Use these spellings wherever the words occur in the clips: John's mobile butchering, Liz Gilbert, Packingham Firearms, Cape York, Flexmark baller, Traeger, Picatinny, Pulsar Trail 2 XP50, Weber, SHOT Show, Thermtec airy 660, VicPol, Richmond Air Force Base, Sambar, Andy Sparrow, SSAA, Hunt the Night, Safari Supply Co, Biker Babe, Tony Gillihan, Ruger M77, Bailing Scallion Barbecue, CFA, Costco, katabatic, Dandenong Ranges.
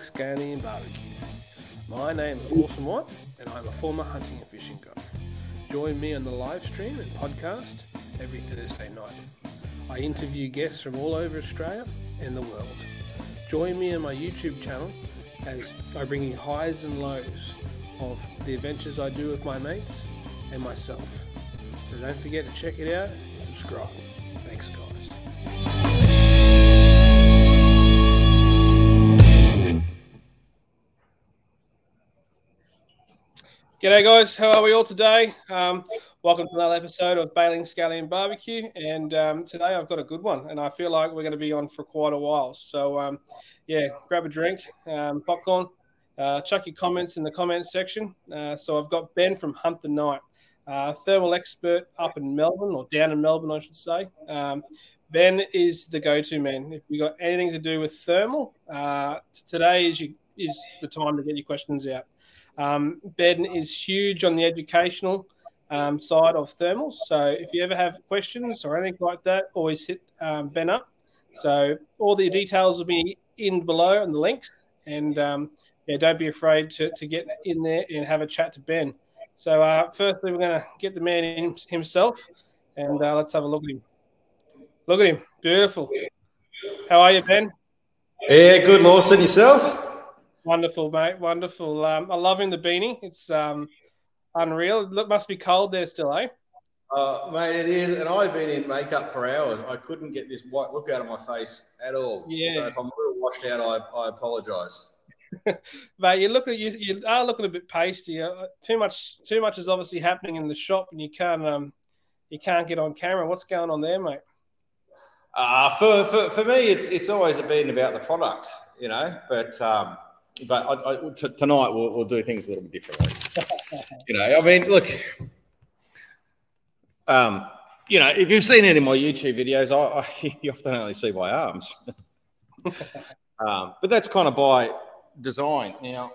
Scallion Barbecue. My name is Awesome Watt, and I'm a former hunting and fishing guide. Join me on the live stream and podcast every Thursday night. I interview guests from all over Australia and the world. Join me on my YouTube channel as I bring you highs and lows of the adventures I do with my mates and myself. So don't forget to check it out and subscribe. Thanks, guys. G'day, guys. How are we all today? Welcome to another episode of Bailing Scallion Barbecue. And today I've got a good one, and I feel like we're going to be on for quite a while. So, yeah, grab a drink, popcorn, chuck your comments in the comments section. So I've got Ben from Hunt the Night. Thermal expert up in Melbourne, or down in Melbourne, I should say. Ben is the go-to man. If you've got anything to do with thermal, today is the time to get your questions out. Ben is huge on the educational side of thermal. So if you ever have questions or anything like that, always hit Ben up. So all the details will be in below and the links. And yeah, don't be afraid to get in there and have a chat to Ben. So, firstly, we're going to get the man in himself, and let's have a look at him. Look at him. Beautiful. How are you, Ben? Yeah, good, Lawson. Yourself? Wonderful, mate. Wonderful. I'm loving the beanie. It's unreal. Look, must be cold there still, eh? Mate, it is. And I've been in makeup for hours. I couldn't get this white look out of my face at all. Yeah. So if I'm a little washed out, I apologise. Mate, you are looking a bit pasty. Too much is obviously happening in the shop, and you can't get on camera. What's going on there, mate? For me, it's always been about the product, you know. But tonight we'll do things a little bit differently. You know, I mean, look, you know, if you've seen any of my YouTube videos, you often only see my arms. But that's kind of by design. Now,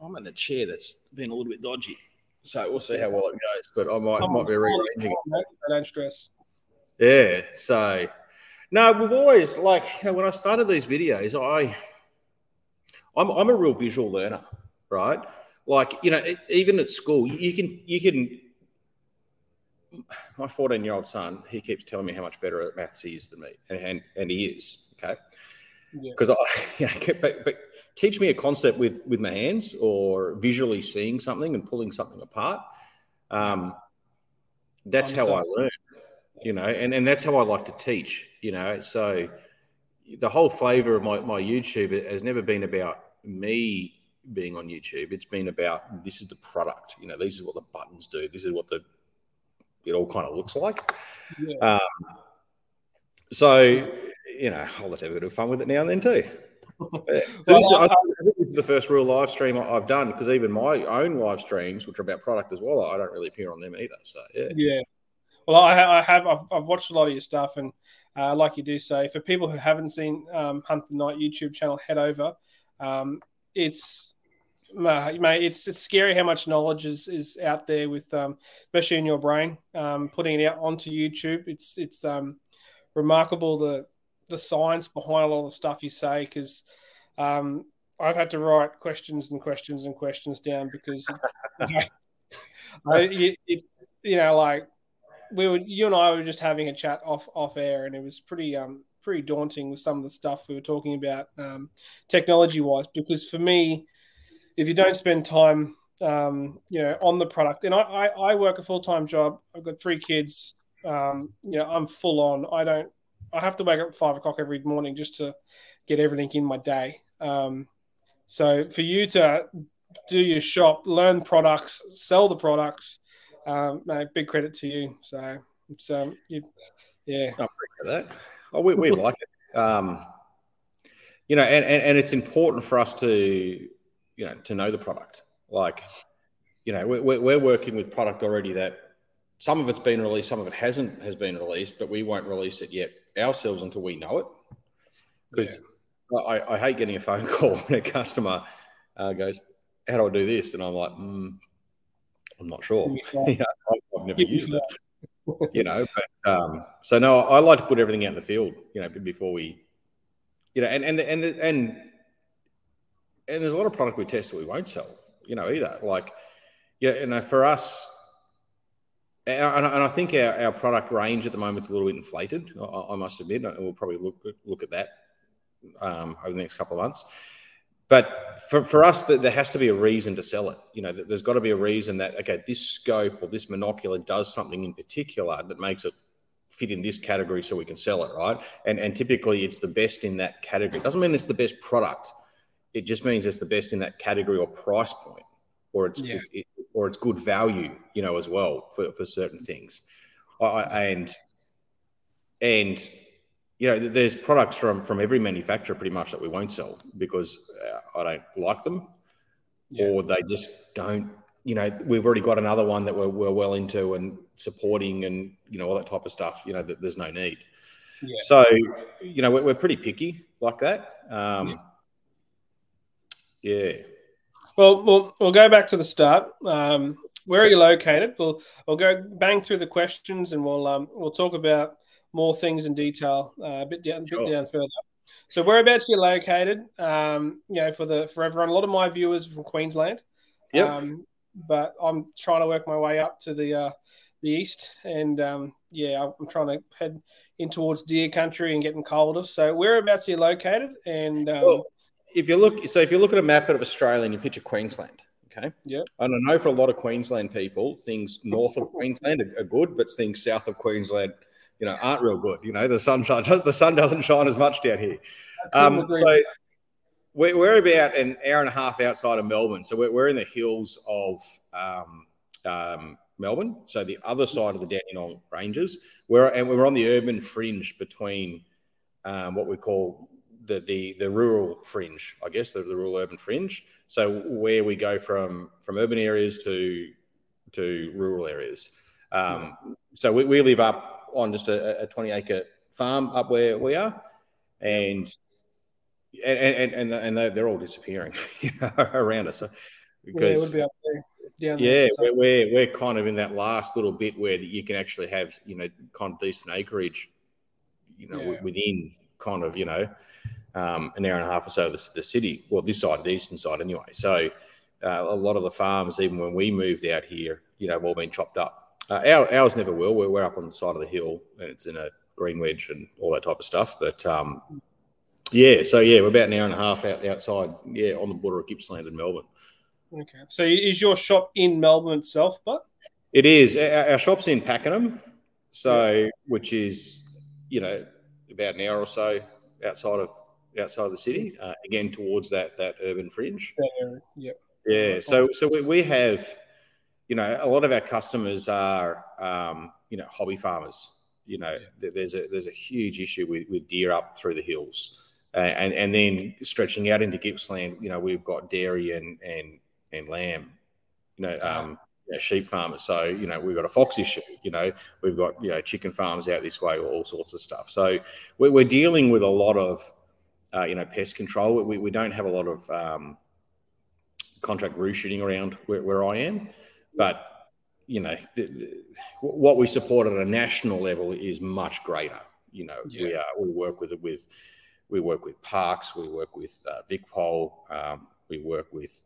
I'm in a chair that's been a little bit dodgy, so we'll see how well it goes. But I might be rearranging it. Don't stress. Yeah. So, no, we've always, like, when I started these videos, I'm a real visual learner, right? Like, you know, even at school, you can. My 14-year-old son, he keeps telling me how much better at maths he is than me, and he is. Okay. Because but teach me a concept with my hands or visually seeing something and pulling something apart. That's how I learn, you know, and that's how I like to teach, you know. So the whole flavor of my YouTube has never been about me being on YouTube. It's been about, this is the product, you know, this is what the buttons do. This is what it all kind of looks like. Yeah. So, you know, I'll have a bit of fun with it now and then too. Yeah. So this is the first real live stream I've done, because even my own live streams, which are about product as well, I don't really appear on them either. So yeah. Well, I've watched a lot of your stuff, and like you do say, for people who haven't seen Hunt the Night YouTube channel, head over. It's, mate, it's scary how much knowledge is out there with, especially in your brain, putting it out onto YouTube. It's remarkable the science behind a lot of the stuff you say, because I've had to write questions and questions and questions down, because you know, like you and I were just having a chat off air, and it was pretty daunting with some of the stuff we were talking about technology wise, because for me, if you don't spend time you know, on the product, and I work a full-time job, I've got 3 kids, you know, I'm full on. I have to wake up at 5:00 every morning just to get everything in my day. So for you to do your shop, learn products, sell the products, mate, big credit to you. So it's, yeah. I appreciate that. Oh, we like it. You know, and it's important for us to, you know, to know the product. Like, you know, we're working with product already that some of it's been released, some of it has been released, but we won't release it yet ourselves until we know it. Because I hate getting a phone call when a customer goes, "How do I do this?" And I'm like, "I'm not sure. Yeah, I've never used it." You know. But, so no, I like to put everything out in the field, you know, before we, you know, and and there's a lot of product we test that we won't sell, you know, either. Like, yeah, you know, for us, and I think our product range at the moment is a little bit inflated, I must admit, and we'll probably look at that over the next couple of months. But for us, there has to be a reason to sell it. You know, there's got to be a reason that, okay, this scope or this monocular does something in particular that makes it fit in this category so we can sell it, right? And typically it's the best in that category. It doesn't mean it's the best product. It just means it's the best in that category or price point, or it's good value, you know, as well for certain things. And you know, there's products from every manufacturer pretty much that we won't sell because I don't like them, or they just don't. You know, we've already got another one that we're well into and supporting, and you know all that type of stuff. You know, that there's no need. Yeah. So, you know, we're pretty picky like that. Well, we'll go back to the start. Where are you located? We'll go bang through the questions, and we'll talk about more things in detail a bit down further. So whereabouts you're located, you know, for everyone. A lot of my viewers are from Queensland, but I'm trying to work my way up to the east, and I'm trying to head in towards deer country and getting colder. So whereabouts you're located, and if you look at a map of Australia and you picture Queensland, okay? Yeah. And I know for a lot of Queensland people, things north of Queensland are good, but things south of Queensland, you know, aren't real good. You know, the sun doesn't shine as much down here. So we're about an hour and a half outside of Melbourne. So we're in the hills of Melbourne. So the other side of the Dandenong Ranges. We're on the urban fringe between what we call the rural fringe, I guess, the rural urban fringe. So where we go from urban areas to rural areas. So we live up on just a 20-acre farm up where we are, and they're all disappearing around us. So, because it would be up there, down there, so. we're kind of in that last little bit where you can actually have, you know, kind of decent acreage, you know, within kind of, you know, an hour and a half or so of the city, well, this side, the eastern side anyway. So a lot of the farms, even when we moved out here, you know, have all been chopped up. Ours never will. We're up on the side of the hill and it's in a green wedge and all that type of stuff. But, we're about an hour and a half outside, on the border of Gippsland and Melbourne. Okay. So is your shop in Melbourne itself, but? It is. Our shop's in Pakenham, which is, you know, about an hour or so outside of the city, again towards that urban fringe. So we have, you know, a lot of our customers are, you know, hobby farmers. You know, there's a huge issue with deer up through the hills, and then stretching out into Gippsland. You know, we've got dairy and lamb. You know, sheep farmers. So, you know, we've got a fox issue, you know, we've got, you know, chicken farms out this way, all sorts of stuff. So we're dealing with a lot of, you know, pest control. We don't have a lot of contract roo shooting around where I am, but, you know, what we support at a national level is much greater. You know, we work with parks, we work with VicPol, we work with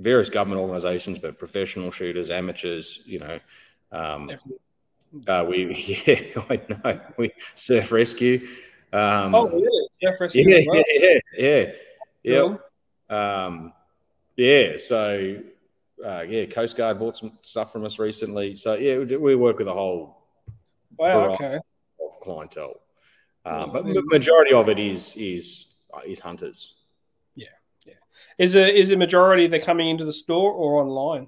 various government organisations, but professional shooters, amateurs, you know, we surf rescue. Surf rescue. So Coast Guard bought some stuff from us recently. So yeah, we work with a whole variety of clientele, but the majority of it is hunters. Is a majority they're coming into the store or online?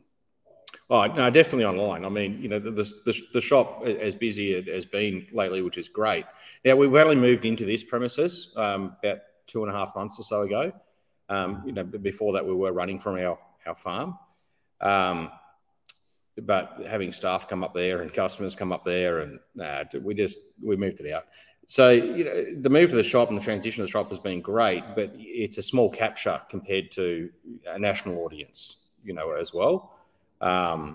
Oh, no, definitely online. I mean, you know, the shop as busy it has been lately, which is great. Now, we've only moved into this premises about 2.5 months or so ago. You know, before that, we were running from our farm. But having staff come up there and customers come up there, and we moved it out. So, you know, the move to the shop and the transition to the shop has been great, but it's a small capture compared to a national audience, you know, as well. The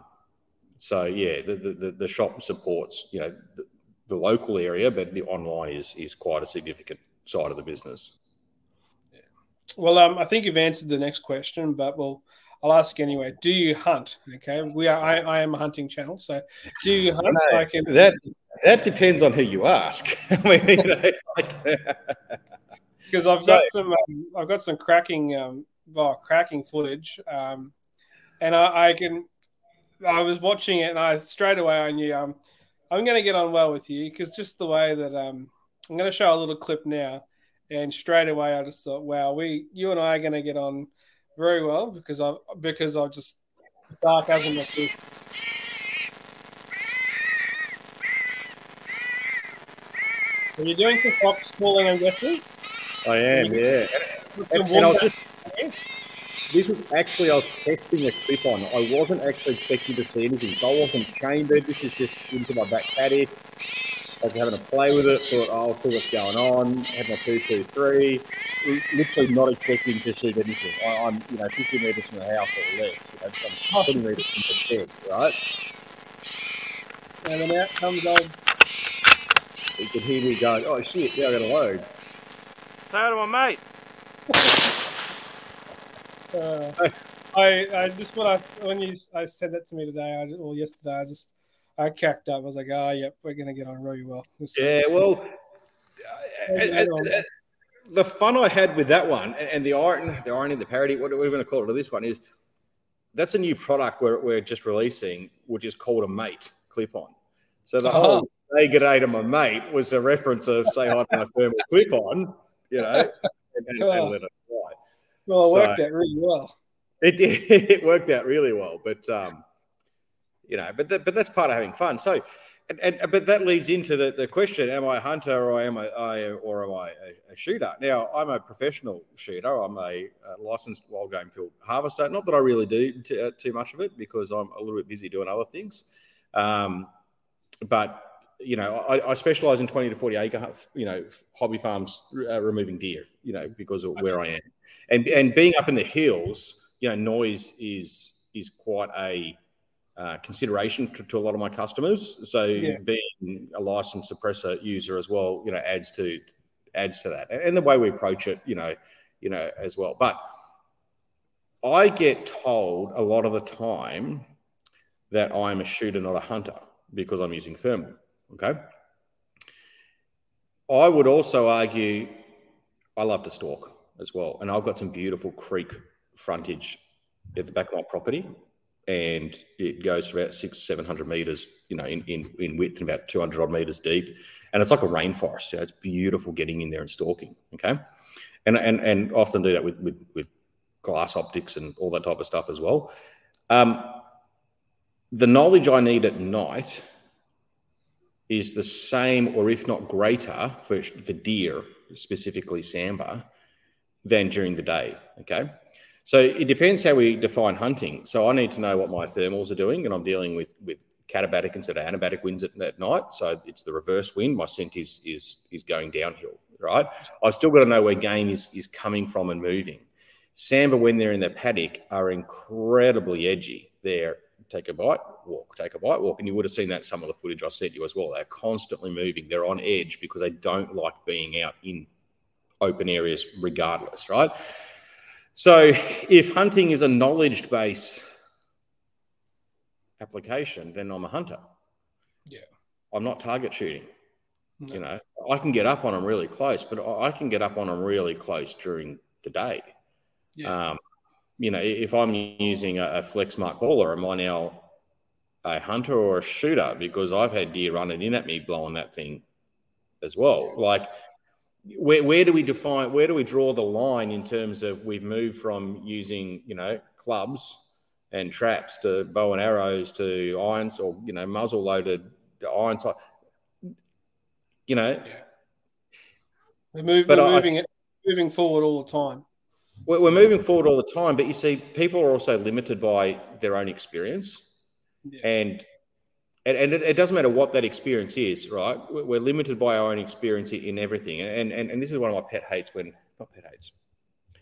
shop supports, you know, the local area, but the online is quite a significant side of the business. Yeah. Well, I think you've answered the next question, but I'll ask anyway. Do you hunt? Okay, I am a hunting channel, so do you hunt? No, that depends on who you ask. I mean, you know, because I've got some cracking footage, and I was watching it, and I straight away I knew I'm going to get on well with you, because just the way that I'm going to show a little clip now, and straight away I just thought, wow, you and I are going to get on very well, because I've just sarcasm at this. Are you doing some fox calling, I'm guessing? I am, yeah. And I was just, this is actually, I was testing a clip on. I wasn't actually expecting to see anything, so I wasn't chambered. This is just into my back paddock. I was having a play with it, thought, I'll see what's going on. Had my 223. Literally not expecting to shoot anything. I'm 50 metres from the house or less. I'm 20 metres from the shed, right? And then out comes on. You can hear me going, oh shit, now I got to load. Say hello to my mate. I said that to me today, or yesterday, I cracked up. I was like, yep, we're going to get on really well. The fun I had with that one, and the irony, the parody, what we're going to call it, this one is, that's a new product we're just releasing, which is called a mate clip-on. So the whole say g'day to my mate was a reference of say hi to my thermal clip-on, and let it fly. Well, it worked out really well. It did. It worked out really well, but... but that's part of having fun. So, but that leads into the question: am I a hunter or am I a shooter? Now, I'm a professional shooter. I'm a licensed wild game field harvester. Not that I really do too much of it, because I'm a little bit busy doing other things. I specialise in 20 to 40 acre, hobby farms, removing deer. Because of where I am, and being up in the hills, noise is quite a consideration to a lot of my customers, Being a licensed suppressor user as well, adds to that, and the way we approach it, as well. But I get told a lot of the time that I'm a shooter, not a hunter, because I'm using thermal. Okay, I would also argue I love to stalk as well, and I've got some beautiful creek frontage at the back of my property. And it goes for about 600-700 metres, in width and about 200 odd metres deep. And it's like a rainforest. It's beautiful getting in there and stalking. Okay, and often do that with glass optics and all that type of stuff as well. The knowledge I need at night is the same, or if not greater, for deer, specifically sambar, than during the day. Okay. So it depends how we define hunting. So I need to know what my thermals are doing, and I'm dealing with katabatic instead of anabatic winds at night. So it's the reverse wind. My scent is going downhill, right? I've still got to know where game is coming from and moving. Sambar, when they're in their paddock, are incredibly edgy. They're take a bite, walk. And you would have seen that in some of the footage I sent you as well. They're constantly moving. They're on edge because they don't like being out in open areas regardless, right? So if hunting is a knowledge-based application, then I'm a hunter. Yeah. I'm not target shooting. No. I can get up on them really close, but I can get up on them really close during the day. Yeah. If I'm using a Flexmark baller, am I now a hunter or a shooter? Because I've had deer running in at me blowing that thing as well. Yeah. Where do we draw the line in terms of we've moved from using, clubs and traps to bow and arrows to irons or, muzzle loaded irons, Yeah. We're moving forward all the time. We're moving forward all the time, but you see, people are also limited by their own experience. Yeah. And it doesn't matter what that experience is, right? We're limited by our own experience in everything. And this is one of my pet hates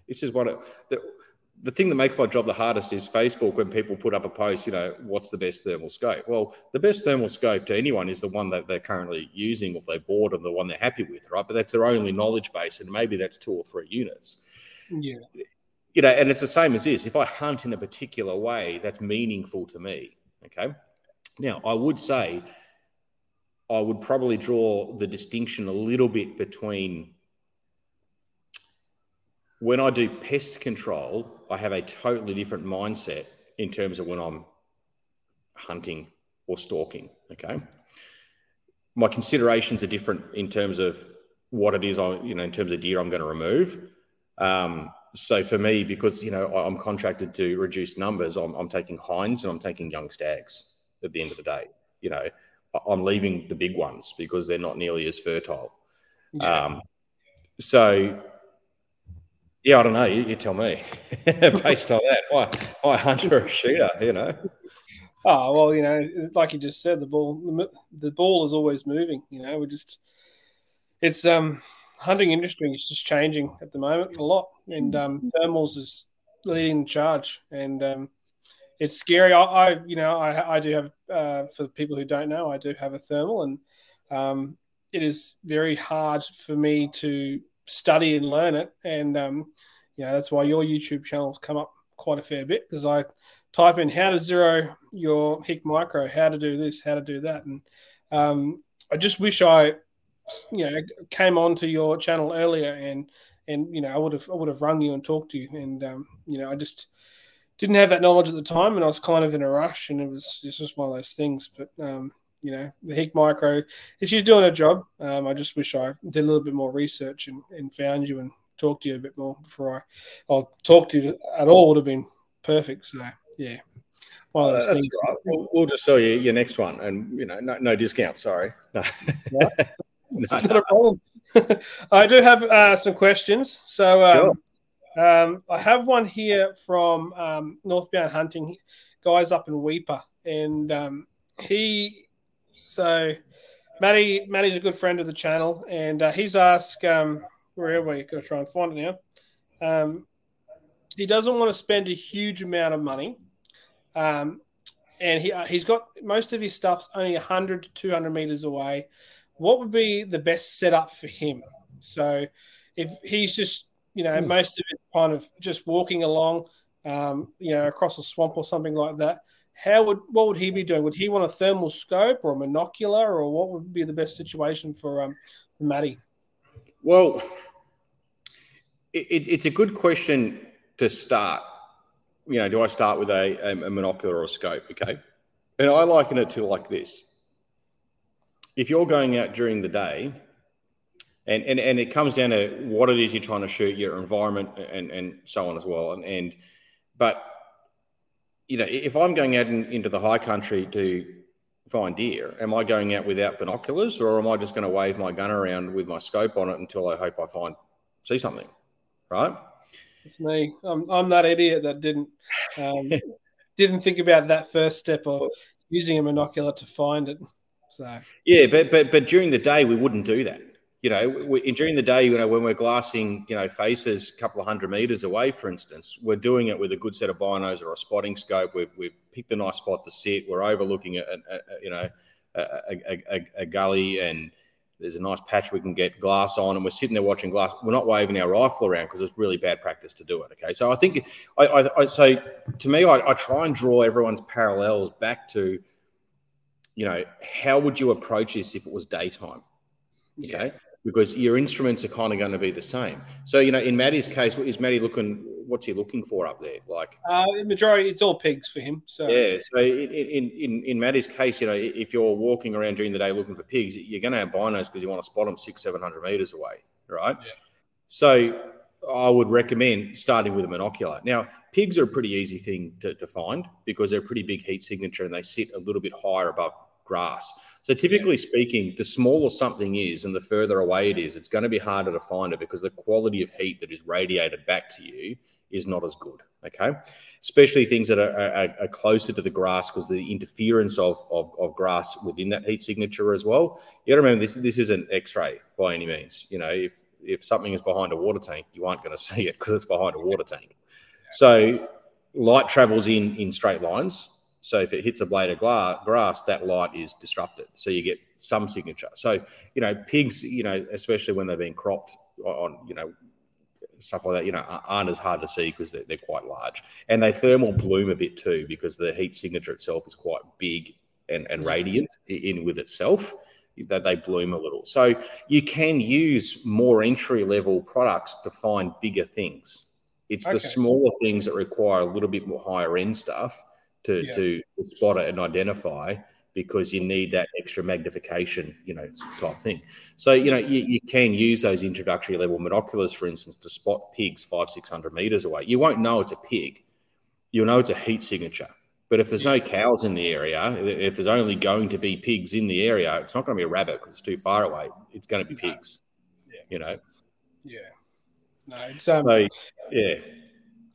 This is one of the thing that makes my job the hardest is Facebook, when people put up a post, what's the best thermal scope? Well, the best thermal scope to anyone is the one that they're currently using, or if they bought, or the one they're happy with, right? But that's their only knowledge base, and maybe that's 2 or 3 units. Yeah. You know, and it's the same as this. If I hunt in a particular way, that's meaningful to me. Okay. Now, I would say I would probably draw the distinction a little bit between when I do pest control, I have a totally different mindset in terms of when I'm hunting or stalking. Okay. My considerations are different in terms of what it is I, you know, in terms of deer I'm going to remove. So for me, because, you know, I'm contracted to reduce numbers, I'm taking hinds and I'm taking young stags at the end of the day. You know, I'm leaving the big ones because they're not nearly as fertile. Yeah. So, yeah, I don't know. You tell me based on that. Why hunter or shooter, you know? Oh, well, you know, like you just said, the ball is always moving. You know, hunting industry is just changing at the moment a lot, and thermals is leading the charge, and it's scary. I do have, for people who don't know, I do have a thermal, and it is very hard for me to study and learn it, and you know, that's why your YouTube channel's come up quite a fair bit, because I type in how to zero your Hik Micro, how to do this, how to do that, and I just wish I, you know, came onto your channel earlier, and you know, I would have rung you and talked to you, and you know, I just didn't have that knowledge at the time, and I was kind of in a rush, and it's just one of those things. But you know, the Hik Micro, if she's doing her job, I just wish I did a little bit more research and found you and talked to you a bit more before I'll talk to you at all. Would have been perfect. So yeah, one of those things. Right. We'll just sell you your next one, and you know, no discount. Sorry. No. Right. It's not a problem. I do have some questions. So sure. I have one here from Northbound Hunting guys up in Weeper, and Matty's a good friend of the channel, and he's asked, where are we? Got to try and find it now. He doesn't want to spend a huge amount of money, and he's got most of his stuff's only 100 to 200 meters away. What would be the best setup for him? So if he's just, you know, most of it kind of just walking along, you know, across a swamp or something like that, what would he be doing? Would he want a thermal scope or a monocular, or what would be the best situation for Matty? Well, it's a good question to start. You know, do I start with a monocular or a scope? Okay. And I liken it to like this. If you're going out during the day, and it comes down to what it is you're trying to shoot, your environment, and so on as well. But, you know, if I'm going out into the high country to find deer, am I going out without binoculars, or am I just going to wave my gun around with my scope on it until I hope I see something, right? It's me. I'm that idiot that didn't think about that first step of using a monocular to find it. So. Yeah, but during the day we wouldn't do that. You know, during the day, you know, when we're glassing, you know, faces a couple of 100 meters away, for instance, we're doing it with a good set of binos or a spotting scope. We've picked a nice spot to sit. We're overlooking a gully, and there's a nice patch we can get glass on, and we're sitting there watching glass. We're not waving our rifle around because it's really bad practice to do it. Okay, so I think I try and draw everyone's parallels back to, you know, how would you approach this if it was daytime? Yeah. Okay. Because your instruments are kind of going to be the same. So, you know, in Matty's case, what's he looking for up there? Like, majority, it's all pigs for him. So, yeah. So in Matty's case, you know, if you're walking around during the day looking for pigs, you're going to have binos because you want to spot them 600-700 meters away. Right. Yeah. So I would recommend starting with a monocular. Now, pigs are a pretty easy thing to find because they're a pretty big heat signature and they sit a little bit higher above grass. So typically speaking, the smaller something is and the further away it is, it's going to be harder to find it because the quality of heat that is radiated back to you is not as good, okay? Especially things that are closer to the grass because the interference of grass within that heat signature as well. You got to remember, this isn't X-ray by any means. You know, if something is behind a water tank, you aren't going to see it because it's behind a water tank. So light travels in straight lines. So if it hits a blade of grass, that light is disrupted. So you get some signature. So, you know, pigs, you know, especially when they've been cropped on, you know, stuff like that, you know, aren't as hard to see because they're quite large. And they thermal bloom a bit too because the heat signature itself is quite big and radiant in with itself, that they bloom a little. So you can use more entry-level products to find bigger things. It's the smaller things that require a little bit more higher-end stuff to spot it and identify, because you need that extra magnification, you know, type thing. So, you know, you can use those introductory level monoculars, for instance, to spot pigs 500-600 metres away. You won't know it's a pig. You'll know it's a heat signature. But if there's no cows in the area, if there's only going to be pigs in the area, it's not going to be a rabbit because it's too far away. It's going to be pigs, you know. Yeah. No, it's so, yeah.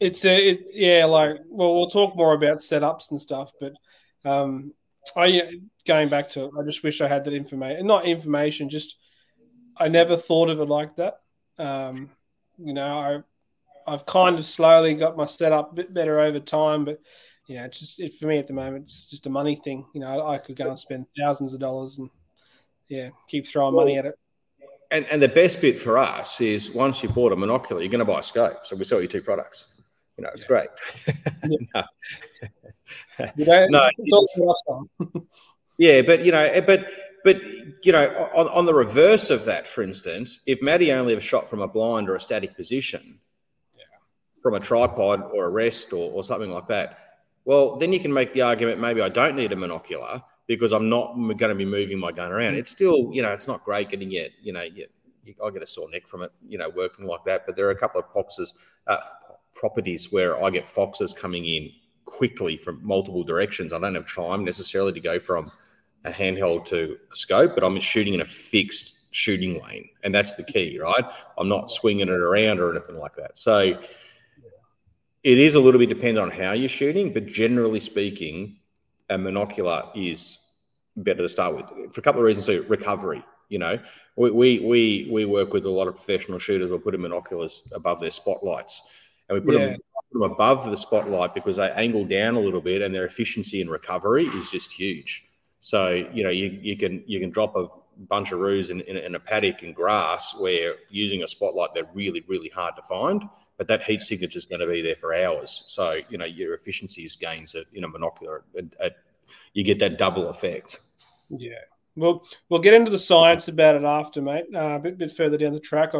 It's we'll talk more about setups and stuff, but I just wish I had that information. Not information, just I never thought of it like that. You know, I've kind of slowly got my setup a bit better over time, but you know, it's just for me at the moment, it's just a money thing. You know, I could go and spend thousands of dollars and keep throwing money at it. And the best bit for us is once you bought a monocular, you're going to buy a scope. So we sell you two products. You know, it's great. But on the reverse of that, for instance, if Maddie only ever shot from a blind or a static position, from a tripod or a rest or something like that, well, then you can make the argument, maybe I don't need a monocular because I'm not going to be moving my gun around. It's still, you know, it's not great getting it, you know, I get a sore neck from it, you know, working like that. But there are a couple of properties where I get foxes coming in quickly from multiple directions. I don't have time necessarily to go from a handheld to a scope, but I'm shooting in a fixed shooting lane, and that's the key, right? I'm not swinging it around or anything like that. So it is a little bit dependent on how you're shooting, but generally speaking, a monocular is better to start with for a couple of reasons too. Recovery, you know, we work with a lot of professional shooters. We'll put in monoculars above their spotlights, and we put them above the spotlight because they angle down a little bit, and their efficiency in recovery is just huge. So you know, you can drop a bunch of roos in a paddock and grass where using a spotlight they're really, really hard to find, but that heat signature is going to be there for hours. So you know, your efficiency gains in a monocular, you get that double effect. Yeah, well, we'll get into the science about it after, mate. A bit further down the track.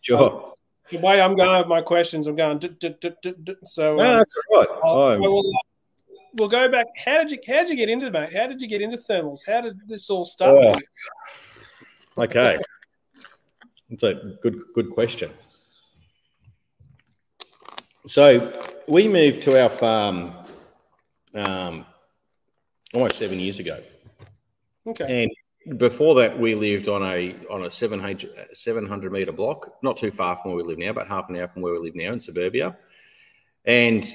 Sure. The way I'm going with my questions, I'm going. So no, that's all right. We'll go back. How did you get into it, mate? How did you get into thermals? How did this all start? Oh. Okay, it's a good question. So we moved to our farm almost 7 years ago. Okay. And before that, we lived on a 700-metre block, not too far from where we live now, about half an hour from where we live now in suburbia. And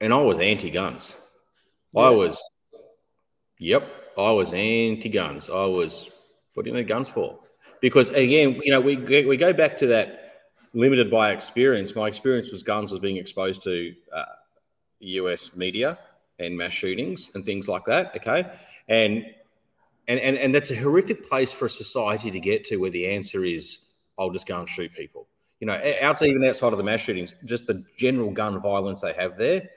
I was anti-guns. Yeah. I was anti-guns. I was, what do you need guns for? Because, again, you know, we go back to that limited by experience. My experience with guns was being exposed to US media and mass shootings and things like that, okay? And that's a horrific place for a society to get to, where the answer is, I'll just go and shoot people. You know, even outside of the mass shootings, just the general gun violence they have there,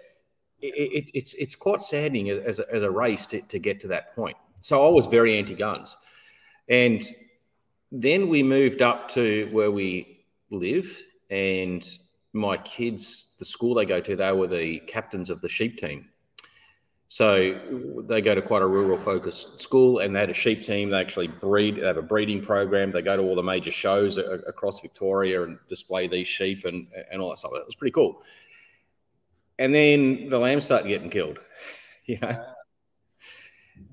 it's quite saddening as a race to get to that point. So I was very anti-guns. And then we moved up to where we live, and my kids, the school they go to, they were the captains of the sheep team. So they go to quite a rural-focused school, and they had a sheep team. They actually breed. They have a breeding program. They go to all the major shows across Victoria and display these sheep and all that stuff. It was pretty cool. And then the lambs start getting killed, you know.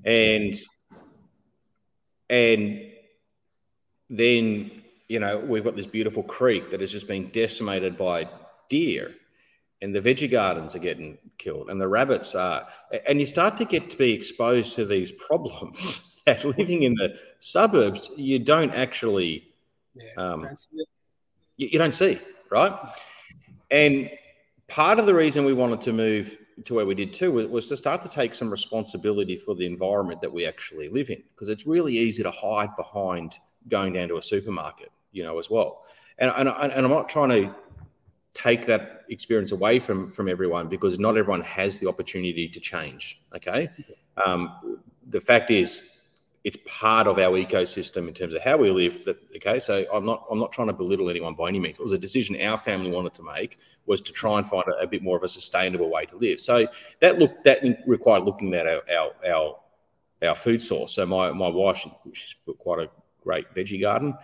And then, you know, we've got this beautiful creek that has just been decimated by deer. And the veggie gardens are getting killed, and the rabbits are. And you start to get to be exposed to these problems that living in the suburbs, you don't actually, don't see it. You don't see, right? And part of the reason we wanted to move to where we did too was to start to take some responsibility for the environment that we actually live in, because it's really easy to hide behind going down to a supermarket, you know, as well. And I'm not trying to take that experience away from everyone, because not everyone has the opportunity to change, okay? The fact is, it's part of our ecosystem in terms of how we live. That, okay, so I'm not trying to belittle anyone by any means. It was a decision our family wanted to make, was to try and find a bit more of a sustainable way to live. So that required looking at our food source. So my wife, she's put quite a great veggie garden.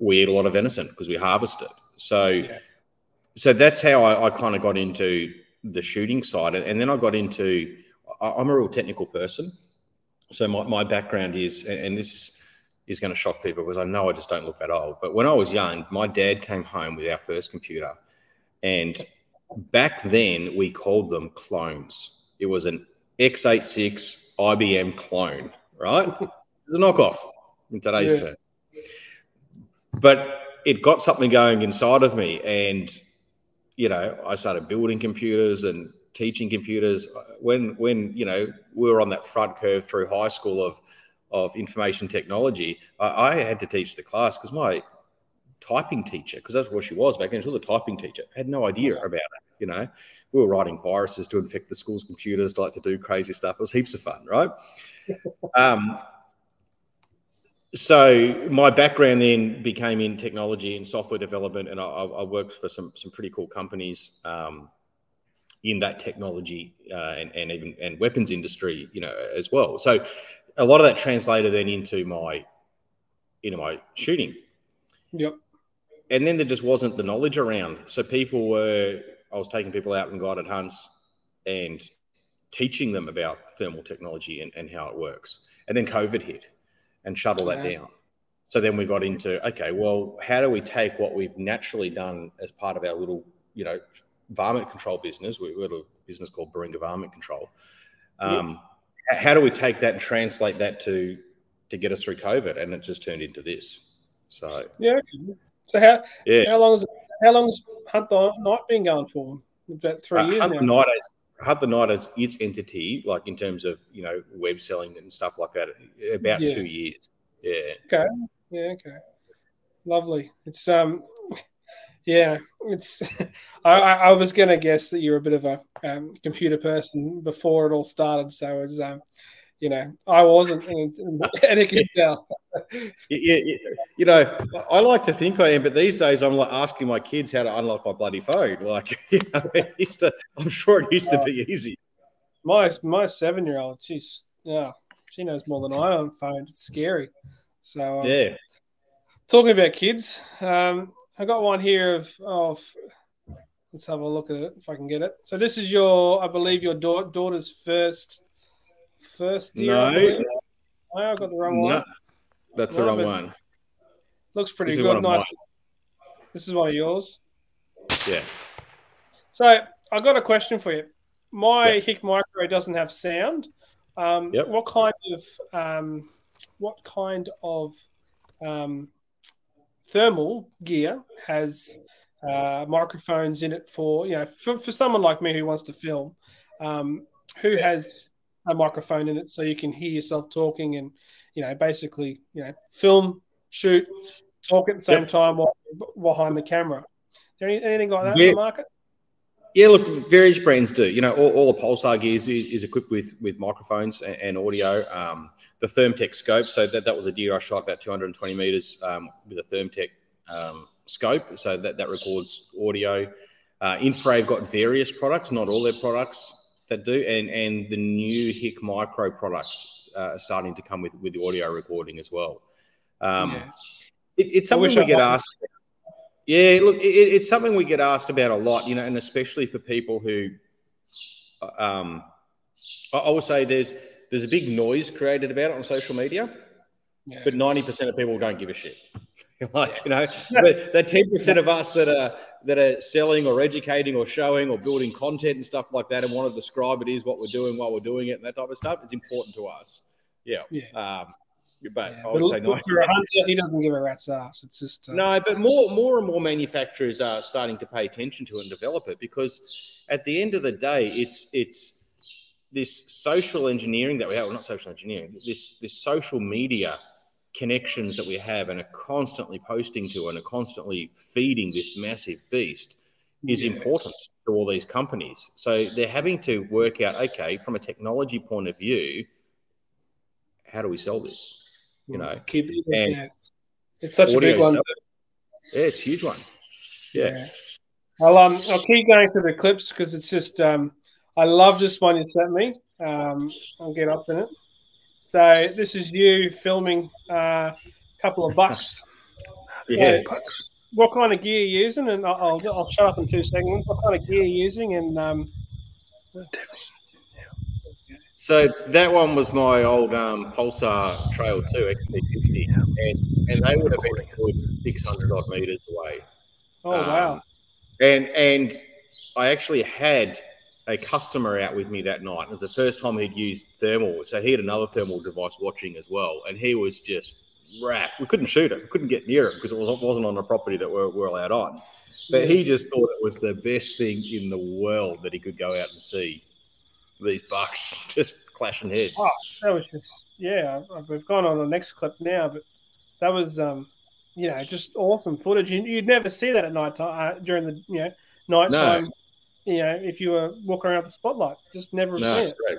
We eat a lot of venison because we harvest it. So that's how I kind of got into the shooting side, and then I got into. I'm a real technical person. So my background is, and this is going to shock people because I know I just don't look that old, but when I was young, my dad came home with our first computer, and back then we called them clones. It was an x86 IBM clone, right? It's a knockoff in today's term. But it got something going inside of me, and, you know, I started building computers and teaching computers when you know, we were on that front curve through high school of information technology. I had to teach the class because my typing teacher, because that's what she was back then, she was a typing teacher, had no idea about it. You know, we were writing viruses to infect the school's computers, to do crazy stuff. It was heaps of fun, right? So my background then became in technology and software development, and I worked for some pretty cool companies in that technology and even weapons industry, you know, as well. So a lot of that translated then into my shooting. Yep. And then there just wasn't the knowledge around. So I was taking people out and guided hunts and teaching them about thermal technology and how it works. And then COVID hit and shut all that down. So then we got into, okay, well, how do we take what we've naturally done as part of our little, you know, varmint control business? We had a business called Baringa Varmint Control. How do we take that and translate that to get us through COVID? And it just turned into this. So how long has Hunt the Night been going for? About 3 years. Hunt the Night as its entity, like in terms of, you know, web selling and stuff like that, about 2 years. Okay. Lovely. It's I was going to guess that you're a bit of a computer person before it all started. So it's, you know, I wasn't, and it can tell. You know, I like to think I am, but these days I'm like asking my kids how to unlock my bloody phone. Like, you know, I'm sure it used to be easy. My 7-year-old, she knows more than I on phones. It's scary. So talking about kids, I got one here of let's have a look at it if I can get it. So this is I believe your daughter's first year. No, I got the wrong one. That's the wrong one. Looks pretty good. Nice. This is one of yours. Yeah. So I got a question for you. My Hik Micro doesn't have sound. What kind of thermal gear has microphones in it for, you know, for someone like me who wants to film, who has a microphone in it so you can hear yourself talking and, you know, basically, you know, film, shoot, talk at the same time while behind the camera. Is there anything like that in the market? Yeah, look, various brands do. You know, all the Pulsar gears is equipped with microphones and audio. The Thermtec scope, so that was a deer I shot about 220 metres with a Thermtec scope, so that records audio. Infra have got various products, not all their products that do, and the new Hik Micro products are starting to come with the audio recording as well. It's something we get asked about. Yeah, look, it's something we get asked about a lot, you know, and especially for people who, I would say there's a big noise created about it on social media, but 90% of people don't give a shit. You know, but the 10% of us that are selling or educating or showing or building content and stuff like that and want to describe it is what we're doing while we're doing it and that type of stuff, it's important to us. For a hunter, he doesn't give a rat's ass. It's just no. But more and more manufacturers are starting to pay attention to it and develop it, because at the end of the day, it's this social engineering that we have. Well, not social engineering. This social media connections that we have and are constantly posting to and are constantly feeding this massive beast is important to all these companies. So they're having to work out, okay, from a technology point of view, how do we sell this? You know, it's such a big one. Yeah, it's a huge one. Yeah. I'll keep going through the clips because it's just I love this one you sent me. I'll get off in it. So this is you filming a couple of bucks. $2. What kind of gear you're using? And I'll shut up in 2 seconds. What kind of gear you're using? And so that one was my old Pulsar Trail 2 XP50, and they would have been a good 600 odd meters away. Oh wow! And I actually had a customer out with me that night. It was the first time he'd used thermal, so he had another thermal device watching as well, and he was just wrapped. We couldn't shoot him, we couldn't get near him because it wasn't on a property that we're allowed on. But he just thought it was the best thing in the world that he could go out and see these bucks just clashing heads. Oh, that was just We've gone on the next clip now, but that was just awesome footage. You'd never see that at night time during the nighttime. No. You know, if you were walking around the spotlight, just never see it. Great.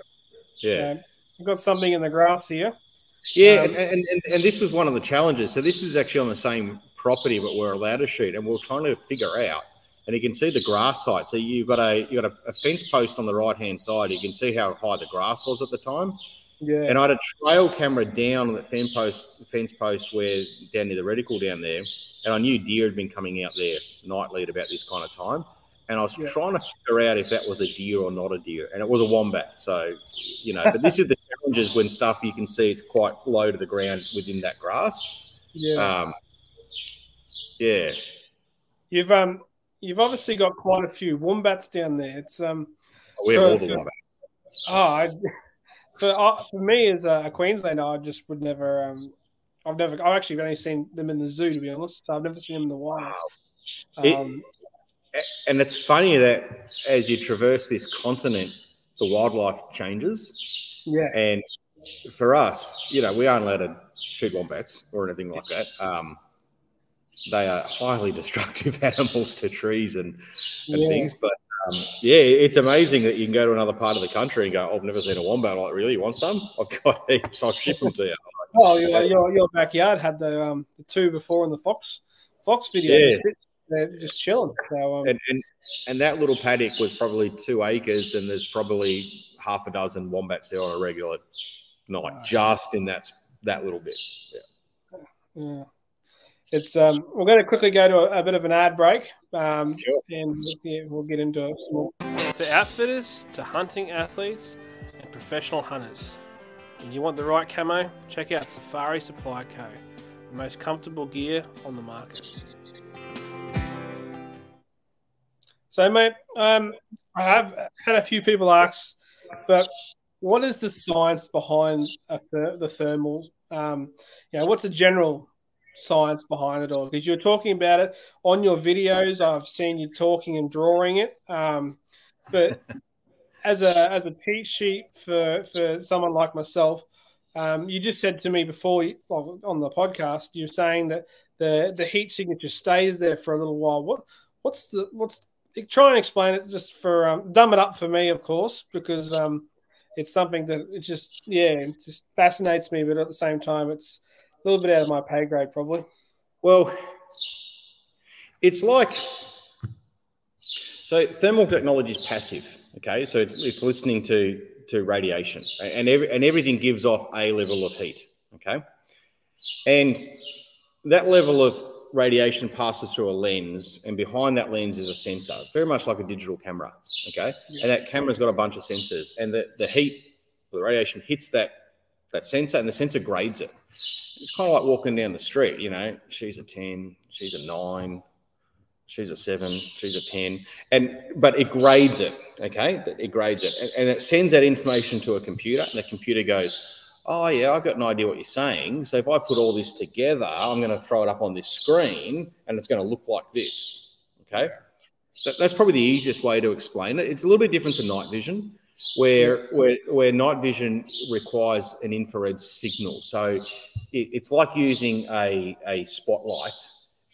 Yeah, so we've got something in the grass here. Yeah, and this was one of the challenges. So this is actually on the same property, but we're allowed to shoot, and we're trying to figure out. And you can see the grass height. So you've got a fence post on the right hand side. You can see how high the grass was at the time. Yeah. And I had a trail camera down on the fence post where down near the reticle down there, and I knew deer had been coming out there nightly at about this kind of time. And I was trying to figure out if that was a deer or not a deer. And it was a wombat. So, but this is the challenges when stuff you can see it's quite low to the ground within that grass. Yeah. You've obviously got quite a few wombats down there. It's we have all the wombats. For me as a Queenslander, I just would never. I've actually only seen them in the zoo, to be honest. So I've never seen them in the wild. And it's funny that as you traverse this continent, the wildlife changes. Yeah. And for us, we aren't allowed to shoot wombats or anything like that. They are highly destructive animals to trees and things. But, it's amazing that you can go to another part of the country and go, I've never seen a wombat. Like, really? You want some? I've got heaps. I'll ship them to you. Oh, your backyard had the two before in the fox video. Yeah. They're just chilling. So, and that little paddock was probably 2 acres, and there's probably half a dozen wombats there on a regular night, just in that little bit. Yeah. It's we're going to quickly go to a bit of an ad break, sure. And we'll get into it some more. To outfitters, to hunting athletes, and professional hunters. When you want the right camo, check out Safari Supply Co. The most comfortable gear on the market. So, mate, I have had a few people ask, but what is the science behind the thermal? What's the general science behind it all? Because you're talking about it on your videos. I've seen you talking and drawing it. But as a cheat sheet for someone like myself, you just said to me before on the podcast, you're saying that the heat signature stays there for a little while. What's try and explain it just for dumb it up for me, of course, because it's something that it just fascinates me, but at the same time, it's a little bit out of my pay grade, probably. Well, it's like so thermal technology is passive, okay? So it's listening to radiation, and everything gives off a level of heat, okay? And that level of radiation passes through a lens, and behind that lens is a sensor, very much like a digital camera, okay? Yeah. And that camera's got a bunch of sensors, and the radiation hits that sensor, and the sensor grades it. It's kind of like walking down the street, she's a 10, she's a 9, she's a 7, she's a 10, but it grades it, okay? It grades it, and it sends that information to a computer, and the computer goes, oh, yeah, I've got no idea what you're saying. So if I put all this together, I'm going to throw it up on this screen and it's going to look like this, okay? So that's probably the easiest way to explain it. It's a little bit different to night vision. where night vision requires an infrared signal. So it's like using a spotlight.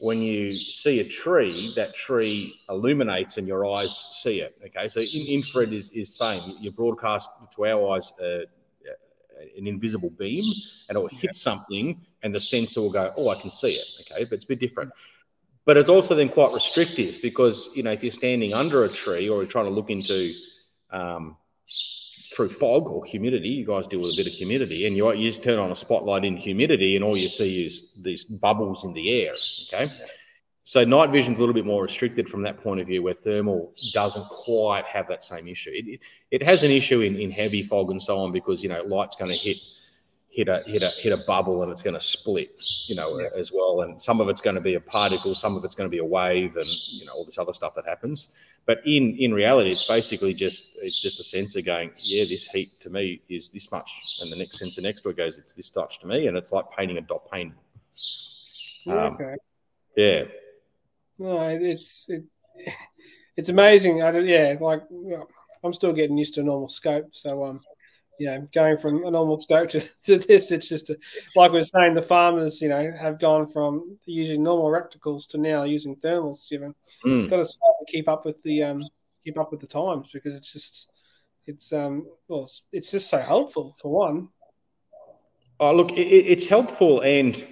When you see a tree, that tree illuminates and your eyes see it. Okay, so infrared is same. You broadcast to our eyes an invisible beam, and it'll hit something, and the sensor will go, "Oh, I can see it." Okay, but it's a bit different. But it's also then quite restrictive because if you're standing under a tree or you're trying to look into through fog or humidity, you guys deal with a bit of humidity, and you just turn on a spotlight in humidity and all you see is these bubbles in the air, okay? Yeah. So night vision's a little bit more restricted from that point of view, where thermal doesn't quite have that same issue. It has an issue in heavy fog and so on because, light's going to hit a bubble and it's going to split, as well. And some of it's going to be a particle, some of it's going to be a wave, and all this other stuff that happens. But in reality, it's basically just a sensor going, yeah, this heat to me is this much, and the next sensor next to it goes, it's this much to me, and it's like painting a dot painting. Okay. Yeah. No, it's amazing. I'm still getting used to a normal scope, so going from a normal scope to this, it's just like we were saying, the farmers, have gone from using normal recticles to now using thermals. Got to start to keep up with the times, because it's just so helpful for one. Oh, look, it's helpful, and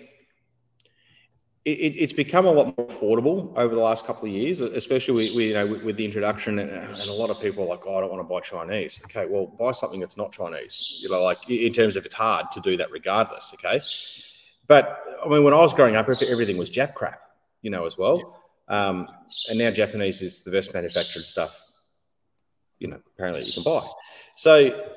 it's become a lot more affordable over the last couple of years, especially with the introduction, and a lot of people are like, oh, I don't want to buy Chinese. Okay, well, buy something that's not Chinese, in terms of, it's hard to do that regardless, okay? But, when I was growing up, everything was Jap crap, as well. And now Japanese is the best manufactured stuff, apparently you can buy. So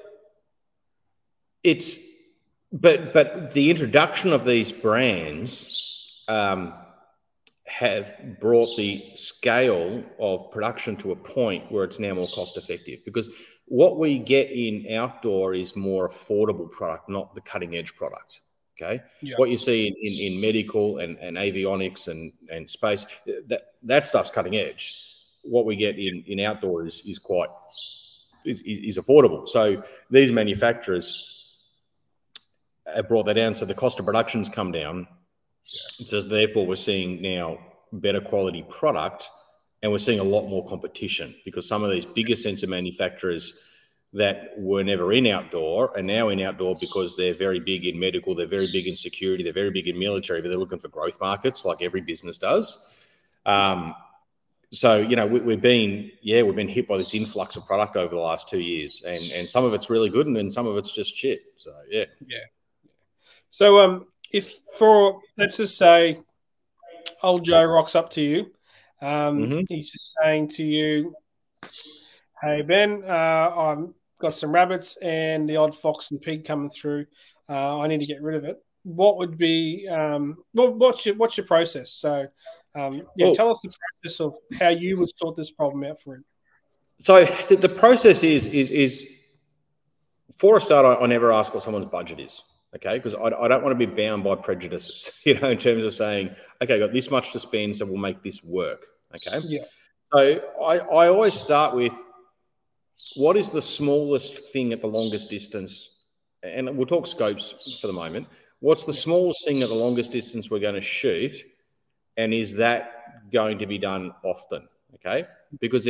but the introduction of these brands have brought the scale of production to a point where it's now more cost effective, because what we get in outdoor is more affordable product, not the cutting edge product. Okay. Yeah. What you see in medical and avionics and space, that stuff's cutting edge. What we get in outdoor is affordable. So these manufacturers have brought that down. So the cost of production's come down. Yeah. So therefore, we're seeing now better quality product, and we're seeing a lot more competition, because some of these bigger sensor manufacturers that were never in outdoor are now in outdoor because they're very big in medical, they're very big in security, they're very big in military, but they're looking for growth markets like every business does. So, we've been hit by this influx of product over the last 2 years, and some of it's really good and then some of it's just shit. So, yeah. Yeah. So, if let's just say old Joe rocks up to you, he's just saying to you, hey, Ben, I've got some rabbits and the odd fox and pig coming through. I need to get rid of it. What would be, what's your process? So, tell us the process of how you would sort this problem out for him. So the process is, for a start, I never ask what someone's budget is. Okay, because I don't want to be bound by prejudices, in terms of saying, okay, I've got this much to spend, so we'll make this work, okay? Yeah. So I always start with, what is the smallest thing at the longest distance? And we'll talk scopes for the moment. What's the smallest thing at the longest distance we're going to shoot, and is that going to be done often, okay? Because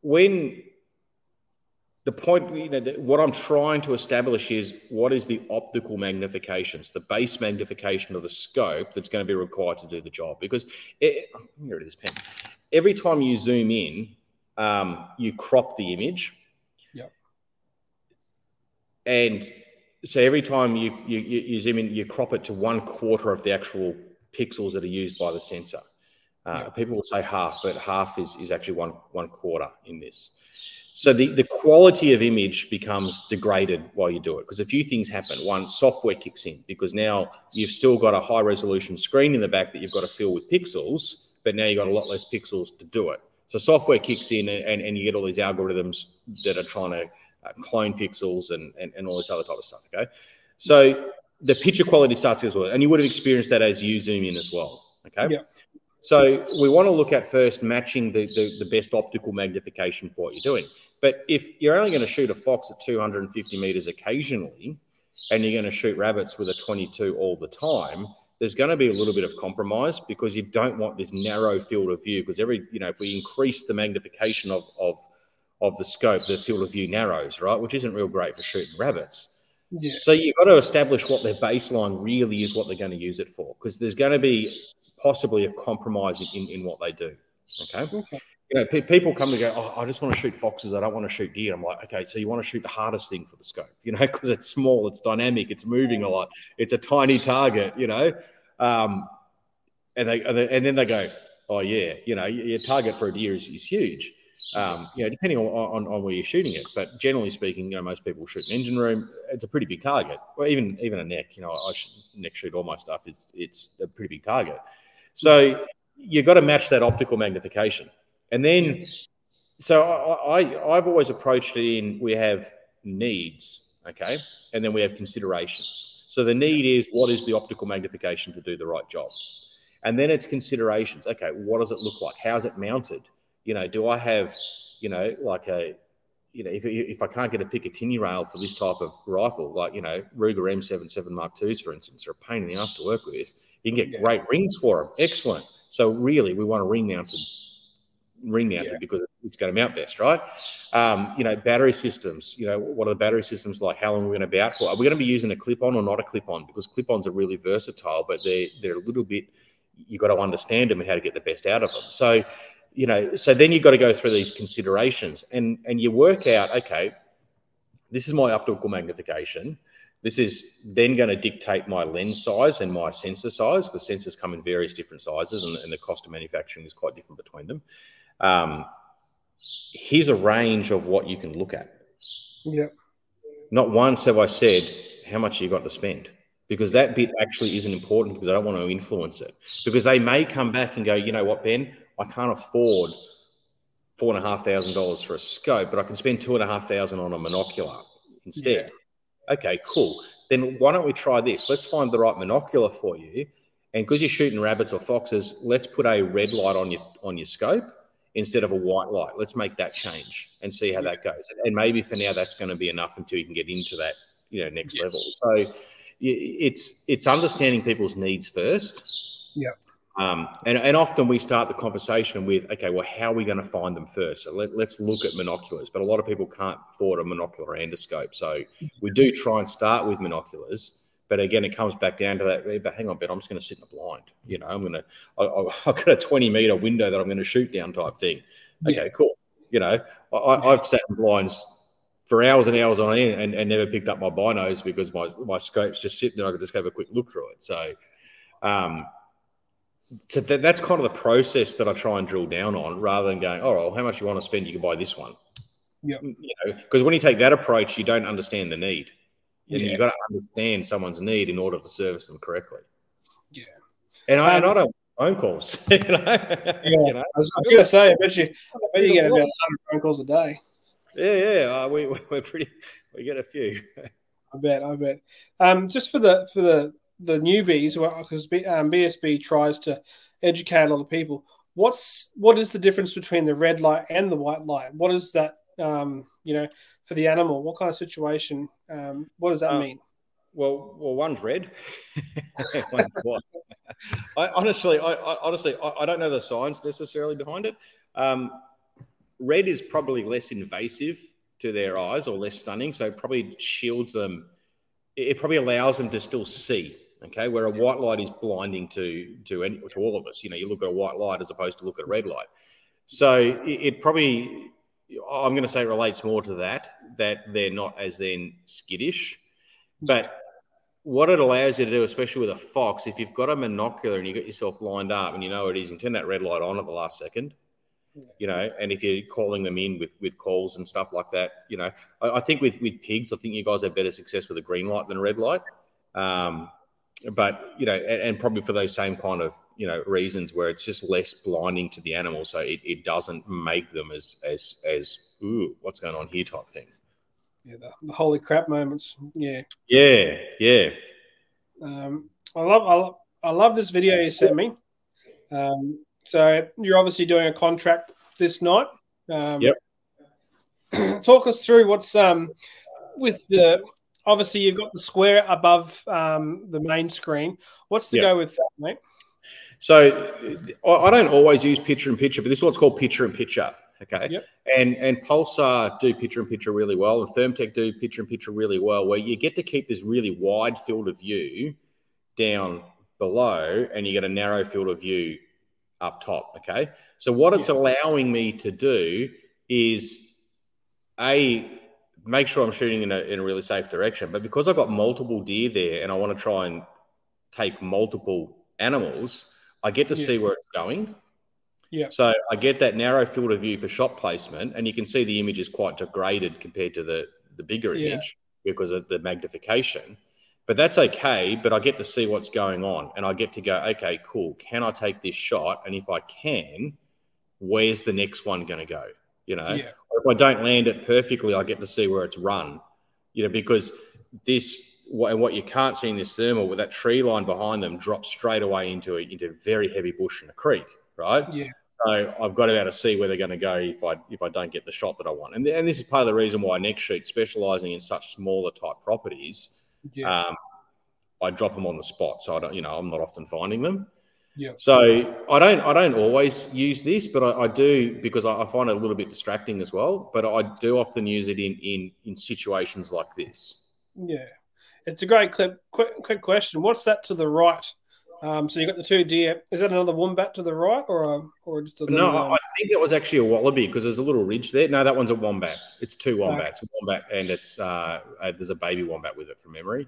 when... The point, what I'm trying to establish is, what is the optical magnifications, the base magnification of the scope that's going to be required to do the job? Because here it is, pen. Every time you zoom in, you crop the image. Yep. And so every time you zoom in, you crop it to 1/4 of the actual pixels that are used by the sensor. People will say half, but half is actually one quarter in this. So the quality of image becomes degraded while you do it, because a few things happen. One, software kicks in, because now you've still got a high-resolution screen in the back that you've got to fill with pixels, but now you've got a lot less pixels to do it. So software kicks in, and you get all these algorithms that are trying to clone pixels and all this other type of stuff, okay? So the picture quality starts as well, and you would have experienced that as you zoom in as well, okay? Yeah. So we want to look at first matching the best optical magnification for what you're doing. But if you're only going to shoot a fox at 250 meters occasionally, and you're going to shoot rabbits with a 22 all the time, there's going to be a little bit of compromise, because you don't want this narrow field of view, because every, you know, if we increase the magnification of the scope, the field of view narrows, right? Which isn't real great for shooting rabbits. Yeah. So you've got to establish what their baseline really is, what they're going to use it for, because there's going to be possibly a compromise in what they do. Okay. You know, people come to go, oh, I just want to shoot foxes. I don't want to shoot deer. I'm like, okay, so you want to shoot the hardest thing for the scope, you know, because it's small, it's dynamic, it's moving a lot, it's a tiny target, you know. And then they go, oh, yeah, you know, your target for a deer is huge. You know, depending on where you're shooting it, but generally speaking, you know, most people shoot an engine room. It's a pretty big target, or even a neck. You know, I neck shoot all my stuff. It's a pretty big target. So you've got to match that optical magnification, and then so I've always approached it in, we have needs, okay, and then we have considerations. So the need is, what is the optical magnification to do the right job, and then it's considerations. Okay, what does it look like? How's it mounted? You know, do I have, you know, like a, you know, if I can't get a Picatinny rail for this type of rifle, like, you know, Ruger M77 Mark IIs, for instance, are a pain in the ass to work with. You can get great rings for them. Excellent. So really, we want a ring mounted because it's going to mount best, right? You know, battery systems. You know, what are the battery systems like? How long are we going to be out for? Are we going to be using a clip-on or not a clip-on? Because clip-ons are really versatile, but they're a little bit, you've got to understand them and how to get the best out of them. So, you know, so then you've got to go through these considerations and you work out, okay, this is my optical magnification. This is then going to dictate my lens size and my sensor size, because sensors come in various different sizes and the cost of manufacturing is quite different between them. Here's a range of what you can look at. Yep. Not once have I said how much you got to spend, because that bit actually isn't important, because I don't want to influence it, because they may come back and go, you know what, Ben, I can't afford $4,500 for a scope, but I can spend $2,500 on a monocular instead. Yeah. Okay, cool. Then why don't we try this? Let's find the right monocular for you, and because you're shooting rabbits or foxes, let's put a red light on your scope instead of a white light. Let's make that change and see how that goes. And maybe for now that's going to be enough until you can get into that, you know, next level. So it's understanding people's needs first. Yeah. And often we start the conversation with, okay, well, how are we going to find them first? So let's look at monoculars. But a lot of people can't afford a monocular and a scope. So we do try and start with monoculars. But again, it comes back down to that, but hang on, Ben, I'm just going to sit in a blind. You know, I've got a 20-meter window that I'm going to shoot down type thing. Okay, cool. You know, I've sat in blinds for hours and hours on end and never picked up my binos because my scope's just sitting there. I could just have a quick look through it. So, So that's kind of the process that I try and drill down on, rather than going, oh, well, how much you want to spend, you can buy this one. Yeah. You know, because when you take that approach, you don't understand the need. You've got to understand someone's need in order to service them correctly. Yeah. And I don't phone calls. You know? Yeah. You know? I was going to say, I bet you get about 100 phone calls a day. Yeah. We get a few. I bet. Just for the newbies, because BSB tries to educate a lot of people. What is the difference between the red light and the white light? What is that, you know, for the animal? What kind of situation? What does that mean? Well, one's red. One's white. I honestly don't know the science necessarily behind it. Red is probably less invasive to their eyes or less stunning, so it probably shields them. It probably allows them to still see. Okay, where a white light is blinding to all of us. You know, you look at a white light as opposed to look at a red light. So it probably, I'm going to say, relates more to that they're not as then skittish. But what it allows you to do, especially with a fox, if you've got a monocular and you got yourself lined up and you know it is, and turn that red light on at the last second. You know, and if you're calling them in with calls and stuff like that, you know, I think with pigs, I think you guys have better success with a green light than a red light. But, you know, and probably for those same kind of, you know, reasons where it's just less blinding to the animal. So it doesn't make them as ooh, what's going on here type thing. Yeah, the holy crap moments. Yeah. Yeah, yeah. I love this video you sent me. So you're obviously doing a contract this night. Yep. talk us through what's with the – obviously you've got the square above the main screen. What's the go with that, mate? So I don't always use picture-in-picture, but this one's called picture-in-picture. Okay. Yep. And Pulsar do picture-in-picture really well, and Thermtec do picture-in-picture really well, where you get to keep this really wide field of view down below and you get a narrow field of view up top, okay? So what it's allowing me to do is, A, make sure I'm shooting in a really safe direction, but because I've got multiple deer there and I want to try and take multiple animals, I get to see where it's going. Yeah. So I get that narrow field of view for shot placement, and you can see the image is quite degraded compared to the bigger image because of the magnification. But that's okay, but I get to see what's going on, and I get to go, okay, cool, can I take this shot? And if I can, where's the next one going to go? You know, or if I don't land it perfectly, I get to see where it's run, you know, because this, and what you can't see in this thermal, with that tree line behind them drops straight away into very heavy bush and a creek, right? Yeah. So I've got to see where they're going to go if I don't get the shot that I want. And this is part of the reason why next shoot, specialising in such smaller type properties, I drop them on the spot. So I don't, I'm not often finding them. Yeah. So I don't always use this, but I do because I find it a little bit distracting as well. But I do often use it in situations like this. Yeah. It's a great clip. Quick question. What's that to the right? So you got the two deer. Is that another wombat to the right, or just a no? I think that was actually a wallaby because there's a little ridge there. No, that one's a wombat. It's two wombats, a wombat, and it's there's a baby wombat with it from memory.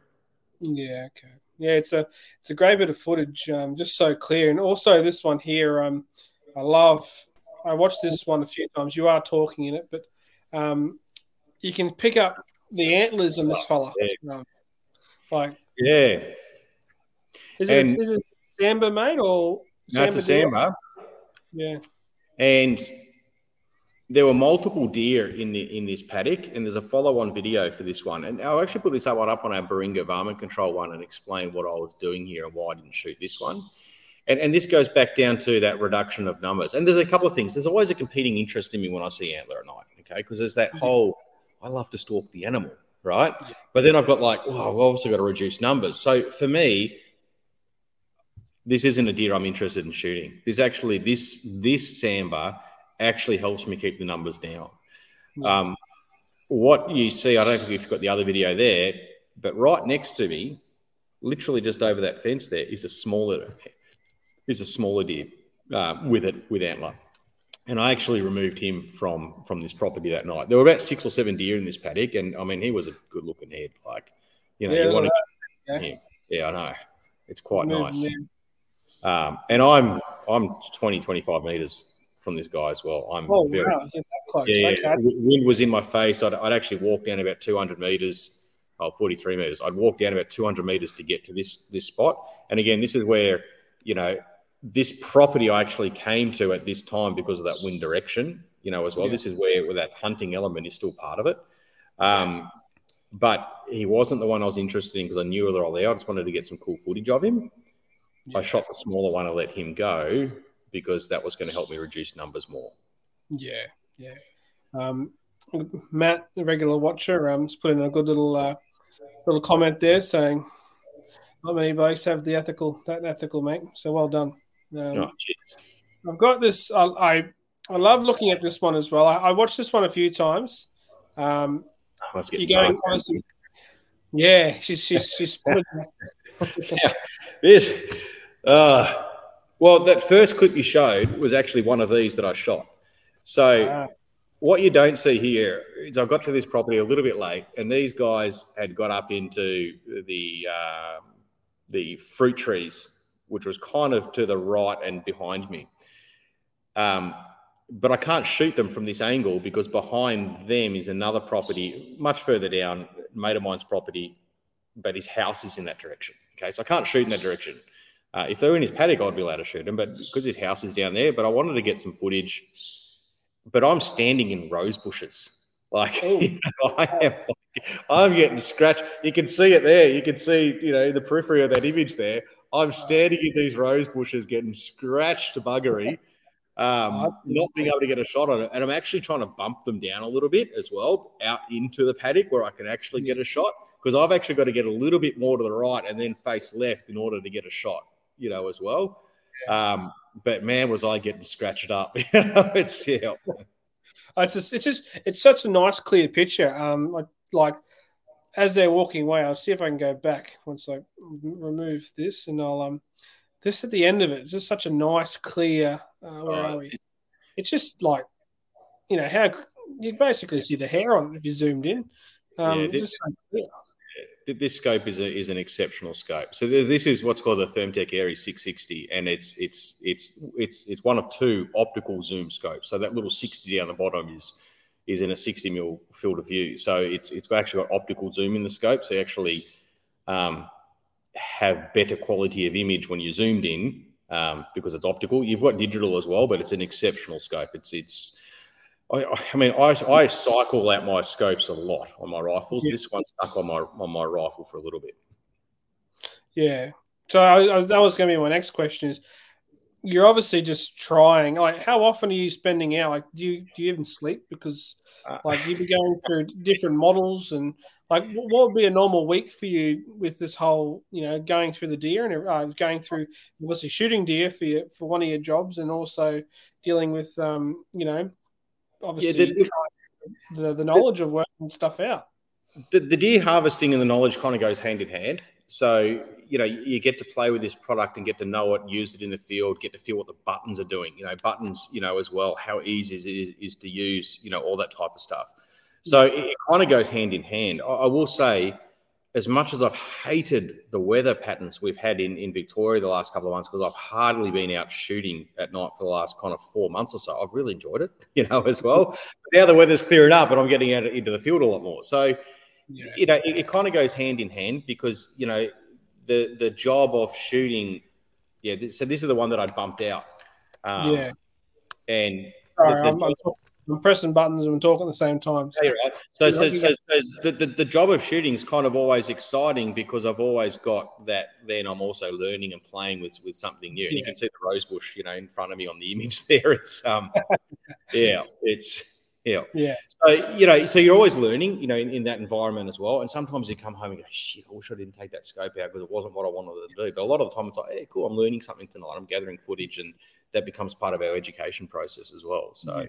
Yeah. Okay. Yeah. It's a great bit of footage. Just so clear, and also this one here. I love. I watched this one a few times. You are talking in it, but you can pick up the antlers on this fella. Yeah. Is it Samba, mate, or Samba? No, it's a Samba. Yeah. And there were multiple deer in this paddock, and there's a follow-on video for this one. And I'll actually put this one up on our Baringa Varmint Control one and explain what I was doing here and why I didn't shoot this one. And this goes back down to that reduction of numbers. And there's a couple of things. There's always a competing interest in me when I see antler at night, okay, because there's that whole, I love to stalk the animal, right? Yeah. But then I've got like, well, I've also got to reduce numbers. So for me, this isn't a deer I'm interested in shooting. This actually, this Samba actually helps me keep the numbers down. What you see, I don't think you've got the other video there, but right next to me, literally just over that fence there, is a smaller deer with antler. And I actually removed him from this property that night. There were about 6 or 7 deer in this paddock, and I mean, he was a good looking head. Like, you want to. Yeah. I know. It's quite nice. And I'm 20, 25 metres from this guy as well. Wow. That close. Yeah, okay. Wind was in my face. I'd actually walk down about 200 metres, 43 metres. I'd walk down about 200 metres to get to this spot. And again, this is where, this property I actually came to at this time because of that wind direction, as well. Yeah. This is where that hunting element is still part of it. But he wasn't the one I was interested in because I knew they were all there. I just wanted to get some cool footage of him. I shot the smaller one and let him go because that was going to help me reduce numbers more. Yeah, yeah. Matt, the regular watcher, just put in a good little comment there saying, not many blokes have that ethical, mate. So well done. I've got this. I love looking at this one as well. I watched this one a few times. Yeah, she's spotted. Well, that first clip you showed was actually one of these that I shot. So what you don't see here is I got to this property a little bit late, and these guys had got up into the fruit trees, which was kind of to the right and behind me. But I can't shoot them from this angle because behind them is another property much further down, mate of mine's property, but his house is in that direction. Okay, so I can't shoot in that direction. If they were in his paddock, I'd be allowed to shoot him, but because his house is down there, but I wanted to get some footage. But I'm standing in rose bushes. Like, I'm getting scratched. You can see it there. You can see, the periphery of that image there. I'm standing in these rose bushes getting scratched to buggery. not being able to get a shot on it. And I'm actually trying to bump them down a little bit as well, out into the paddock where I can actually get a shot, because I've actually got to get a little bit more to the right and then face left in order to get a shot, you know, as well. But man, was I getting scratched up. It's such a nice, clear picture. Like as they're walking away, I'll see if I can go back once I remove this, and I'll this at the end of it. It's just such a nice, clear. It's just like, you know, how you basically see the hair on it if you zoomed in. This scope is an exceptional scope. So this is what's called the Thermtec airy 660, and it's one of two optical zoom scopes. So that little 60 down the bottom is in a 60 mil field of view. So it's actually got optical zoom in the scope. So you actually have better quality of image when you're zoomed in because it's optical. You've got digital as well, but it's an exceptional scope. I mean, I cycle out my scopes a lot on my rifles. Yeah. This one stuck on my rifle for a little bit. Yeah. So that was going to be my next question is, you're obviously just trying. Like, how often are you spending out? Like, do you even sleep? Because like you'd be going through different models, and like what would be a normal week for you with this whole, you know, going through the deer and going through obviously shooting deer for one of your jobs, and also dealing with you know, obviously the knowledge of working stuff out. The deer harvesting and the knowledge kind of goes hand in hand. So, you know, you get to play with this product and get to know it, use it in the field, get to feel what the buttons are doing, you know, buttons, you know, as well, how easy it is to use, you know, all that type of stuff. So it kind of goes hand in hand. I will say, as much as I've hated the weather patterns we've had in Victoria the last couple of months, because I've hardly been out shooting at night for the last kind of 4 months or so, I've really enjoyed it, you know, as well. But now the weather's clearing up and I'm getting out into the field a lot more. So, you know, it kind of goes hand in hand because, you know, the job of shooting, so this is the one that I bumped out. And sorry, I'm pressing buttons and I'm talking at the same time. So, right. So the job of shooting is kind of always exciting because I've always got that. Then I'm also learning and playing with something new. And you can see the rose bush, you know, in front of me on the image there. It's So, you know, so you're always learning, you know, in that environment as well. And sometimes you come home and go, shit, I wish I didn't take that scope out because it wasn't what I wanted to do. But a lot of the time it's like, hey, cool, I'm learning something tonight. I'm gathering footage, and that becomes part of our education process as well. So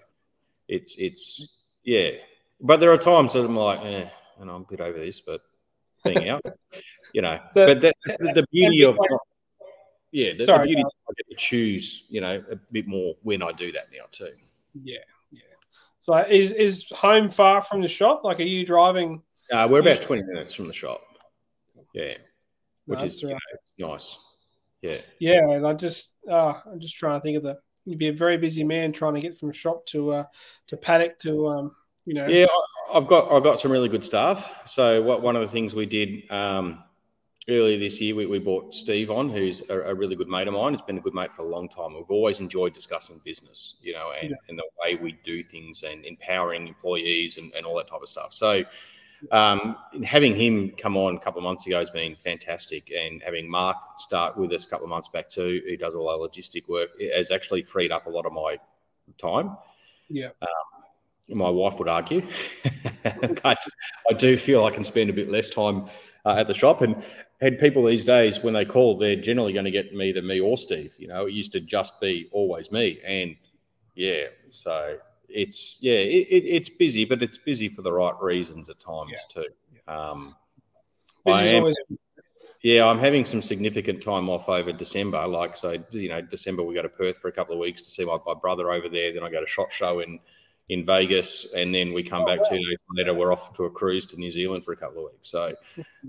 it's but there are times that I'm like, and I'm a bit over this, but being out, you know. So, but the beauty of the beauty is I get to choose, you know, a bit more when I do that now too. So is home far from the shop? Like, are you driving? We're about 20 minutes from the shop. Which is nice. And I'm just trying to think of the. You'd be a very busy man trying to get from shop to paddock to you know. Yeah, I've got some really good staff. So one of the things we did earlier this year, we brought Steve on, who's a really good mate of mine. He's been a good mate for a long time. We've always enjoyed discussing business, you know, and the way we do things and empowering employees and all that type of stuff. So having him come on a couple of months ago has been fantastic, and having Mark start with us a couple of months back too, who does all our logistic work, it has actually freed up a lot of my time. My wife would argue, but I do feel I can spend a bit less time at the shop. And had people these days when they call, they're generally going to get either me or Steve. You know, it used to just be always me, and so. It's busy, but it's busy for the right reasons at times too. I'm having some significant time off over December. Like, so, you know, December we go to Perth for a couple of weeks to see my brother over there. Then I go to SHOT Show in Vegas, and then we come back 2 days later. We're off to a cruise to New Zealand for a couple of weeks. So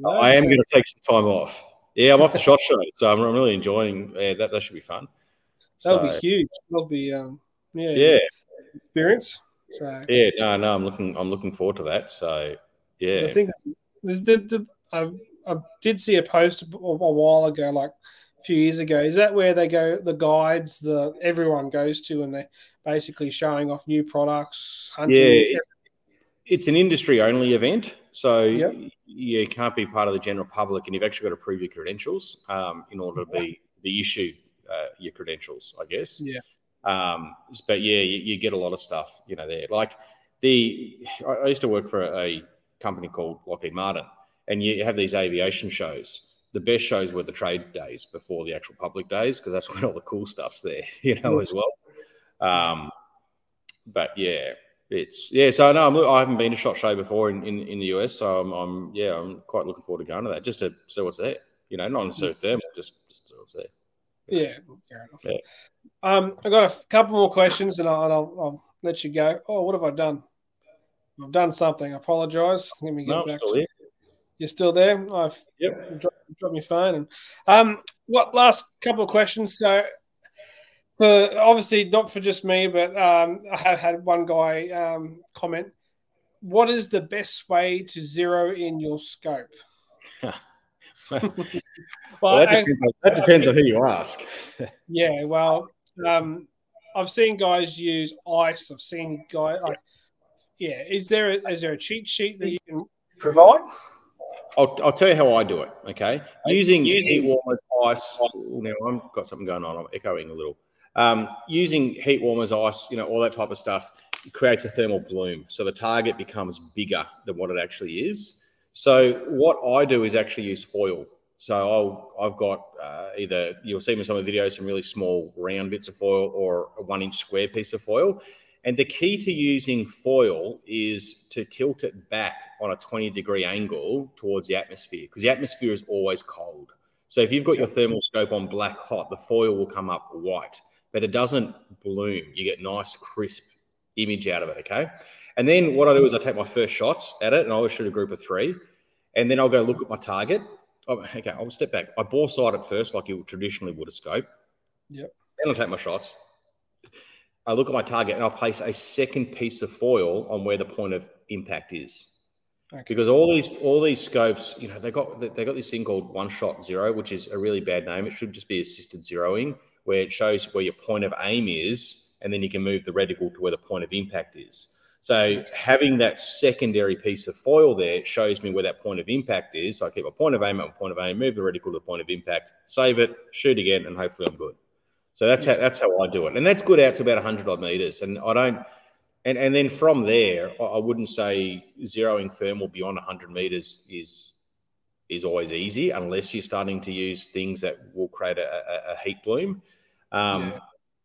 I am going to take some time off. Yeah, I'm off the SHOT Show, so I'm really enjoying that. That should be fun. That'll be huge. That'll be experience. So I'm looking forward to that. So I think I did see a post a while ago, like a few years ago. Is that where they go? The guides, everyone goes to, and they're basically showing off new products, hunting. Yeah, it's an industry only event, so you can't be part of the general public, and you've actually got to prove your credentials in order to be issued your credentials, I guess. But yeah, you get a lot of stuff, you know, there. Like I used to work for a company called Lockheed Martin, and you have these aviation shows. The best shows were the trade days before the actual public days, because that's when all the cool stuff's there, you know, as well. But yeah, so no, I haven't been to SHOT Show before in the US, so I'm quite looking forward to going to that just to see what's there, you know, not necessarily thermal, just to see what's there. Yeah, fair enough. Yeah. I've got a couple more questions, and I'll let you go. Oh, what have I done? I've done something. I apologise. Let me get back to you. You're still there? I've dropped my phone. And what last couple of questions? So, obviously not for just me, but I have had one guy comment. What is the best way to zero in your scope? Well, that depends on who you ask. Yeah, well, I've seen guys use ice. I've seen guys. Is there a cheat sheet that you can provide? I'll tell you how I do it. Okay, using heat warmers, ice. Now I've got something going on. I'm echoing a little. Using heat warmers, ice, you know, all that type of stuff, it creates a thermal bloom, so the target becomes bigger than what it actually is. So what I do is actually use foil. So I've got either, you'll see in some of the videos, some really small round bits of foil or a 1-inch square piece of foil. And the key to using foil is to tilt it back on a 20-degree angle towards the atmosphere, because the atmosphere is always cold. So if you've got your thermal scope on black hot, the foil will come up white, but it doesn't bloom. You get nice, crisp image out of it, okay? And then what I do is I take my first shots at it, and I always shoot a group of 3. And then I'll go look at my target. I'll step back. I bore sight at first, like you traditionally would a scope. Yep. Then I'll take my shots. I look at my target, and I'll place a second piece of foil on where the point of impact is. Okay. Because all these scopes, you know, they got this thing called one-shot zero, which is a really bad name. It should just be assisted zeroing, where it shows where your point of aim is, and then you can move the reticle to where the point of impact is. So having that secondary piece of foil there shows me where that point of impact is. So I keep a point of aim at point of aim, move the reticle to the point of impact, save it, shoot again, and hopefully I'm good. So that's how I do it. And that's good out to about 100-odd metres. And I don't – and then from there, I wouldn't say zeroing thermal beyond 100 metres is always easy, unless you're starting to use things that will create a heat bloom. And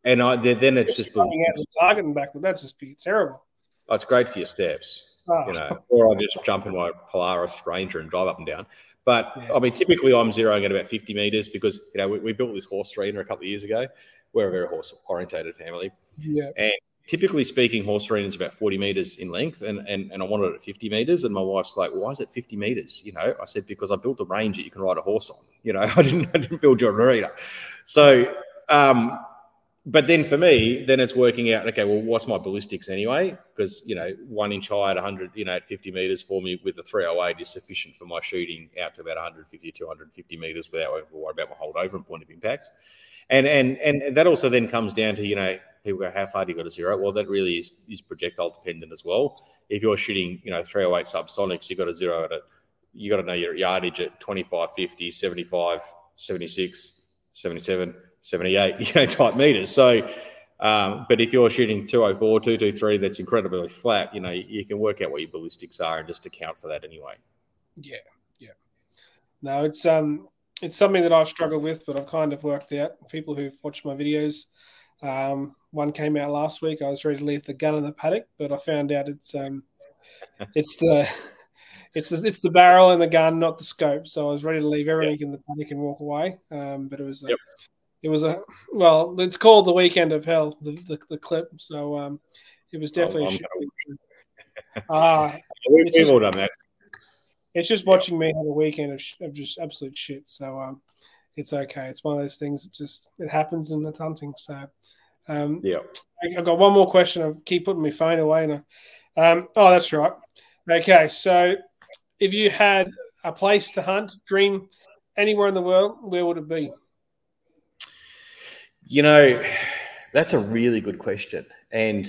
then it's just – coming out the target and back, but that's just terrible. Oh, it's great for your steps, you know, or I just jump in my Polaris Ranger and drive up and down. But, I mean, typically I'm zeroing at about 50 metres because, you know, we built this horse arena a couple of years ago. We're a very horse-orientated family. Yeah. And typically speaking, horse arena is about 40 metres in length, and I wanted it at 50 metres. And my wife's like, why is it 50 metres? You know, I said, because I built a range that you can ride a horse on. You know, I didn't build your arena. So, but then for me, then it's working out, okay, well, what's my ballistics anyway? Because, you know, 1 inch high at 100, you know, at 50 metres for me with a 308 is sufficient for my shooting out to about 150, 250 metres without worrying about my holdover and point of impact. And that also then comes down to, you know, people go, how far do you go to zero? Well, that really is projectile dependent as well. If you're shooting, you know, 308 subsonics, you've got to zero at it. You got to know your yardage at 25, 50, 75, 76, 77. 78, you know, type meters. So, but if you're shooting 204, 223, that's incredibly flat. You know, you can work out what your ballistics are and just account for that anyway. Yeah, yeah. No, it's something that I've struggled with, but I've kind of worked out. People who've watched my videos, one came out last week. I was ready to leave the gun in the paddock, but I found out it's the barrel and the gun, not the scope. So I was ready to leave everything in the paddock and walk away. But it was. It was it's called The Weekend of Hell, the clip. So it was definitely it's just watching me have a weekend of just absolute shit. So it's okay. It's one of those things that just it happens in the hunting. So I've got one more question. I keep putting my phone away. And oh, that's right. Okay, so if you had a place to hunt, dream, anywhere in the world, where would it be? You know, that's a really good question. And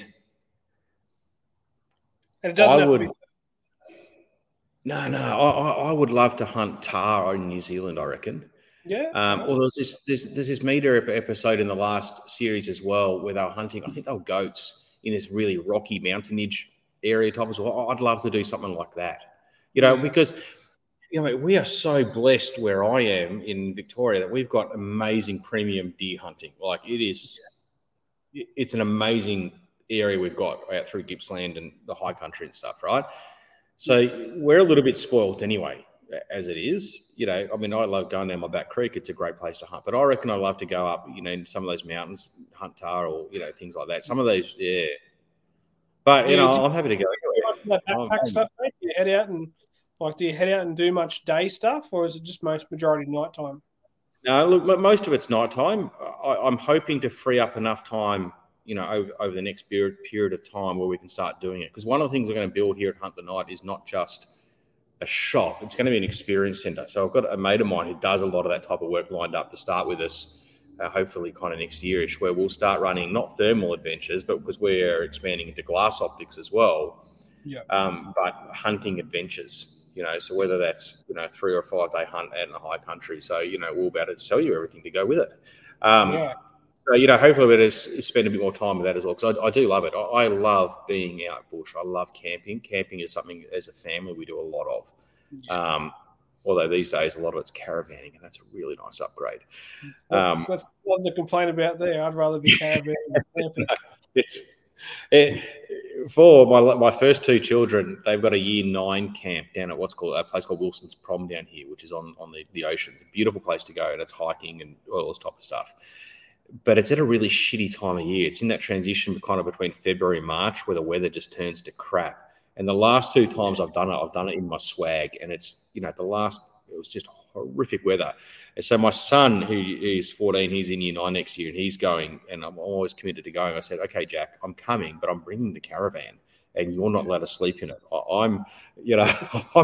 it doesn't have to be. No. I would love to hunt tar in New Zealand, I reckon. Yeah. Although there's this meter episode in the last series as well where they were hunting, I think they were goats in this really rocky mountainage area top as well. I'd love to do something like that, you know, because, you know, we are so blessed where I am in Victoria that we've got amazing premium deer hunting. Like it is, it's an amazing area we've got out through Gippsland and the high country and stuff, right? So we're a little bit spoilt anyway, as it is, you know. I mean, I love going down my back creek. It's a great place to hunt, but I reckon I love to go up, you know, in some of those mountains, hunt tar or, you know, things like that. Some of those, yeah. But, you know, I'm happy to go. That backpack stuff, mate? Do you head out and, like, do you head out and do much day stuff, or is it just majority nighttime? No, look, most of it's nighttime. I'm hoping to free up enough time, you know, over the next period of time where we can start doing it. Because one of the things we're going to build here at Hunt the Night is not just a shop. It's going to be an experience center. So I've got a mate of mine who does a lot of that type of work lined up to start with us, hopefully kind of next yearish, where we'll start running not thermal adventures, but because we're expanding into glass optics as well, but hunting adventures, you know, so whether that's, you know, 3 or 5 day hunt out in the high country. So, you know, we'll be able to sell you everything to go with it. So, you know, hopefully we'll just spend a bit more time with that as well, because I do love it. I love being out bush. I love camping. Camping is something, as a family, we do a lot of. Although these days, a lot of it's caravanning, and that's a really nice upgrade. That's nothing to complain about there. I'd rather be caravanning than camping. For my first two children, they've got a year 9 camp down at a place called Wilson's Prom down here, which is on the ocean. It's a beautiful place to go, and it's hiking and all this type of stuff. But it's at a really shitty time of year. It's in that transition kind of between February and March where the weather just turns to crap. And the last 2 times I've done it in my swag. And it's, you know, it was just horrific weather. And so my son, who is 14, he's in year 9 next year, and he's going, and I'm always committed to going. I said, okay, Jack, I'm coming, but I'm bringing the caravan, and you're not allowed to sleep in it. I'm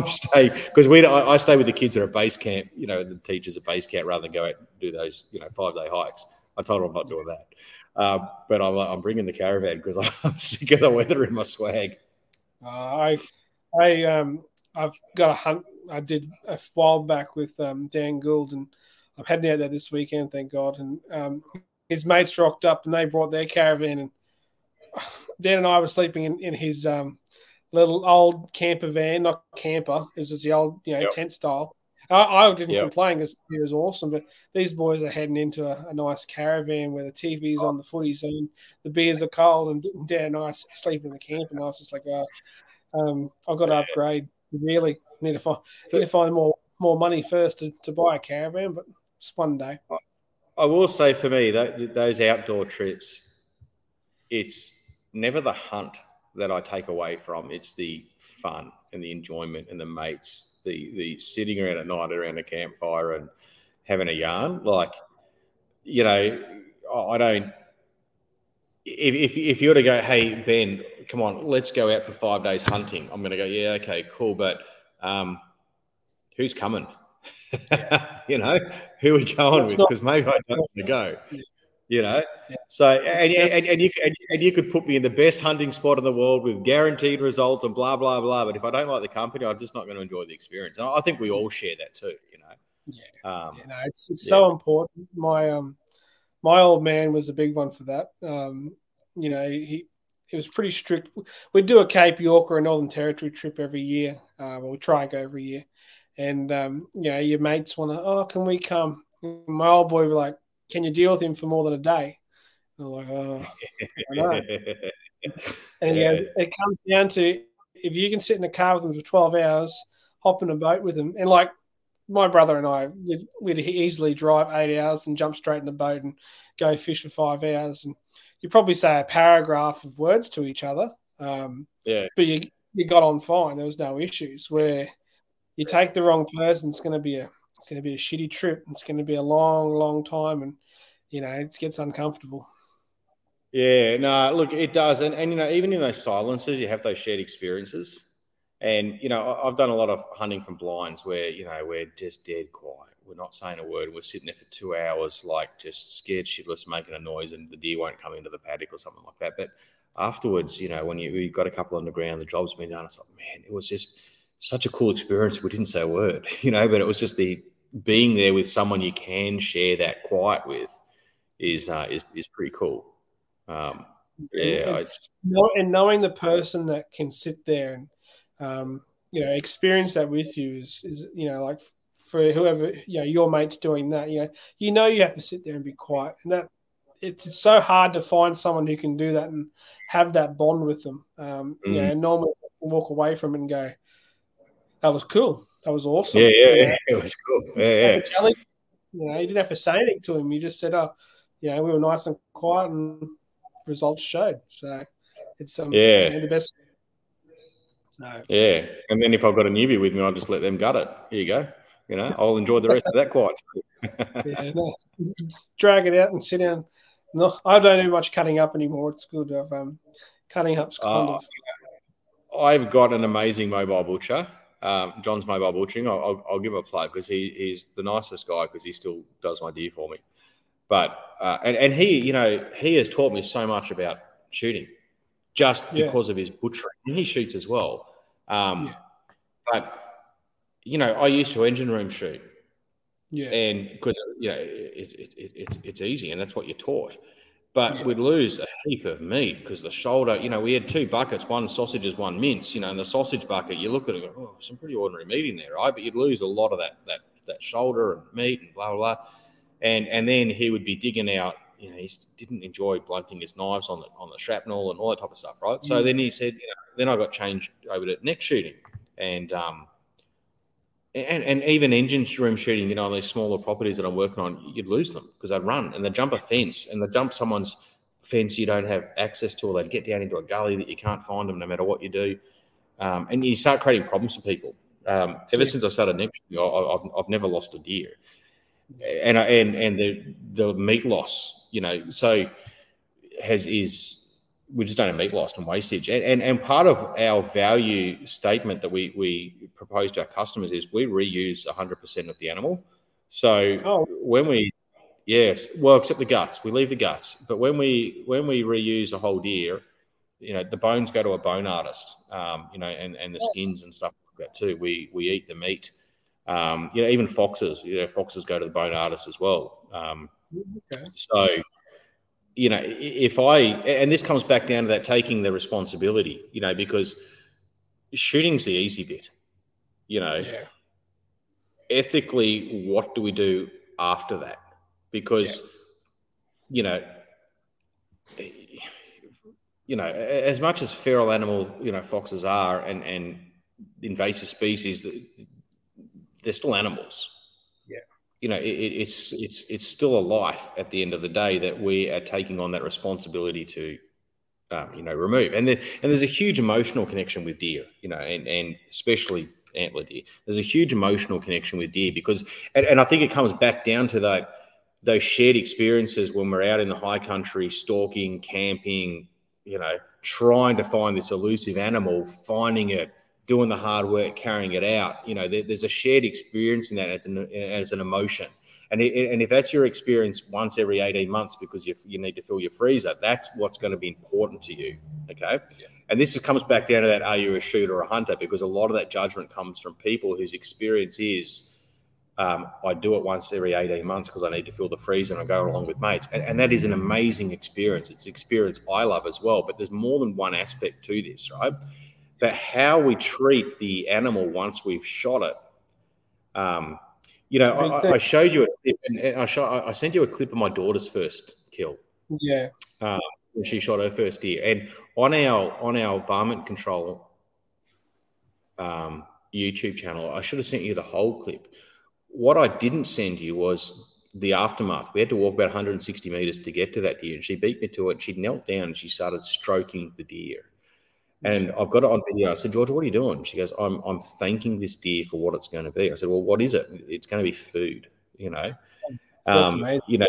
staying, because I stay with the kids that are at base camp, you know, the teachers at base camp, rather than go out and do those, you know, 5-day hikes. I told her I'm not doing that. But I'm bringing the caravan because I'm sick of the weather in my swag. I've got a hunt I did a while back with Dan Gould, and I'm heading out there this weekend, thank God. And his mates rocked up, and they brought their caravan, and Dan and I were sleeping in his little old camper van, not camper. It was just the old, you know, tent style. I didn't complain because it was awesome, but these boys are heading into a nice caravan where the TV's on, the footy's on, the beers are cold, and Dan and I sleep in the camp, and I was just like, I've got to upgrade. Really, need to find more money first to buy a caravan, but it's one day. I will say for me, those outdoor trips, it's never the hunt that I take away from. It's the fun and the enjoyment and the mates. The sitting around at night around a campfire and having a yarn, like, you know, I don't. If you were to go, hey Ben, come on, let's go out for 5 days hunting, I'm gonna go, yeah, okay, cool, but who's coming? You know, who are we going with? Because maybe I don't want to go. You know, so and you could put me in the best hunting spot in the world with guaranteed results and blah blah blah. But if I don't like the company, I'm just not going to enjoy the experience. And I think we all share that too. You know, it's so important. My old man was a big one for that. You know, he was pretty strict. We'd do a Cape York or a Northern Territory trip every year. We try and go every year, and you know, your mates want to. Oh, can we come? And my old boy would like, can you deal with him for more than a day? And I'm like, oh, I know. And it comes down to, if you can sit in a car with him for 12 hours, hop in a boat with him. And like my brother and I, we'd easily drive 8 hours and jump straight in the boat and go fish for 5 hours. And you probably say a paragraph of words to each other. But you got on fine. There was no issues. Where you take the wrong person, it's going to be a shitty trip. It's going to be a long, long time. And, you know, it gets uncomfortable. Yeah, no, look, it does. And you know, even in those silences, you have those shared experiences. And, you know, I've done a lot of hunting from blinds where, you know, we're just dead quiet. We're not saying a word. We're sitting there for 2 hours, like just scared shitless, making a noise, and the deer won't come into the paddock or something like that. But afterwards, you know, when you've got a couple on the ground, the job's been done. It's like, man, it was just such a cool experience. We didn't say a word, you know, but it was just the being there with someone you can share that quiet with is pretty cool. And knowing the person that can sit there and experience that with you is like for whoever your mate's doing that, you have to sit there and be quiet, and that it's so hard to find someone who can do that and have that bond with them. Normally walk away from it and go, that was cool. That was awesome. Yeah, it was cool. Yeah. You didn't have to say anything to him. You just said, we were nice and quiet, and results showed. So it's the best. So. Yeah, and then if I've got a newbie with me, I'll just let them gut it. Here you go. I'll enjoy the rest of that quiet. Drag it out and sit down. No, I don't do much cutting up anymore. It's good. Cutting up's kind of. I've got an amazing mobile butcher. John's mobile butchering. I'll give him a plug because he's the nicest guy, because he still does my deer for me. But and he has taught me so much about shooting, just because of his butchering. And he shoots as well. But I used to engine room shoot. Yeah. And because it's easy, and that's what you're taught. But we'd lose a heap of meat because the shoulder, we had two buckets, one sausages, one mince, and the sausage bucket, you look at it and go, oh, some pretty ordinary meat in there, right? But you'd lose a lot of that shoulder and meat and blah, blah, blah. And then he would be digging out, he didn't enjoy blunting his knives on the shrapnel and all that type of stuff, right? Mm. So then he said, then I got changed over to neck shooting and even engine room shooting, on these smaller properties that I'm working on, you'd lose them because they'd run and they'd jump a fence and they'd jump someone's fence you don't have access to, or they'd get down into a gully that you can't find them no matter what you do. And you start creating problems for people. Ever since I started neck shooting, I've never lost a deer. And the meat loss, so we just don't have meat loss and wastage. And part of our value statement that we propose to our customers is we reuse 100% of the animal. So when except the guts, we leave the guts. But when we reuse a whole deer, the bones go to a bone artist, and the skins and stuff like that too. We eat the meat. Even foxes, foxes go to the bone artist as well. So, if and this comes back down to that taking the responsibility, because shooting's the easy bit, Ethically, what do we do after that? Because, as much as feral animal, foxes are and invasive species, they're still animals. Yeah. It's still a life at the end of the day that we are taking on that responsibility to, remove. And there's a huge emotional connection with deer, and especially antler deer. There's a huge emotional connection with deer because, and I think it comes back down to those shared experiences when we're out in the high country, stalking, camping, trying to find this elusive animal, finding it, doing the hard work, carrying it out. There's a shared experience in that as an emotion. And if that's your experience once every 18 months because you need to fill your freezer, that's what's going to be important to you, okay? Yeah. And this comes back down to that, are you a shooter or a hunter? Because a lot of that judgment comes from people whose experience is, I do it once every 18 months because I need to fill the freezer and I go along with mates. And that is an amazing experience. It's an experience I love as well, but there's more than one aspect to this, right? But how we treat the animal once we've shot it, I showed you a clip, and I sent you a clip of my daughter's first kill. Yeah, when she shot her first deer, and on our Varmint Control YouTube channel, I should have sent you the whole clip. What I didn't send you was the aftermath. We had to walk about 160 meters to get to that deer, and she beat me to it. She knelt down and she started stroking the deer. And I've got it on video. I said, Georgia, what are you doing? She goes, I'm thanking this deer for what it's going to be. I said, well, what is it? It's going to be food, That's amazing.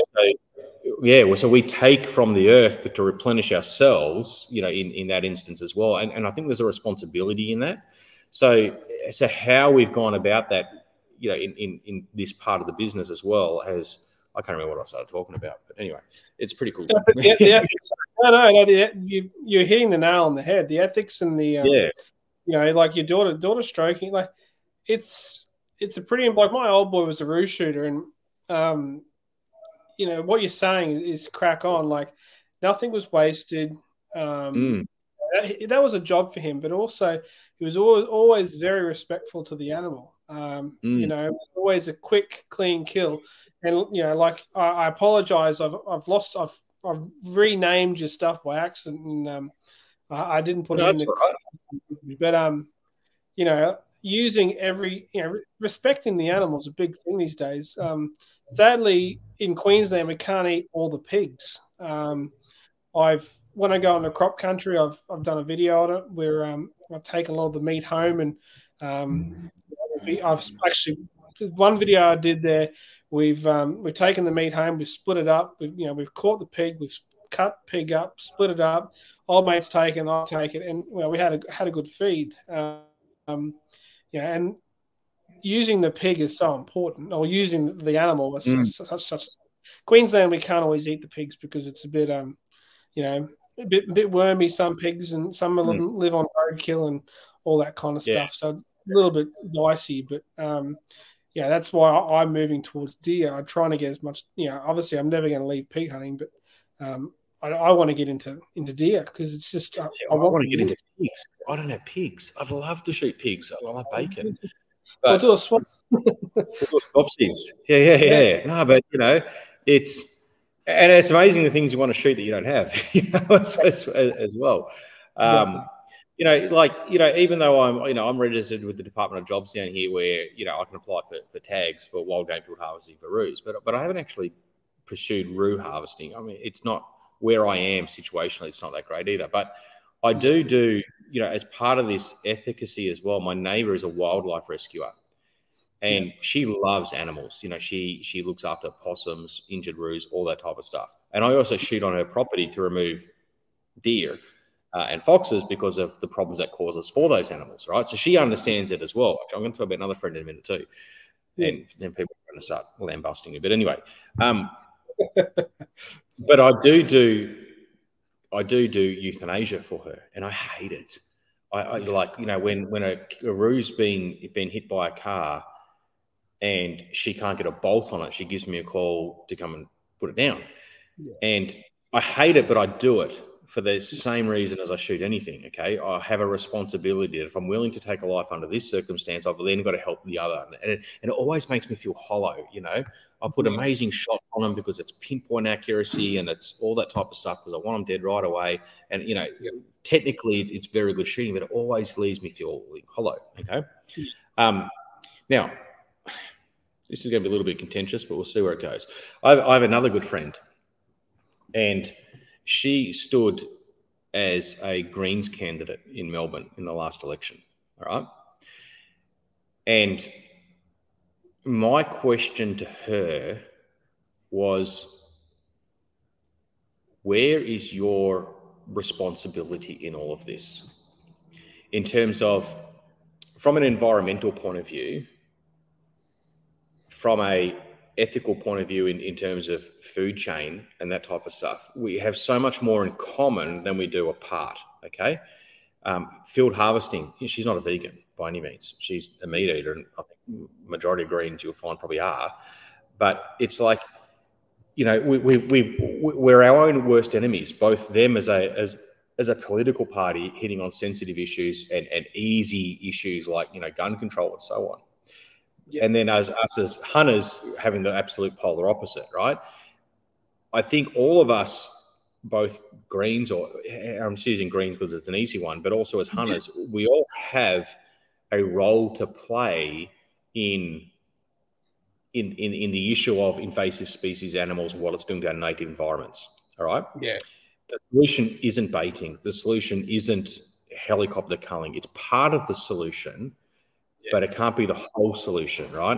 So we take from the earth, but to replenish ourselves, in that instance as well. And I think there's a responsibility in that. So how we've gone about that, in this part of the business as well as, I can't remember what I started talking about, but anyway, it's pretty cool. You're hitting the nail on the head. The ethics and your daughter stroking, like it's it's a pretty, like my old boy was a roo shooter, and you know what you're saying is crack on. Like nothing was wasted. That was a job for him, but also he was always very respectful to the animal. You know, it was always a quick, clean kill. And you know, like I apologize, I've renamed your stuff by accident, and I didn't put it in the. Right. But you know, using every, you know, respecting the animal is a big thing these days. Sadly, in Queensland, we can't eat all the pigs. When I go into crop country, I've done a video on it where I take a lot of the meat home, and I've actually one video I did there. We've taken the meat home, we've split it up. We've caught the pig, we've cut pig up, split it up. Old mate's taken, I'll take it, and well, we had a good feed. And using the pig is so important, or using the animal was such. Queensland, we can't always eat the pigs because it's a bit a bit wormy, some pigs, and some of them live on roadkill and all that kind of stuff. So it's a little bit dicey, but that's why I'm moving towards deer. I'm trying to get as much, obviously I'm never going to leave pig hunting, but I want to get into deer because it's just... I want to get into pigs. I don't have pigs. I'd love to shoot pigs. I love bacon. I'll do a swap. Yeah. No, but, And it's amazing the things you want to shoot that you don't have, as well. Even though I'm registered with the Department of Jobs down here, where I can apply for tags for wild game field harvesting for roos, but I haven't actually pursued roo harvesting. I mean, it's not where I am situationally; it's not that great either. But I do as part of this efficacy as well. My neighbour is a wildlife rescuer. And she loves animals. She looks after possums, injured roos, all that type of stuff. And I also shoot on her property to remove deer and foxes because of the problems that causes for those animals, right? So she understands it as well. I'm going to talk about another friend in a minute too. And then people are going to start lambasting me. But anyway, but I do euthanasia for her, and I hate it. When a roo's been hit by a car, and she can't get a bolt on it, she gives me a call to come and put it down. Yeah. And I hate it, but I do it for the same reason as I shoot anything, okay? I have a responsibility that if I'm willing to take a life under this circumstance, I've then got to help the other. And it always makes me feel hollow, I put amazing shots on them because it's pinpoint accuracy and it's all that type of stuff because I want them dead right away. And, technically it's very good shooting, but it always leaves me feeling hollow, okay? Yeah. Now... this is going to be a little bit contentious, but we'll see where it goes. I have another good friend, and she stood as a Greens candidate in Melbourne in the last election, all right? And my question to her was, where is your responsibility in all of this? In terms of, from an environmental point of view, from a ethical point of view in terms of food chain and that type of stuff, we have so much more in common than we do apart, okay? Field harvesting, she's not a vegan by any means. She's a meat eater, and I think majority of Greens you'll find probably are. But it's like, we're our own worst enemies, both them as a political party hitting on sensitive issues and easy issues like, gun control and so on. Yeah. And then as us as hunters having the absolute polar opposite, right? I think all of us, both Greens, or I'm choosing Greens because it's an easy one, but also as hunters, we all have a role to play in the issue of invasive species animals, what it's doing to our native environments. All right. Yeah. The solution isn't baiting. The solution isn't helicopter culling. It's part of the solution. But it can't be the whole solution, right?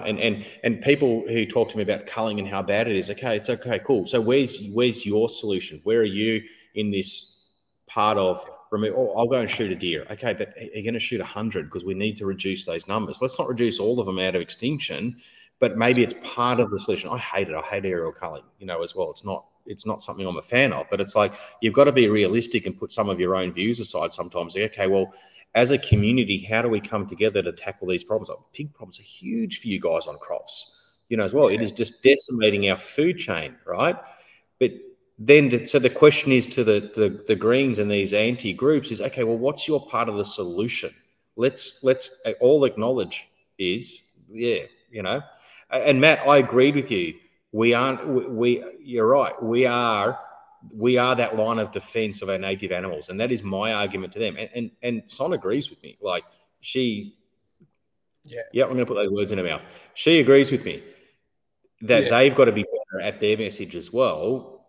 And people who talk to me about culling and how bad it is, okay, cool. So where's your solution? Where are you in this part of, I'll go and shoot a deer. Okay, but you're going to shoot 100 because we need to reduce those numbers. Let's not reduce all of them out of extinction, but maybe it's part of the solution. I hate it. I hate aerial culling, as well. It's not something I'm a fan of, but it's like you've got to be realistic and put some of your own views aside sometimes. Okay, well, as a community, how do we come together to tackle these problems? Like, pig problems are huge for you guys on crops, you know, as well. It is just decimating our food chain, right? But then, so the question is to the Greens and these anti-groups is, okay, well, what's your part of the solution? Let's all acknowledge is, yeah, you know. And Matt, I agreed with you. We aren't. You're right. We are that line of defence of our native animals, and that is my argument to them. And Son agrees with me. Like she, yeah. I'm going to put those words in her mouth. She agrees with me that they've got to be better at their message as well.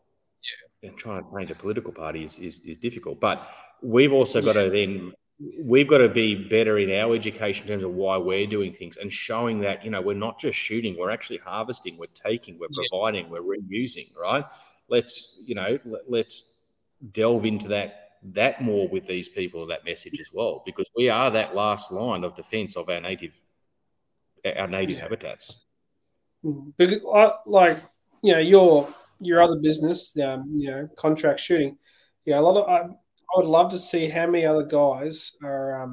Yeah, and trying to change a political party is difficult. But we've also got to then. We've got to be better in our education in terms of why we're doing things and showing that, you know, we're not just shooting, we're actually harvesting, we're taking, we're providing, we're reusing, right? Let's, you know, let's delve into that more with these people, that message as well, because we are that last line of defense of our native habitats. Because like, you know, your other business, you know, contract shooting, you know, a lot of, I would love to see how many other guys are,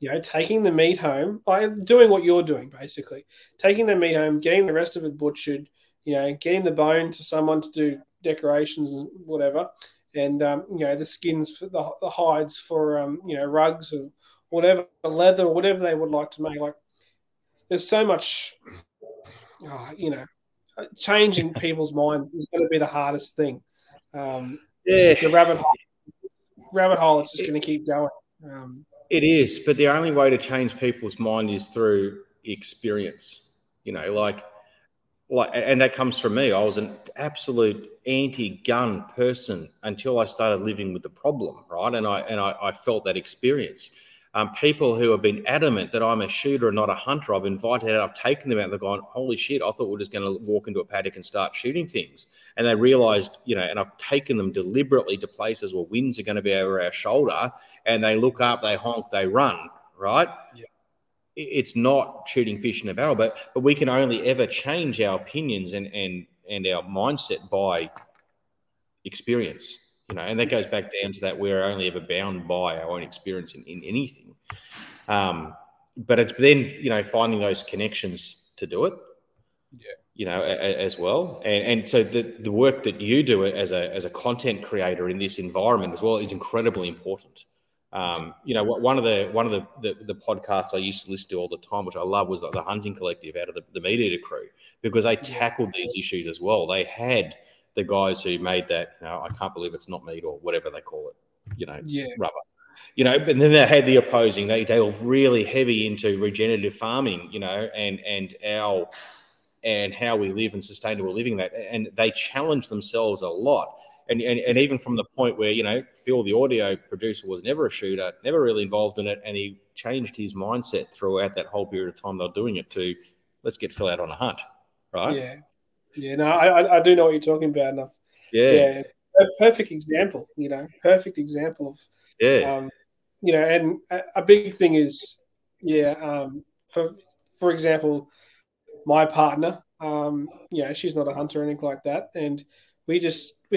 you know, taking the meat home, like doing what you're doing, basically. Taking the meat home, getting the rest of it butchered, you know, getting the bone to someone to do decorations and whatever, and, you know, the skins, for the hides for, you know, rugs or whatever, leather or whatever they would like to make. Like, there's so much, you know, changing people's minds is going to be the hardest thing. It's a rabbit hole, it's just going to keep going. It is, but the only way to change people's mind is through experience, you know, like, and that comes from me. I was an absolute anti-gun person until I started living with the problem, right? And I felt that experience. People who have been adamant that I'm a shooter and not a hunter, I've invited out, I've taken them out, they've gone, holy shit, I thought we're just going to walk into a paddock and start shooting things. And they realised, you know, and I've taken them deliberately to places where winds are going to be over our shoulder, and they look up, they honk, they run, right? Yeah. It's not shooting fish in a barrel, but we can only ever change our opinions and our mindset by experience. You know, and that goes back down to that we're only ever bound by our own experience in anything. But it's then, you know, finding those connections to do it, you know, as well. And so the work that you do as a content creator in this environment as well is incredibly important. You know, one of the podcasts I used to listen to all the time, which I love, was the Hunting Collective out of the Meat Eater crew, because they tackled these issues as well. They had the guys who made that, you know, I can't believe it's not meat or whatever they call it, you know, rubber, you know, and then they had the opposing, they were really heavy into regenerative farming, you know, and how we live and sustainable living, that, and they challenged themselves a lot. And even from the point where, you know, Phil, the audio producer, was never a shooter, never really involved in it. And he changed his mindset throughout that whole period of time they were doing it to, let's get Phil out on a hunt. Right. Yeah. Yeah, no, I do know what you're talking about enough. Yeah, it's a perfect example, you know, you know, and a big thing is, for example, my partner, she's not a hunter or anything like that, and we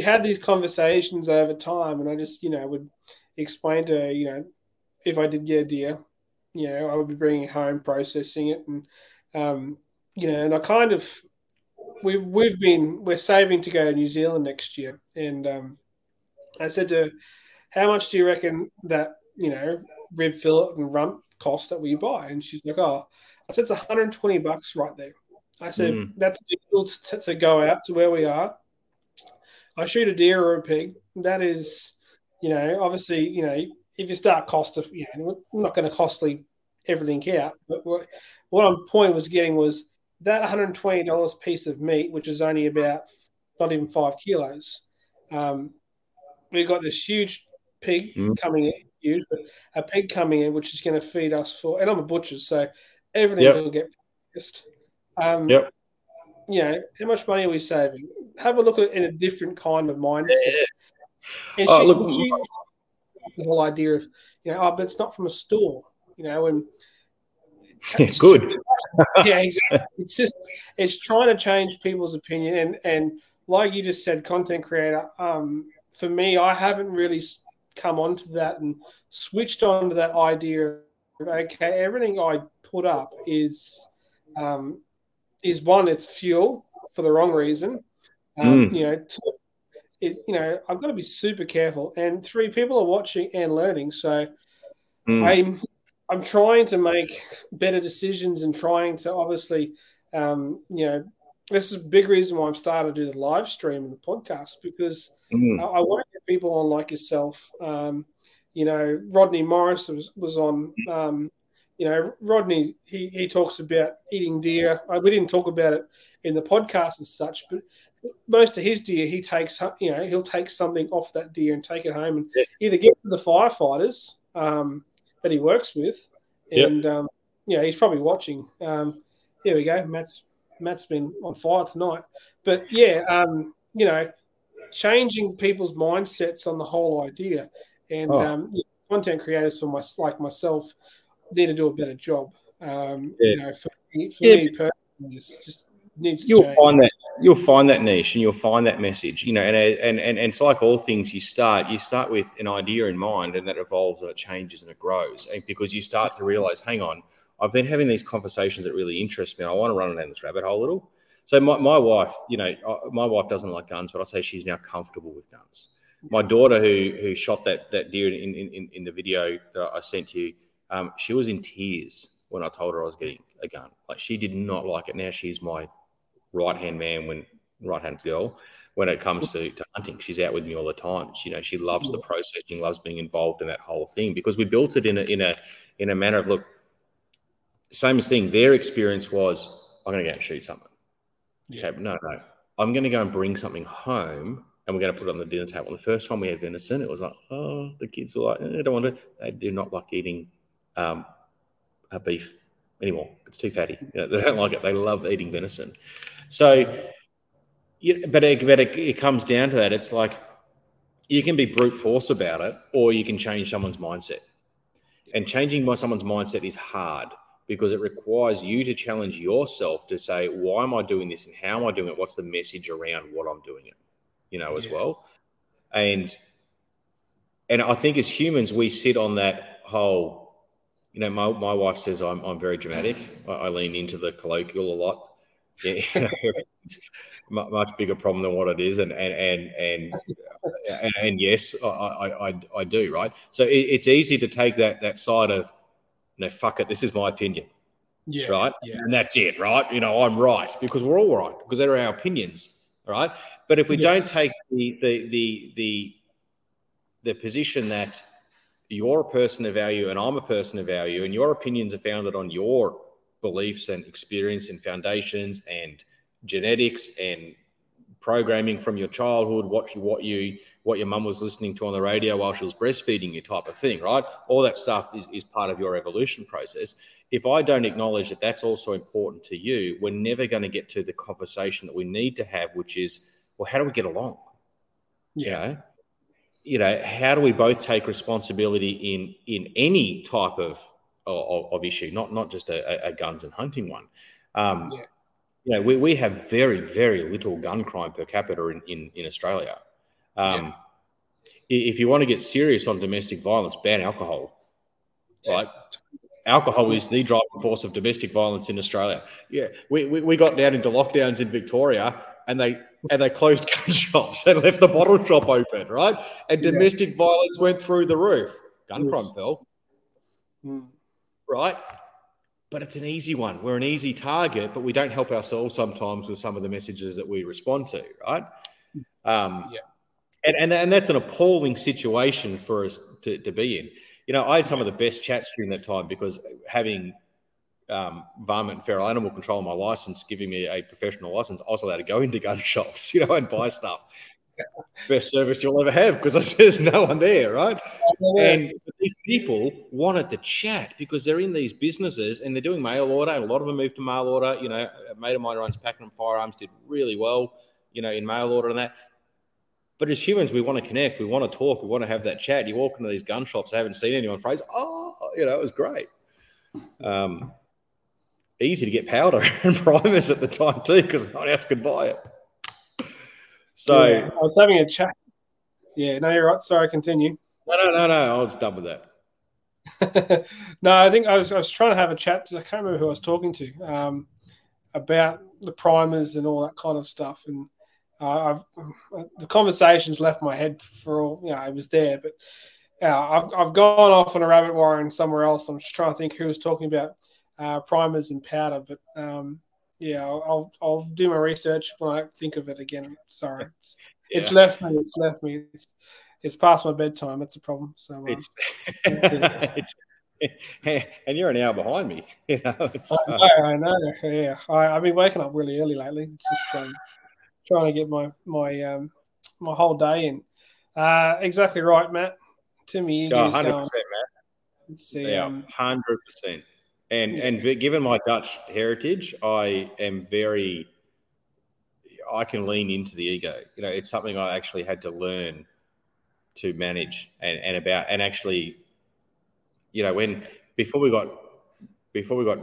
had these conversations over time, and I just, you know, would explain to her, you know, if I did get a deer, you know, I would be bringing it home, processing it, and, you know, and I kind of, we're saving to go to New Zealand next year, and I said to her, how much do you reckon that, you know, rib fillet and rump cost that we buy? And she's like, I said, it's $120 right there. I said, that's to go out to where we are. I shoot a deer or a pig. That is, you know, obviously, you know, if you start you know, we're not going to costly everything out, but what I'm point was getting was, that $120 piece of meat, which is only about not even 5 kilos, we've got this huge pig coming in, which is going to feed us for. And I'm a butcher, so everything will get processed. You know, how much money are we saving? Have a look at it in a different kind of mindset. And the whole idea of, you know, but it's not from a store, you know, and good. Yeah, exactly. It's just trying to change people's opinion, and like you just said, content creator. For me, I haven't really come on to that and switched on to that idea of, okay, everything I put up is one, it's fuel for the wrong reason. You know, two, you know, I've got to be super careful. And three, people are watching and learning. So I'm trying to make better decisions and trying to obviously, you know, this is a big reason why I'm starting to do the live stream and the podcast, because I want to get people on like yourself. You know, Rodney Morris was on, you know, Rodney, he talks about eating deer. We didn't talk about it in the podcast and such, but most of his deer, he takes, you know, he'll take something off that deer and take it home and either give it to the firefighters that he works with. And, yeah, he's probably watching. Here we go. Matt's been on fire tonight. But, yeah, you know, changing people's mindsets on the whole idea. And content creators for my, like myself need to do a better job. You know, for me personally, it's just needs. You'll find that niche, and you'll find that message. You know, and it's like all things. You start with an idea in mind, and that evolves and it changes and it grows. And because you start to realize, hang on, I've been having these conversations that really interest me. I want to run down this rabbit hole a little. So my wife, you know, my wife doesn't like guns, but I say she's now comfortable with guns. My daughter, who shot that deer in the video that I sent to you, she was in tears when I told her I was getting a gun. Like, she did not like it. Now she's my right-hand girl when it comes to hunting. She's out with me all the time. She, you know, she loves the process. She loves being involved in that whole thing, because we built it in a manner of, look, same thing. Their experience was, I'm going to go and shoot something. Yeah. Okay, no, I'm going to go and bring something home. And we're going to put it on the dinner table. And the first time we had venison, it was like, oh, the kids are like, I don't want to. They do not like eating beef anymore. It's too fatty. You know, they don't like it. They love eating venison. So, but it comes down to that. It's like, you can be brute force about it, or you can change someone's mindset. And changing someone's mindset is hard, because it requires you to challenge yourself to say, why am I doing this, and how am I doing it? What's the message around what I'm doing it? You know, as well. And I think as humans, we sit on that whole, you know, my wife says I'm very dramatic. I lean into the colloquial a lot. Yeah, you know, much bigger problem than what it is. And yes, I do, right? So it's easy to take that side of, you know, fuck it, this is my opinion. Yeah. Right? Yeah. And that's it, right? You know, I'm right, because we're all right, because they're our opinions. Right, but if we don't take the position that you're a person of value and I'm a person of value, and your opinions are founded on your beliefs and experience and foundations and genetics and programming from your childhood, what your mum was listening to on the radio while she was breastfeeding you, type of thing, right? All that stuff is part of your evolution process. If I don't acknowledge that that's also important to you, we're never going to get to the conversation that we need to have, which is, well, how do we get along? Yeah. You know, how do we both take responsibility in any type of issue, not just a guns and hunting one. You know, we have very, very little gun crime per capita in Australia. If you want to get serious on domestic violence, ban alcohol, right? Alcohol is the driving force of domestic violence in Australia. Yeah, we got down into lockdowns in Victoria, and they closed gun shops and left the bottle shop open, right? And domestic violence went through the roof. Gun crime fell, right? But it's an easy one. We're an easy target, but we don't help ourselves sometimes with some of the messages that we respond to, right? And that's an appalling situation for us to be in. You know, I had some of the best chats during that time, because having varmint and feral animal control on my license, giving me a professional license, I was allowed to go into gun shops, you know, and buy stuff. Best service you'll ever have, because there's no one there, right? And these people wanted to chat because they're in these businesses and they're doing mail order. And a lot of them moved to mail order. You know, a mate of mine runs Packingham Firearms, did really well, you know, in mail order and that. But as humans, we want to connect. We want to talk. We want to have that chat. You walk into these gun shops, I haven't seen anyone phrase, oh, you know, it was great. Easy to get powder and primers at the time too, because no one else could buy it. So I was having a chat. Yeah, no, you're right. Sorry, continue. No. I was done with that. No, I think I was trying to have a chat because I can't remember who I was talking to about the primers and all that kind of stuff. And the conversation's left my head for all, it was there. But I've gone off on a rabbit warren somewhere else. I'm just trying to think who was talking about primers and powder. But I'll do my research when I think of it again. Sorry. It's left me. It's past my bedtime. That's a problem. So and you're an hour behind me. I know. Yeah, I've been waking up really early lately. It's just trying to get my whole day in. Exactly right, Matt. Timmy, 100%, Matt. Let's see, 100%. And given my Dutch heritage, I am I can lean into the ego. You know, it's something I actually had to learn to manage and actually, when before we got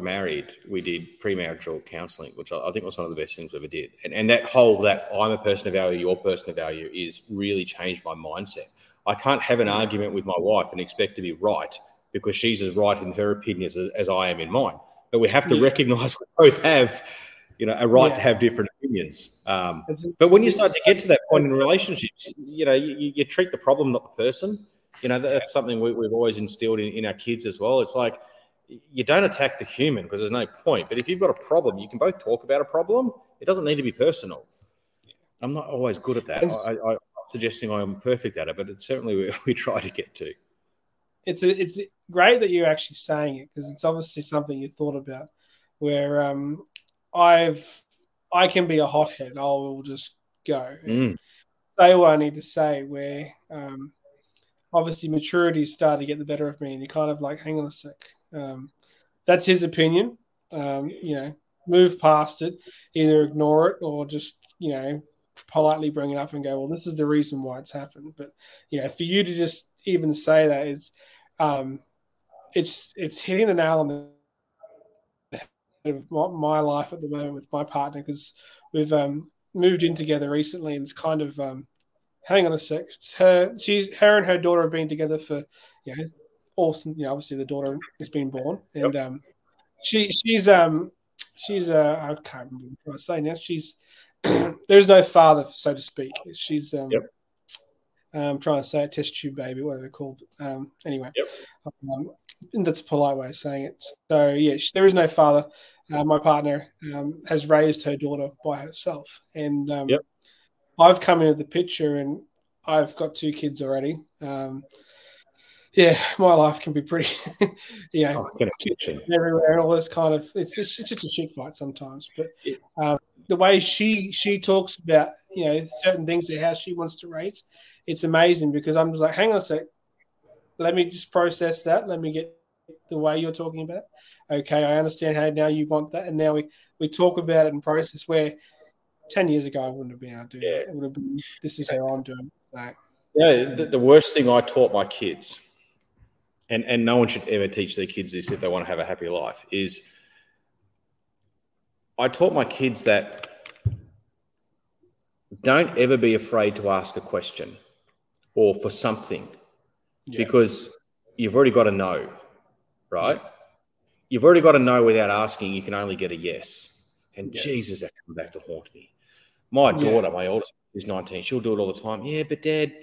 married, we did premarital counselling, which I think was one of the best things we ever did. And that whole I'm a person of value, you're a person of value is really changed my mindset. I can't have an argument with my wife and expect to be right because she's as right in her opinion as I am in mine. But we have to recognise we both have, a right to have different opinions. But when you start to get to that point in relationships, you treat the problem, not the person. That's something we've always instilled in our kids as well. It's like you don't attack the human because there's no point. But if you've got a problem, you can both talk about a problem. It doesn't need to be personal. I'm not always good at that. I'm not suggesting I'm perfect at it, but it's certainly we try to get to. It's great that you're actually saying it because it's obviously something you thought about where I can be a hothead. I will just go and say what I need to say where obviously maturity started to get the better of me and you're kind of like, hang on a sec. That's his opinion. Move past it, either ignore it or just, politely bring it up and go, well, this is the reason why it's happened. But, for you to just even say that it's hitting the nail on the of my life at the moment with my partner because we've moved in together recently and it's kind of hang on a sec. It's her and her daughter have been together for obviously the daughter has been born and she's I can't remember what I say now. She's there's no father, so to speak. She's I'm trying to say a test tube baby, whatever they're called. Anyway. And that's a polite way of saying it. So, there is no father. My partner has raised her daughter by herself. And I've come into the picture and I've got 2 kids already. My life can be pretty, everywhere and all this kind of, it's just a shit fight sometimes. But the way she talks about, certain things and how she wants to raise, it's amazing because I'm just like, hang on a sec. Let me just process that. Let me get the way you're talking about it. Okay, I understand how now you want that. And now we talk about it and process where 10 years ago I wouldn't have been able to do that. It would have been, this is how I'm doing it. So, the worst thing I taught my kids, and no one should ever teach their kids this if they want to have a happy life, is I taught my kids that don't ever be afraid to ask a question or for something. Yeah. Because you've already got to know, right? Yeah. You've already got to know without asking. You can only get a yes. And Jesus, that come back to haunt me. My daughter, my oldest, who's 19, she'll do it all the time. Yeah, but Dad,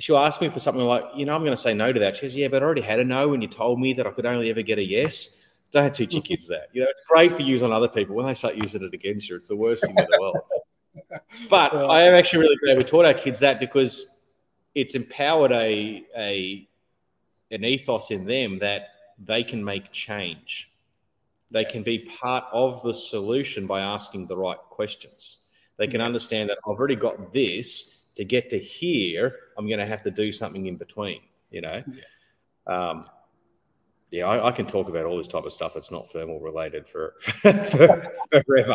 she'll ask me for something like, I'm going to say no to that. She goes, yeah, but I already had a no when you told me that I could only ever get a yes. Don't teach your kids that. It's great for use on other people. When they start using it against you, it's the worst thing in the world. But I am actually really glad we taught our kids that because it's empowered an ethos in them that they can make change. They can be part of the solution by asking the right questions. They can understand that I've already got this to get to here. I'm going to have to do something in between, I can talk about all this type of stuff that's not thermal related for forever. I'm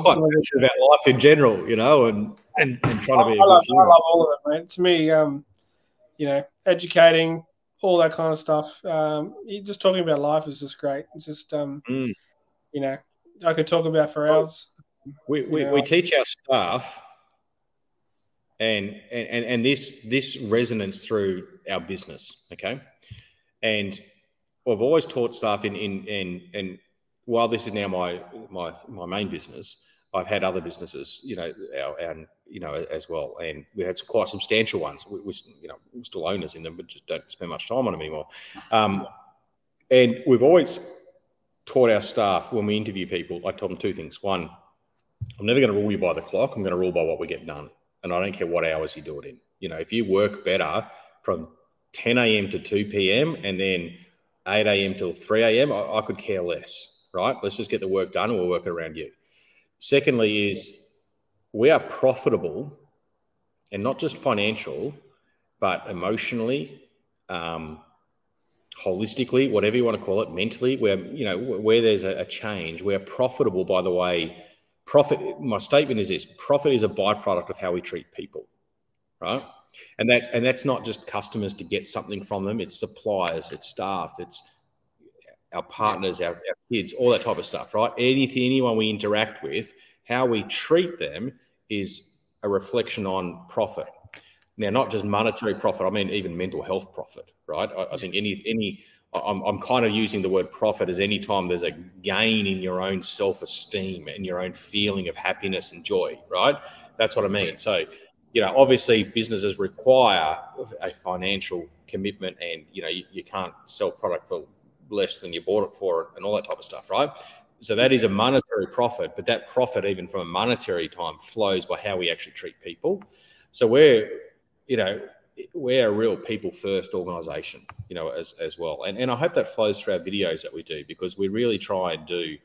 quite passionate about life in general, and trying to be. I love all of it, mate. To me, educating, all that kind of stuff. Just talking about life is just great. It's just, I could talk about for hours. We teach our staff and this resonance through our business. Okay. And I've always taught staff in while this is now my main business, I've had other businesses, as well. And we had quite substantial ones. We're still owners in them, but just don't spend much time on them anymore. And we've always taught our staff, when we interview people, I tell them two things. One, I'm never going to rule you by the clock. I'm going to rule by what we get done. And I don't care what hours you do it in. If you work better from 10 a.m. to 2 p.m. and then 8 a.m. till 3 a.m., I could care less, right? Let's just get the work done and we'll work around you. Secondly is we are profitable, and not just financial, but emotionally, holistically, whatever you want to call it, mentally, where there's a change, we're profitable by the way. Profit, my statement is this: profit is a byproduct of how we treat people, right? And that's not just customers to get something from them. It's suppliers, it's staff, it's our partners, our kids, all that type of stuff, right? Anyone we interact with, how we treat them is a reflection on profit. Now, not just monetary profit. I mean, even mental health profit, right? I think I'm kind of using the word profit as any time there's a gain in your own self-esteem and your own feeling of happiness and joy, right? That's what I mean. So, obviously businesses require a financial commitment and, you can't sell product for less than you bought it for and all that type of stuff, right? So that is a monetary profit, but that profit, even from a monetary time, flows by how we actually treat people. So we're a real people-first organisation, as well. And I hope that flows through our videos that we do, because we really try and do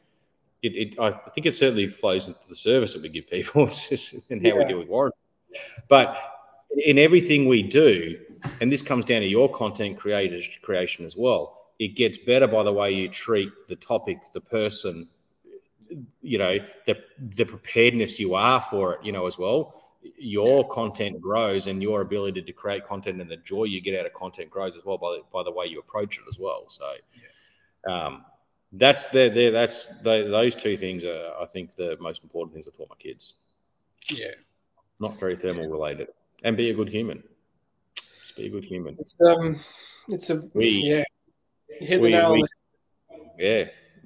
it. I think it certainly flows into the service that we give people and how we deal with warranty. But in everything we do, and this comes down to your content creation as well, it gets better by the way you treat the topic, the person, the preparedness you are for it, as well. Your content grows, and your ability to create content and the joy you get out of content grows as well by the way you approach it as well. So those two things are, I think, the most important things I taught my kids. Yeah. Not very thermal related. And be a good human. Just be a good human.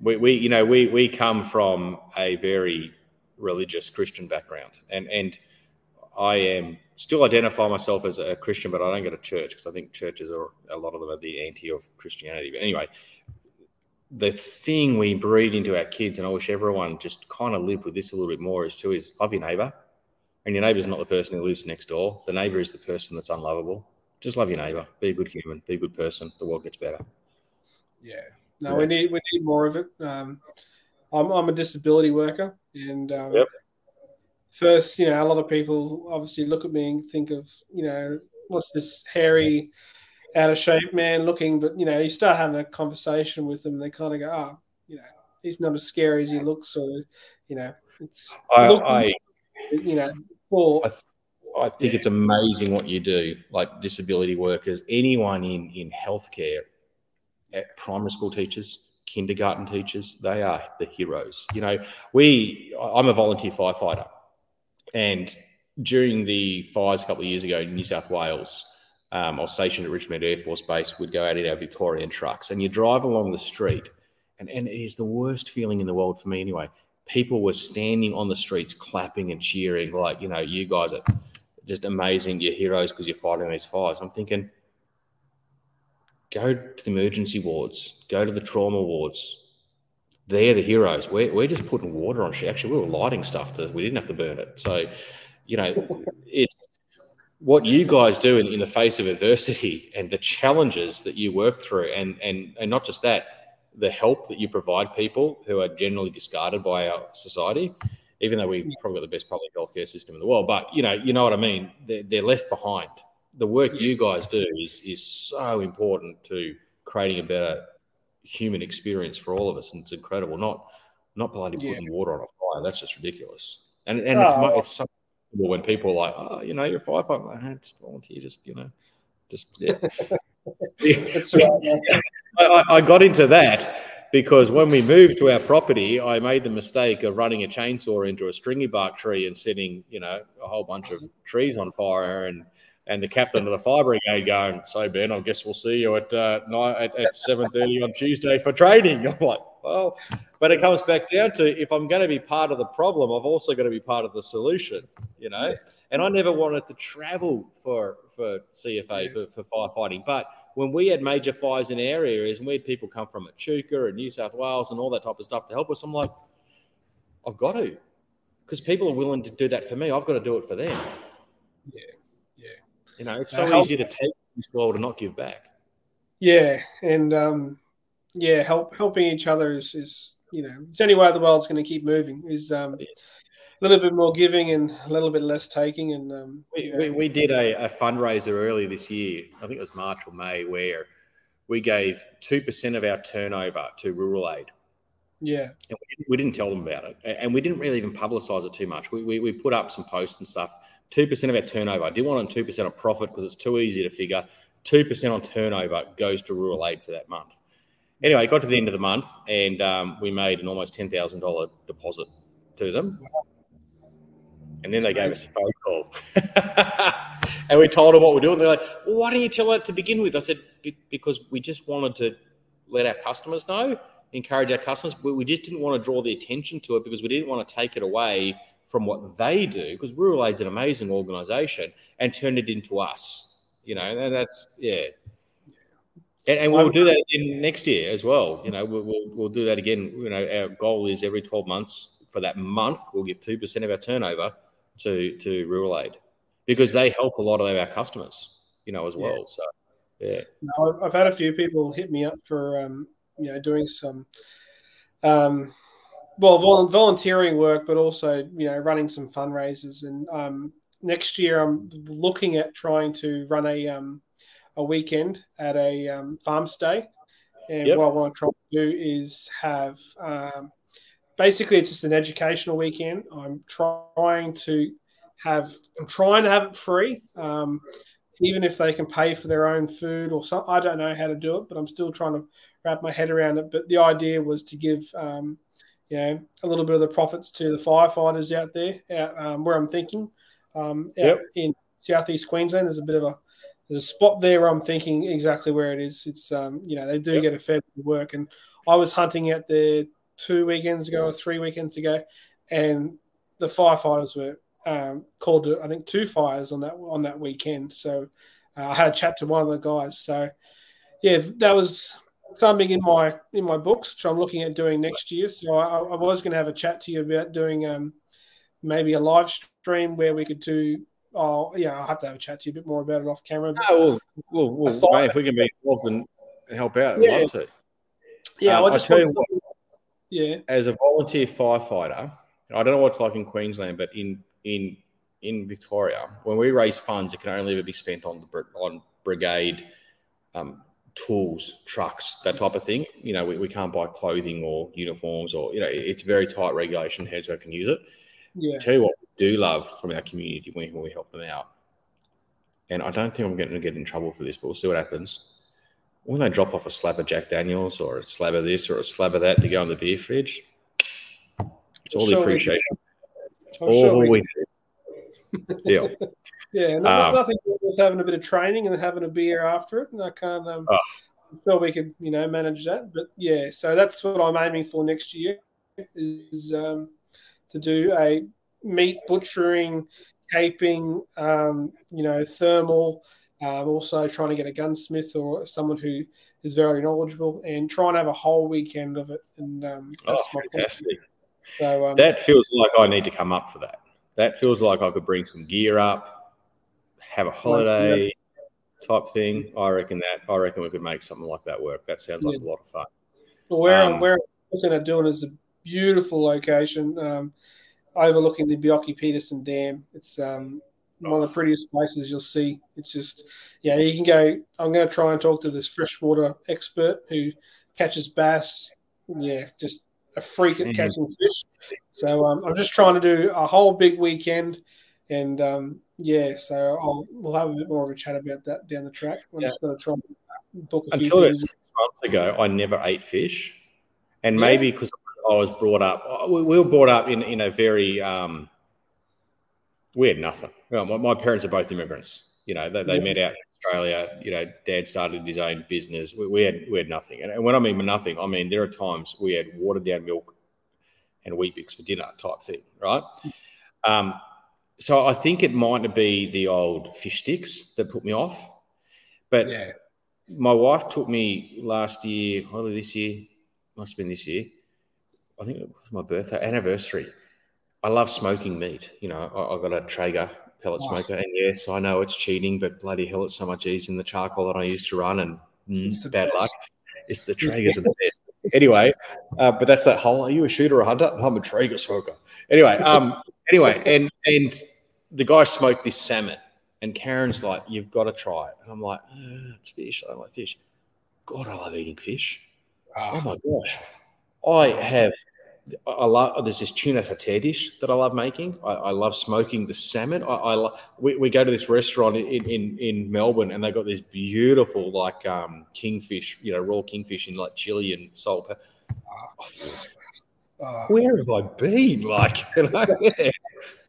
We come from a very religious Christian background, and I am still identify myself as a Christian, but I don't go to church because I think churches are, a lot of them are the anti of Christianity. But anyway, the thing we breed into our kids, and I wish everyone just kind of lived with this a little bit more, is love your neighbour. And your neighbour's not the person who lives next door. The neighbour is the person that's unlovable. Just love your neighbour. Be a good human. Be a good person. The world gets better. Yeah. No, we need more of it. I'm a disability worker, and first, a lot of people obviously look at me and think of, what's this hairy, out of shape man looking? But, you start having a conversation with them, they kind of go, he's not as scary as he looks, or, it's. I think it's amazing what you do, like disability workers, anyone in healthcare, primary school teachers, kindergarten teachers, they are the heroes. I'm a volunteer firefighter. And during the fires a couple of years ago in New South Wales, I was stationed at Richmond Air Force Base. We'd go out in our Victorian trucks, and you drive along the street, and it is the worst feeling in the world for me anyway. People were standing on the streets clapping and cheering like, you guys are just amazing, you're heroes because you're fighting these fires. I'm thinking, go to the emergency wards, go to the trauma wards. They're the heroes. We're just putting water on shit. Actually, we were lighting stuff that we didn't have to burn it. So, it's what you guys do in the face of adversity and the challenges that you work through, and not just that, the help that you provide people who are generally discarded by our society, even though we've probably got the best public healthcare system in the world. But, you know what I mean? They're left behind. The work you guys do is so important to creating a better human experience for all of us, and it's incredible. Not bloody putting water on a fire. That's just ridiculous. And it's so when people are like, you're a firefighter, like, hey, just volunteer, just yeah. That's right. I got into that because when we moved to our property, I made the mistake of running a chainsaw into a stringy bark tree and setting, you know, a whole bunch of trees on fire, and the captain of the fire brigade going, "So, Ben, I guess we'll see you at 7:30 on Tuesday for training." I'm like, well, but it comes back down to, if I'm going to be part of the problem, I've also got to be part of the solution, you know. Yeah. And I never wanted to travel for CFA, for firefighting. But when we had major fires in our areas, and we had people come from Echuca and New South Wales and all that type of stuff to help us, I'm like, I've got to, because people are willing to do that for me. I've got to do it for them. Yeah. You know, it's so easy to take this world and not give back. Yeah, and helping each other is, you know, it's the only way the world's going to keep moving, is a little bit more giving and a little bit less taking. And we did a fundraiser earlier this year, I think it was March or May, where we gave 2% of our turnover to Rural Aid. Yeah. And we didn't tell them about it, and we didn't really even publicise it too much. We put up some posts and stuff. 2% of our turnover. I didn't want on 2% of profit because it's too easy to figure. 2% on turnover goes to Rural Aid for that month. Anyway, it got to the end of the month, and we made an almost $10,000 deposit to them. And then they gave us a phone call. And we told them what we're doing. They're like, "Well, why didn't you tell that to begin with?" I said, because we just wanted to let our customers know, encourage our customers. We just didn't want to draw the attention to it, because we didn't want to take it away from what they do, because Rural Aid's an amazing organisation, and turn it into us, you know. And that's and we'll do that again next year as well. You know, we'll do that again. You know, our goal is every 12 months for that month, we'll give 2% of our turnover to Rural Aid, because they help a lot of our customers, you know, as well. Yeah. So yeah, no, I've had a few people hit me up for you know, doing some volunteering work, but also, you know, running some fundraisers. And next year, I'm looking at trying to run a weekend at a farm stay. And what I want to try to do is have basically, it's just an educational weekend. I'm trying to have it free, even if they can pay for their own food or something. I don't know how to do it, but I'm still trying to wrap my head around it. But the idea was to give you know, a little bit of the profits to the firefighters out there, where I'm thinking, out in southeast Queensland, there's a spot there where I'm thinking exactly where it is. It's, you know, they do get a fair bit of work. And I was hunting out there 3 weekends ago, and the firefighters were called to, I think, 2 fires on that weekend. So I had a chat to one of the guys. So yeah, that was something in my books, which I'm looking at doing next year. So I was going to have a chat to you about doing maybe a live stream where we could do. Oh yeah, I'll have to have a chat to you a bit more about it off camera. Oh, well mate, if we can be involved and help out, I'd love to. Yeah, I just tell you what. Yeah, as a volunteer firefighter, I don't know what it's like in Queensland, but in Victoria, when we raise funds, it can only ever be spent on the brigade. Tools, trucks, that type of thing. You know, we can't buy clothing or uniforms, or, you know, it's very tight regulation how so I can use it. Yeah. I tell you what we do love from our community when we help them out, and I don't think I'm going to get in trouble for this, but we'll see what happens. When they drop off a slab of Jack Daniels or a slab of this or a slab of that to go in the beer fridge, it's all the appreciation. It's all we do. Yeah. Yeah, nothing was having a bit of training and having a beer after it, and I can't feel we could, you know, manage that. But yeah, so that's what I'm aiming for next year, is to do a meat butchering, caping, you know, thermal. Also trying to get a gunsmith or someone who is very knowledgeable, and try and have a whole weekend of it. And that's fantastic. So that feels like I need to come up for that. That feels like I could bring some gear up, have a holiday type thing. I reckon we could make something like that work. That sounds like a lot of fun. Well, where I'm looking at doing is a beautiful location, overlooking the Bjelke Peterson Dam. It's one of the prettiest places you'll see. It's just, yeah, you can go. I'm going to try and talk to this freshwater expert who catches bass. Yeah, just a freak at catching fish. So I'm just trying to do a whole big weekend. And so we'll have a bit more of a chat about that down the track. I'm just going to try and book a few things. 6 months ago, I never ate fish. And maybe because I was brought up, we were brought up in a very, we had nothing. Well, my parents are both immigrants. You know, they met out in Australia. You know, Dad started his own business. We had nothing. And when I mean nothing, I mean there are times we had watered down milk and Weet-Bix for dinner type thing, right? So I think it might be the old fish sticks that put me off. But my wife took me last year, probably this year, must have been this year. I think it was my birthday, anniversary. I love smoking meat. You know, I got a Traeger pellet smoker. And yes, I know it's cheating, but bloody hell, it's so much easier than the charcoal that I used to run. And bad luck. It's the Traegers are the best. Anyway, but that's that whole, are you a shooter or a hunter? I'm a Traeger smoker. Anyway, and the guy smoked this salmon. And Karen's like, you've got to try it. And I'm like, it's fish. I don't like fish. God, I love eating fish. Oh my gosh. I love, there's this tuna tartare dish that I love making. I love smoking the salmon. We go to this restaurant in Melbourne and they got this beautiful, like, kingfish, you know, raw kingfish in like chili and salt. Where have I been? Like, you know,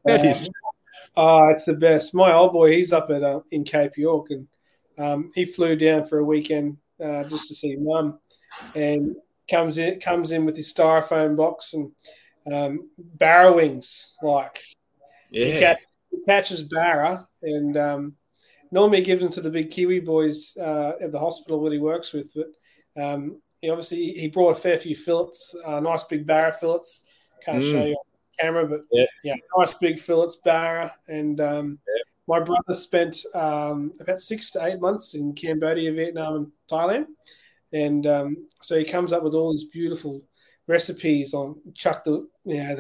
that is. It's the best. My old boy, he's up at in Cape York, and he flew down for a weekend just to see Mum, and comes in with his styrofoam box and barra wings. Like, he catches barra, and normally gives them to the big Kiwi boys at the hospital that he works with. But he brought a fair few fillets, nice big barra fillets. Can't show you camera, but nice big fillets, barra, and my brother spent about 6 to 8 months in Cambodia, Vietnam, and Thailand, and so he comes up with all these beautiful recipes on chuck the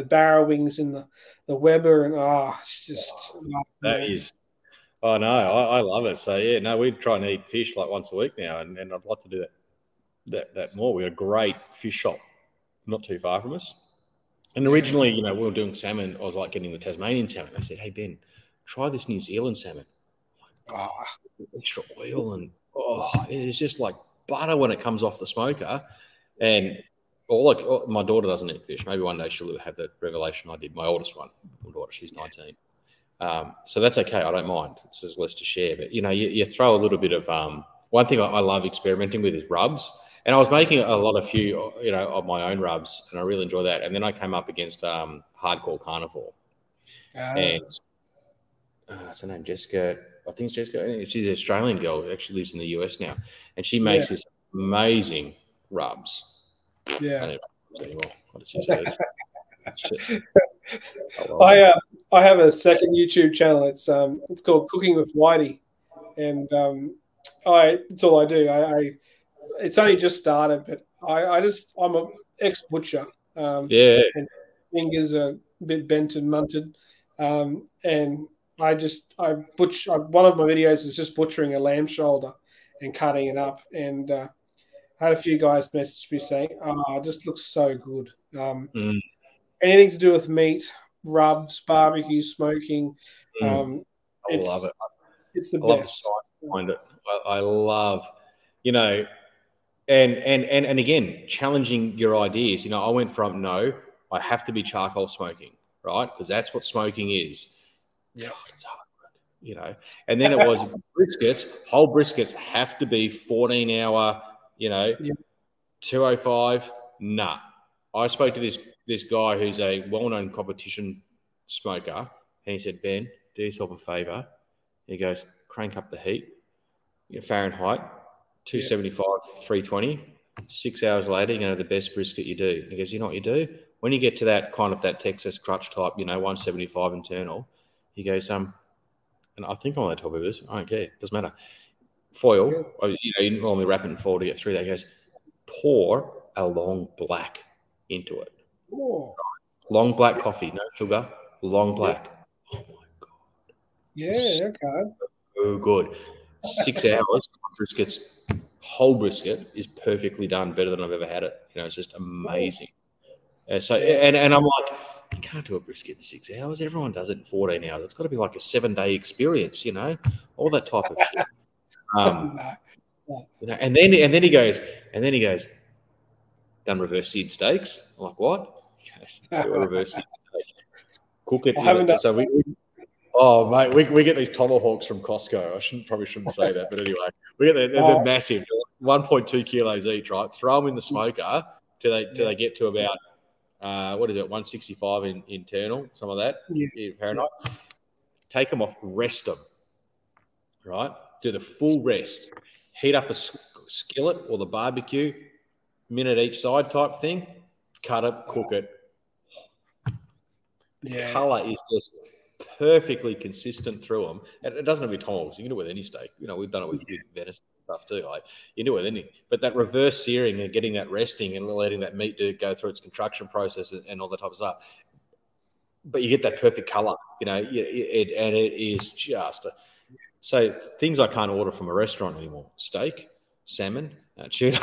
barra wings in the Weber, and it's just I love it. So we try and eat fish like once a week now, and I'd like to do that more. We got a great fish shop not too far from us. And originally, you know, we were doing salmon. I was like getting the Tasmanian salmon. I said, hey, Ben, try this New Zealand salmon. Extra oil and it is just like butter when it comes off the smoker. And my daughter doesn't eat fish. Maybe one day she'll have that revelation I did. My oldest one, my daughter, she's 19. So that's okay. I don't mind. It's just less to share. But, you know, you throw a little bit of one thing I love experimenting with is rubs. And I was making a few of my own rubs, and I really enjoy that. And then I came up against Hardcore Carnivore. What's her name? Jessica. I think it's Jessica. She's an Australian girl who actually lives in the US now. And she makes these amazing rubs. Yeah. I don't know anymore. What she says. I have a second YouTube channel. It's called Cooking with Whitey. And it's all I do. It's only just started, but I'm an ex-butcher. And fingers are a bit bent and munted. And one of my videos is just butchering a lamb shoulder and cutting it up. And I had a few guys message me saying, it just looks so good. Anything to do with meat, rubs, barbecue, smoking. I love it. It's the best. I love, you know, And again, challenging your ideas. You know, I went from, no, I have to be charcoal smoking, right? Because that's what smoking is. Yeah, it's hard, you know. And then it was briskets. Whole briskets have to be 14-hour, 205. Nah. I spoke to this guy who's a well-known competition smoker, and he said, Ben, do yourself a favour. He goes, crank up the heat, Fahrenheit. 275, 320, 6 hours later, you're going to have the best brisket you do. And he goes, you know what you do? When you get to that kind of that Texas crutch type, 175 internal, he goes, and I think I'm going to tell people this, I don't care, it doesn't matter. Foil, you normally wrap it in foil to get through that. He goes, pour a long black into it. Ooh. Long black coffee, no sugar, long black. Oh, my God. Yeah, so okay. So good. 6 hours, whole brisket is perfectly done, better than I've ever had it. You know, it's just amazing. So I'm like, you can't do a brisket in 6 hours. Everyone does it in 14 hours. It's got to be like a 7-day experience, all that type of shit. And then he goes, done reverse seed steaks. I'm like, what? Reverse seed steak. Cook it. Oh, mate, we get these toddler hawks from Costco. I probably shouldn't say that, but anyway, we get they're massive, 1.2 kilos each, right? Throw them in the smoker till they get to about, 165 internal, some of that. Yeah. Fahrenheit. Take them off, rest them, right? Do the full rest. Heat up a skillet or the barbecue, minute each side type thing. Cut it, cook it. The colour is just perfectly consistent through them. And it doesn't have to be tomahawks. You can do it with any steak. You know, we've done it with venison stuff too. Like, you can do it with anything. But that reverse searing and getting that resting and letting that meat go through its contraction process and all that type of stuff. But you get that perfect colour, you know, and it is just... So things I can't order from a restaurant anymore. Steak, salmon, tuna.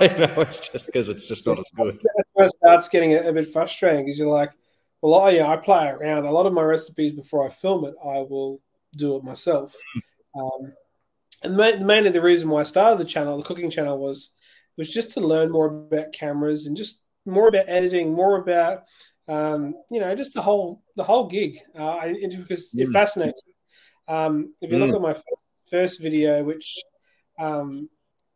You know, it's just because it's just not as good. That's when it starts getting a bit frustrating because you're like, well, I play around. A lot of my recipes, before I film it, I will do it myself. And mainly the reason why I started the channel, the cooking channel, was just to learn more about cameras and just more about editing, more about, just the whole gig. Because it fascinates me. If you look at my first video, which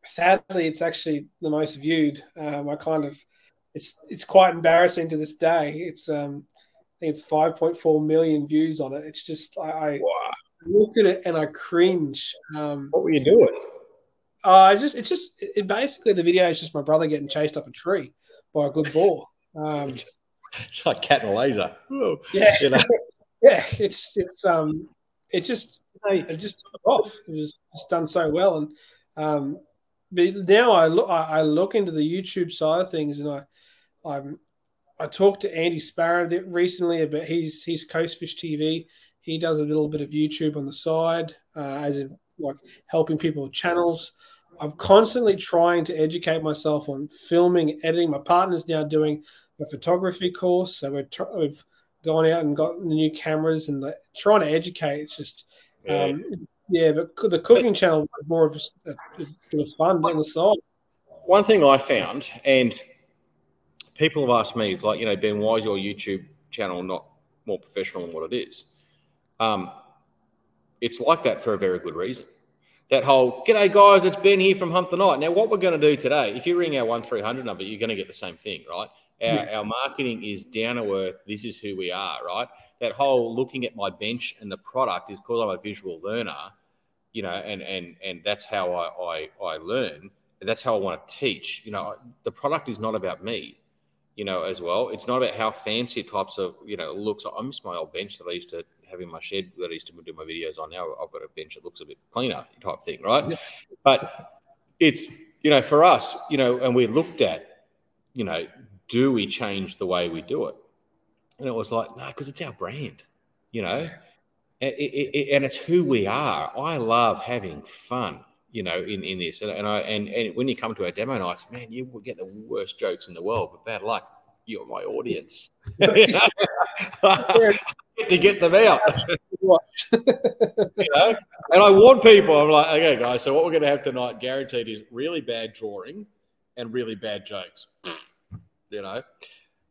sadly it's actually the most viewed, it's quite embarrassing to this day. It's I think it's 5.4 million views on it. It's just I look at it and I cringe. What were you doing? Basically the video is just my brother getting chased up a tree by a good boar. It's like cat and laser. Ooh, yeah, you know. Yeah. It just took off. It was just done so well, and but now I look into the YouTube side of things, and I talked to Andy Sparrow recently about his Coastfish TV. He does a little bit of YouTube on the side, as in like helping people with channels. I'm constantly trying to educate myself on filming, editing. My partner's now doing a photography course, so we've gone out and got the new cameras and trying to educate. It's just, but the cooking channel was more of a bit of fun on the side. One thing I found, and people have asked me, is like, you know, Ben, why is your YouTube channel not more professional than what it is? It's like that for a very good reason. That whole, g'day guys, it's Ben here from Hunt the Night. Now, what we're going to do today, if you ring our 1300 number, you're going to get the same thing, right? Our marketing is down to earth. This is who we are, right? That whole looking at my bench and the product is because I'm a visual learner, you know, and that's how I learn. That's how I want to teach. You know, the product is not about me, you know, as well. It's not about how fancy types of, you know, looks. I miss my old bench that I used to have in my shed that I used to do my videos on. Now I've got a bench that looks a bit cleaner type thing, right? But it's, you know, for us, you know, and we looked at, you know, do we change the way we do it? And it was like, no, because it's our brand, you know, and it's who we are. I love having fun, you know, in this. And when you come to our demo nights, man, you will get the worst jokes in the world, but bad luck, you're my audience. You know? To get them out. You know? And I warn people, I'm like, okay, guys, so what we're going to have tonight guaranteed is really bad drawing and really bad jokes. You know,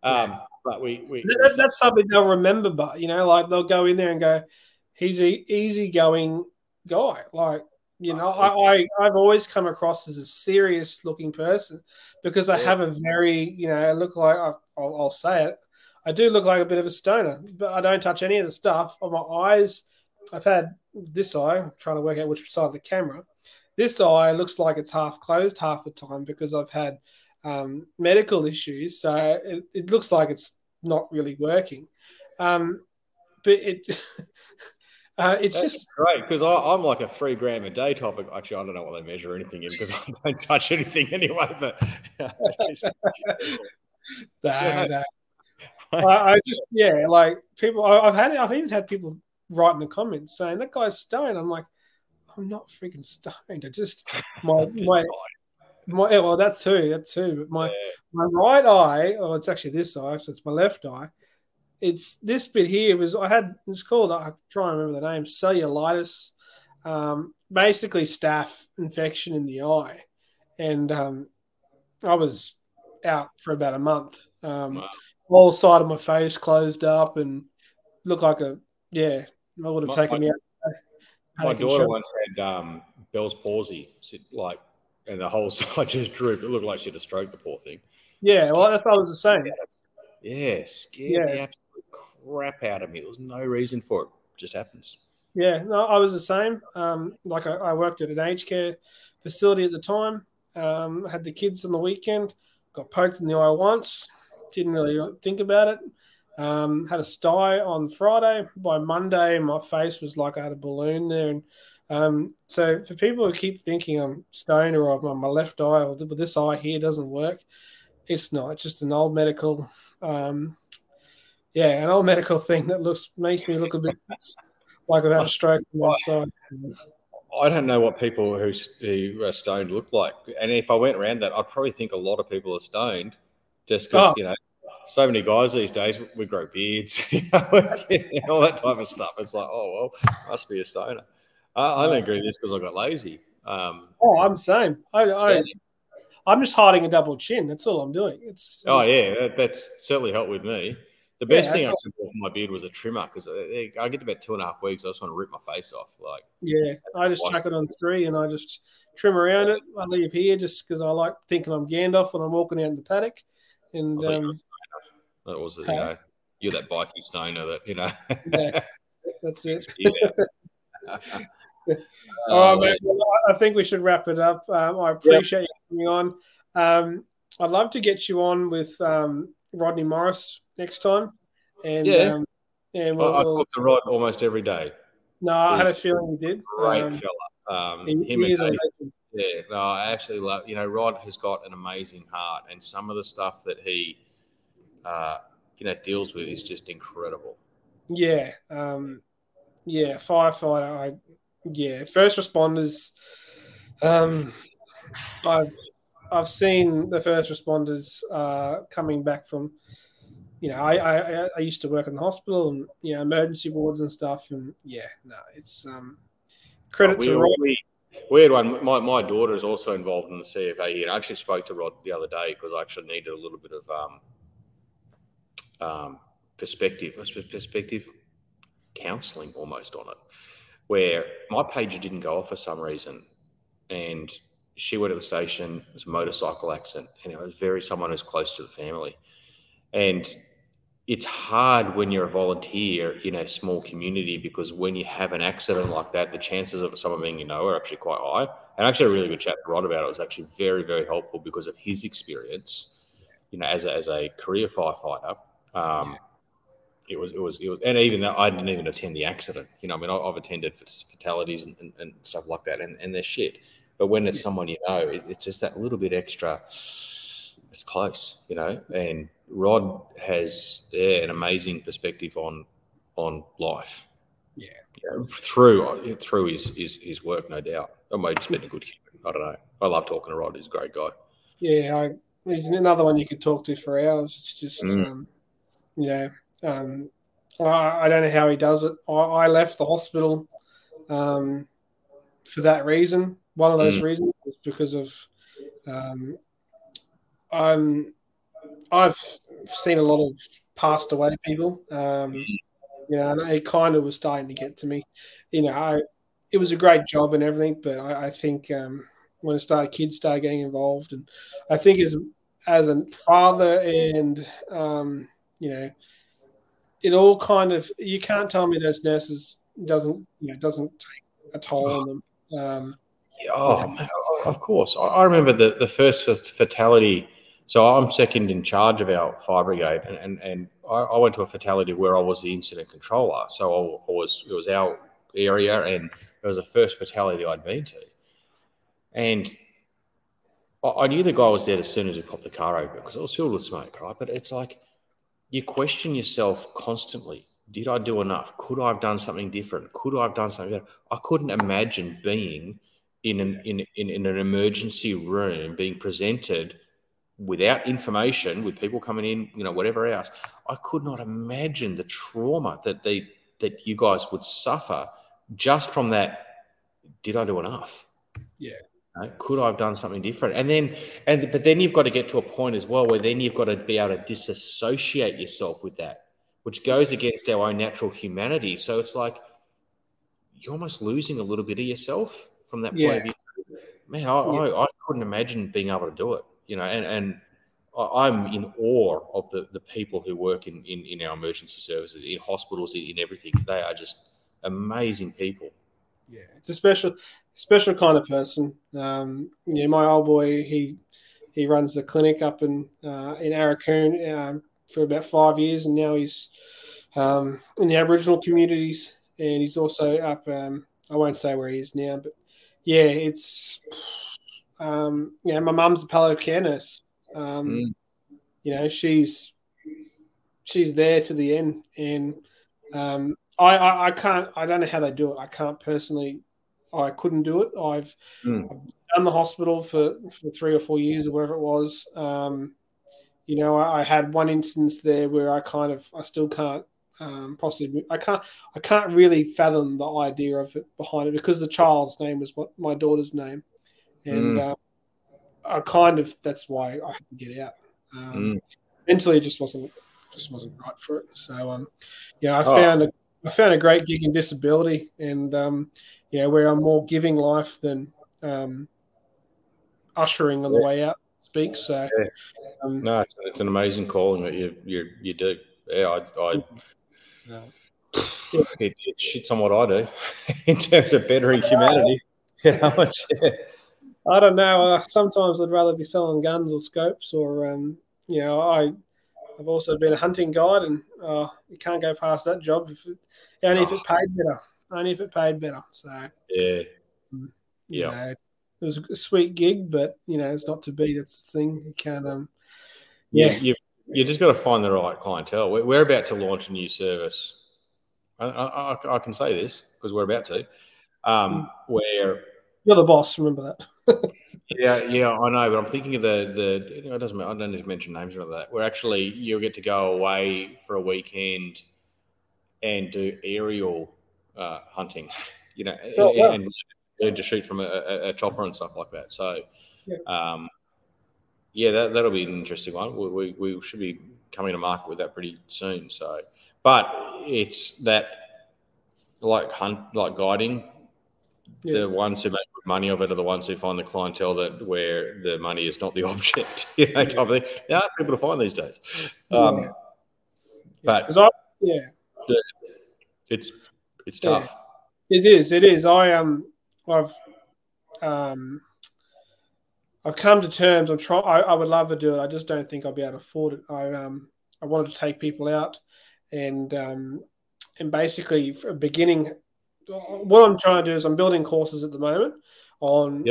but that's something they'll remember. But you know, like they'll go in there and go, "He's an easygoing guy." Like you know, I've always come across as a serious-looking person because I have a very, you know, I look like I'll say it. I do look like a bit of a stoner, but I don't touch any of the stuff on my eyes. I've had this eye. I'm trying to work out which side of the camera. This eye looks like it's half closed half the time because I've had medical issues, so it looks like it's not really working, but it's just great because I'm like a 3 gram a day topic. Actually, I don't know what they measure anything in because I don't touch anything anyway. But like people, I've even had people write in the comments saying that guy's stoned. I'm like, I'm not freaking stoned. I just well, that too. But my right eye, oh, it's actually this eye, so it's my left eye. It's this bit here it's called, I try and remember the name, cellulitis, basically staph infection in the eye. And I was out for about a month. Wow. All side of my face closed up and looked like a, yeah, I would have taken me out. My daughter once had Bell's palsy, like, and the whole side just drooped. It looked like she'd have stroked, the poor thing. Yeah, scared. Well, that's what I was saying. Yeah, scared the absolute crap out of me. There was no reason for it. It just happens. Yeah, no, I was the same. Like I worked at an aged care facility at the time. Had the kids on the weekend. Got poked in the eye once. Didn't really think about it. Had a sty on Friday. By Monday, my face was like I had a balloon there. And so for people who keep thinking I'm stoned or my left eye or this eye here doesn't work, it's not. It's just an old medical, an old medical thing that makes me look a bit like I've had a stroke on one side. I don't know what people who are stoned look like. And if I went around that, I'd probably think a lot of people are stoned just because, so many guys these days, we grow beards, all that type of stuff. It's like, oh, well, must be a stoner. I don't agree with this because I got lazy. I'm the same. I'm just hiding a double chin. That's all I'm doing. That's certainly helped with me. The best thing I could do for my beard was a trimmer because I get about 2.5 weeks. I just want to rip my face off. Like, yeah, I just chuck it on 3 and I just trim around it. I leave here just because I like thinking I'm Gandalf when I'm walking out in the paddock. And that was you're that bikey stoner that. Yeah, that's it. All right, mate, I think we should wrap it up. I appreciate you coming on. I'd love to get you on with Rodney Morris next time. And I talk to Rod almost every day. No, I had a feeling you did. Great fella. He is amazing. Yeah, no, I absolutely love. Rod has got an amazing heart, and some of the stuff that he, deals with is just incredible. Yeah, firefighter. First responders. I've seen the first responders coming back from. I used to work in the hospital and emergency wards and stuff, and it's credit to Rod. Weird one. My daughter is also involved in the CFA here. And I actually spoke to Rod the other day because I actually needed a little bit of perspective. What's perspective? Counselling almost on it, where my pager didn't go off for some reason. And she went to the station. It was a motorcycle accident. And it was someone who's close to the family. And it's hard when you're a volunteer in a small community because when you have an accident like that, the chances of someone being are actually quite high. And actually a really good chat to Rod about it was actually very, very helpful because of his experience, as a career firefighter. It was, and even though I didn't even attend the accident, I've attended fatalities and stuff like that and they're shit. But when it's someone, it's just that little bit extra, it's close, and Rod has an amazing perspective on life. Yeah, through his work, no doubt. I might just be a good human. I don't know. I love talking to Rod. He's a great guy. Yeah, he's another one you could talk to for hours. It's just, I don't know how he does it. I left the hospital for that reason. One of those reasons was because of I've seen a lot of passed away people, and it kind of was starting to get to me. It was a great job and everything, but I think when I started, kids started getting involved, and I think as a father and, it all kind of, you can't tell me those nurses doesn't take a toll on them. Of course. I remember the first fatality. So I'm second in charge of our fire brigade, and I went to a fatality where I was the incident controller. So it was our area, and it was the first fatality I'd been to. And I knew the guy was dead as soon as we popped the car open because it was filled with smoke, right? But it's like you question yourself constantly. Did I do enough? Could I have done something different? Could I have done something better? I couldn't imagine being in an emergency room being presented without information, with people coming in, whatever else. I could not imagine the trauma that you guys would suffer just from that. Did I do enough? Yeah. know, could I have done something different? And then, but then you've got to get to a point as well where then you've got to be able to disassociate yourself with that, which goes against our own natural humanity. So it's like you're almost losing a little bit of yourself from that point of view. Man, I couldn't imagine being able to do it, you know, and I'm in awe of the people who work in our emergency services, in hospitals, in everything. They are just amazing people. Yeah, it's a special kind of person. You know, my old boy, he runs the clinic up in Arakoon for about 5 years, and now he's in the Aboriginal communities, and he's also up. I won't say where he is now, but yeah, it's my mum's a palliative care nurse. You know, she's there to the end, and I don't know how they do it. I can't personally. I couldn't do it. I've done the hospital for 3 or 4 years or whatever it was. You know, I had one instance there where I still can't possibly. I can't really fathom the idea of it behind it, because the child's name was my daughter's name, and that's why I had to get out. Mentally, it just wasn't right for it. So I found a great gig in disability, and you know, where I'm more giving life than ushering on the way out. Speak so. Yeah. No, it's an amazing calling that you do. Yeah, It shits on what I do in terms of bettering humanity. You know, I don't know. Sometimes I'd rather be selling guns or scopes, or you know, I've also been a hunting guide, and you can't go past that job if it paid better. Only if it paid better. So it was a sweet gig, but you know, it's not to be. That's the thing. You can't. You just got to find the right clientele. We're about to launch a new service. I can say this because we're about to. Where you're the boss. Remember that. Yeah, I know, but I'm thinking of the. It doesn't matter. I don't need to mention names or that. Where actually you'll get to go away for a weekend and do aerial hunting, you know, and learn to shoot from a chopper and stuff like that. So, that'll be an interesting one. We should be coming to market with that pretty soon. So, but it's that like guiding. Yeah. The ones who make good money of it are the ones who find the clientele that where the money is not the object. You know, type of thing. There are people to find these days. It's tough. Yeah. It is. I've come to terms. I would love to do it. I just don't think I'll be able to afford it. I wanted to take people out, and basically for a beginning. What I'm trying to do is I'm building courses at the moment on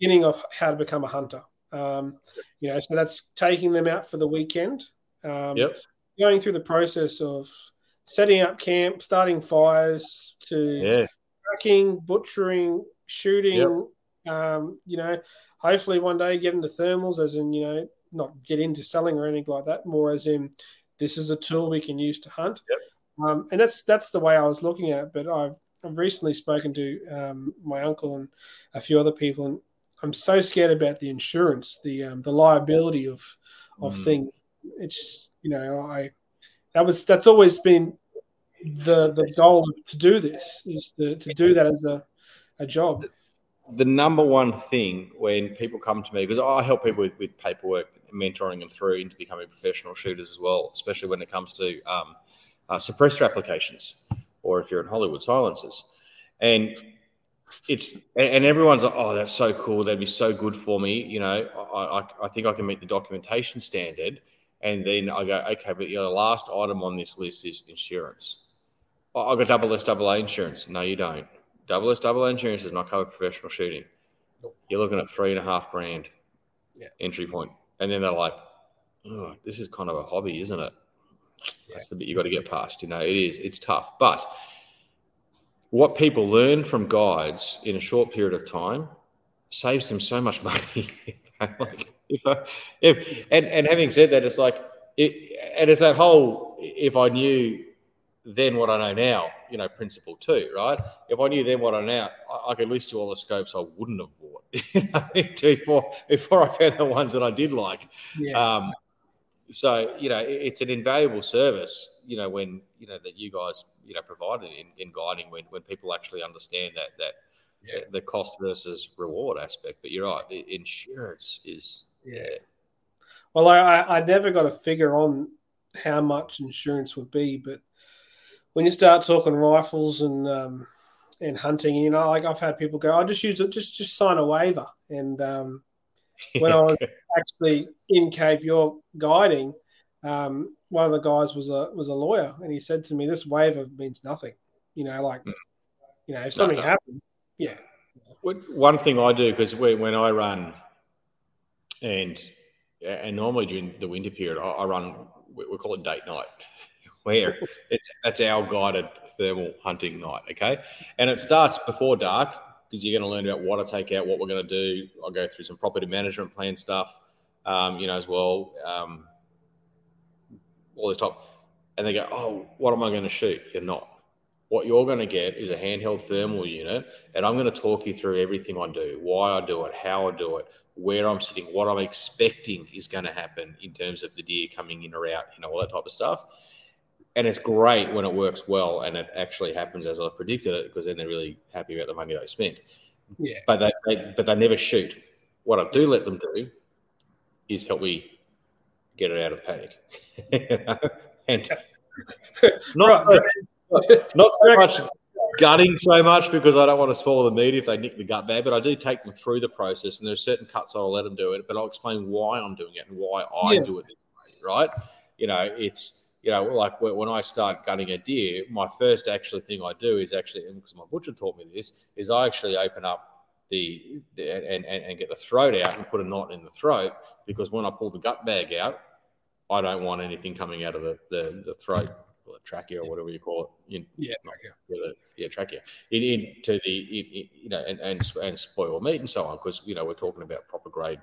beginning of how to become a hunter. You know, so that's taking them out for the weekend, going through the process of setting up camp, starting fires, to tracking, butchering, shooting. You know, hopefully one day get into thermals, as in, you know, not get into selling or anything like that, more as in this is a tool we can use to hunt. And that's the way I was looking at it, but I've recently spoken to my uncle and a few other people, and I'm so scared about the insurance, the liability of things. It's, you know, that's always been the goal to do this, is to do that as a job. The number one thing when people come to me, because I help people with paperwork, mentoring them through into becoming professional shooters as well, especially when it comes to suppressor applications, or if you're in Hollywood, silencers. And everyone's like, oh, that's so cool. That'd be so good for me. You know, I think I can meet the documentation standard. And then I go, okay, but your last item on this list is insurance. Oh, I've got SSAA insurance. No, you don't. SSAA insurance does not cover professional shooting. You're looking at $3,500 entry point. And then they're like, oh, this is kind of a hobby, isn't it? That's the bit you've got to get past. You know, it's tough. But what people learn from guides in a short period of time saves them so much money. Like if having said that, it's like, it's that whole, if I knew then what I know now, you know, principle too, right? If I knew then what I know, I could list you all the scopes I wouldn't have bought before I found the ones that I did like. Yeah. So, you know, it's an invaluable service, you know, when, you know, that you guys, you know, provided in guiding when people actually understand that yeah. the cost versus reward aspect. But you're right, insurance is... Yeah. Well, I never got a figure on how much insurance would be, but when you start talking rifles and hunting, you know, like I've had people go, "I just use it, just sign a waiver." And when I was actually in Cape York guiding, one of the guys was a lawyer, and he said to me, "This waiver means nothing." You know, like you know, if something happened, yeah. One thing I do, because when I run. And normally during the winter period, I run, we call it date night, where that's our guided thermal hunting night, okay? And it starts before dark because you're going to learn about what to take out, what we're going to do. I'll go through some property management plan stuff, you know, as well, all this type. And they go, "Oh, what am I going to shoot?" You're not. What you're going to get is a handheld thermal unit, and I'm going to talk you through everything I do, why I do it, how I do it, where I'm sitting, what I'm expecting is going to happen in terms of the deer coming in or out, you know, all that type of stuff. And it's great when it works well and it actually happens as I predicted it, because then they're really happy about the money they spent. Yeah. But they never shoot. What I do let them do is help me get it out of the paddock. And not so much gutting so much, because I don't want to swallow the meat if they nick the gut bag, but I do take them through the process, and there's certain cuts I'll let them do it, but I'll explain why I'm doing it and why I do it this way, right? You know, it's, you know, like when I start gutting a deer, my first actually thing I do is actually, and because my butcher taught me this, is I actually open up the and get the throat out and put a knot in the throat, because when I pull the gut bag out, I don't want anything coming out of the throat. Or trachea, or whatever you call it, trachea. And spoil meat and so on, because you know we're talking about proper grade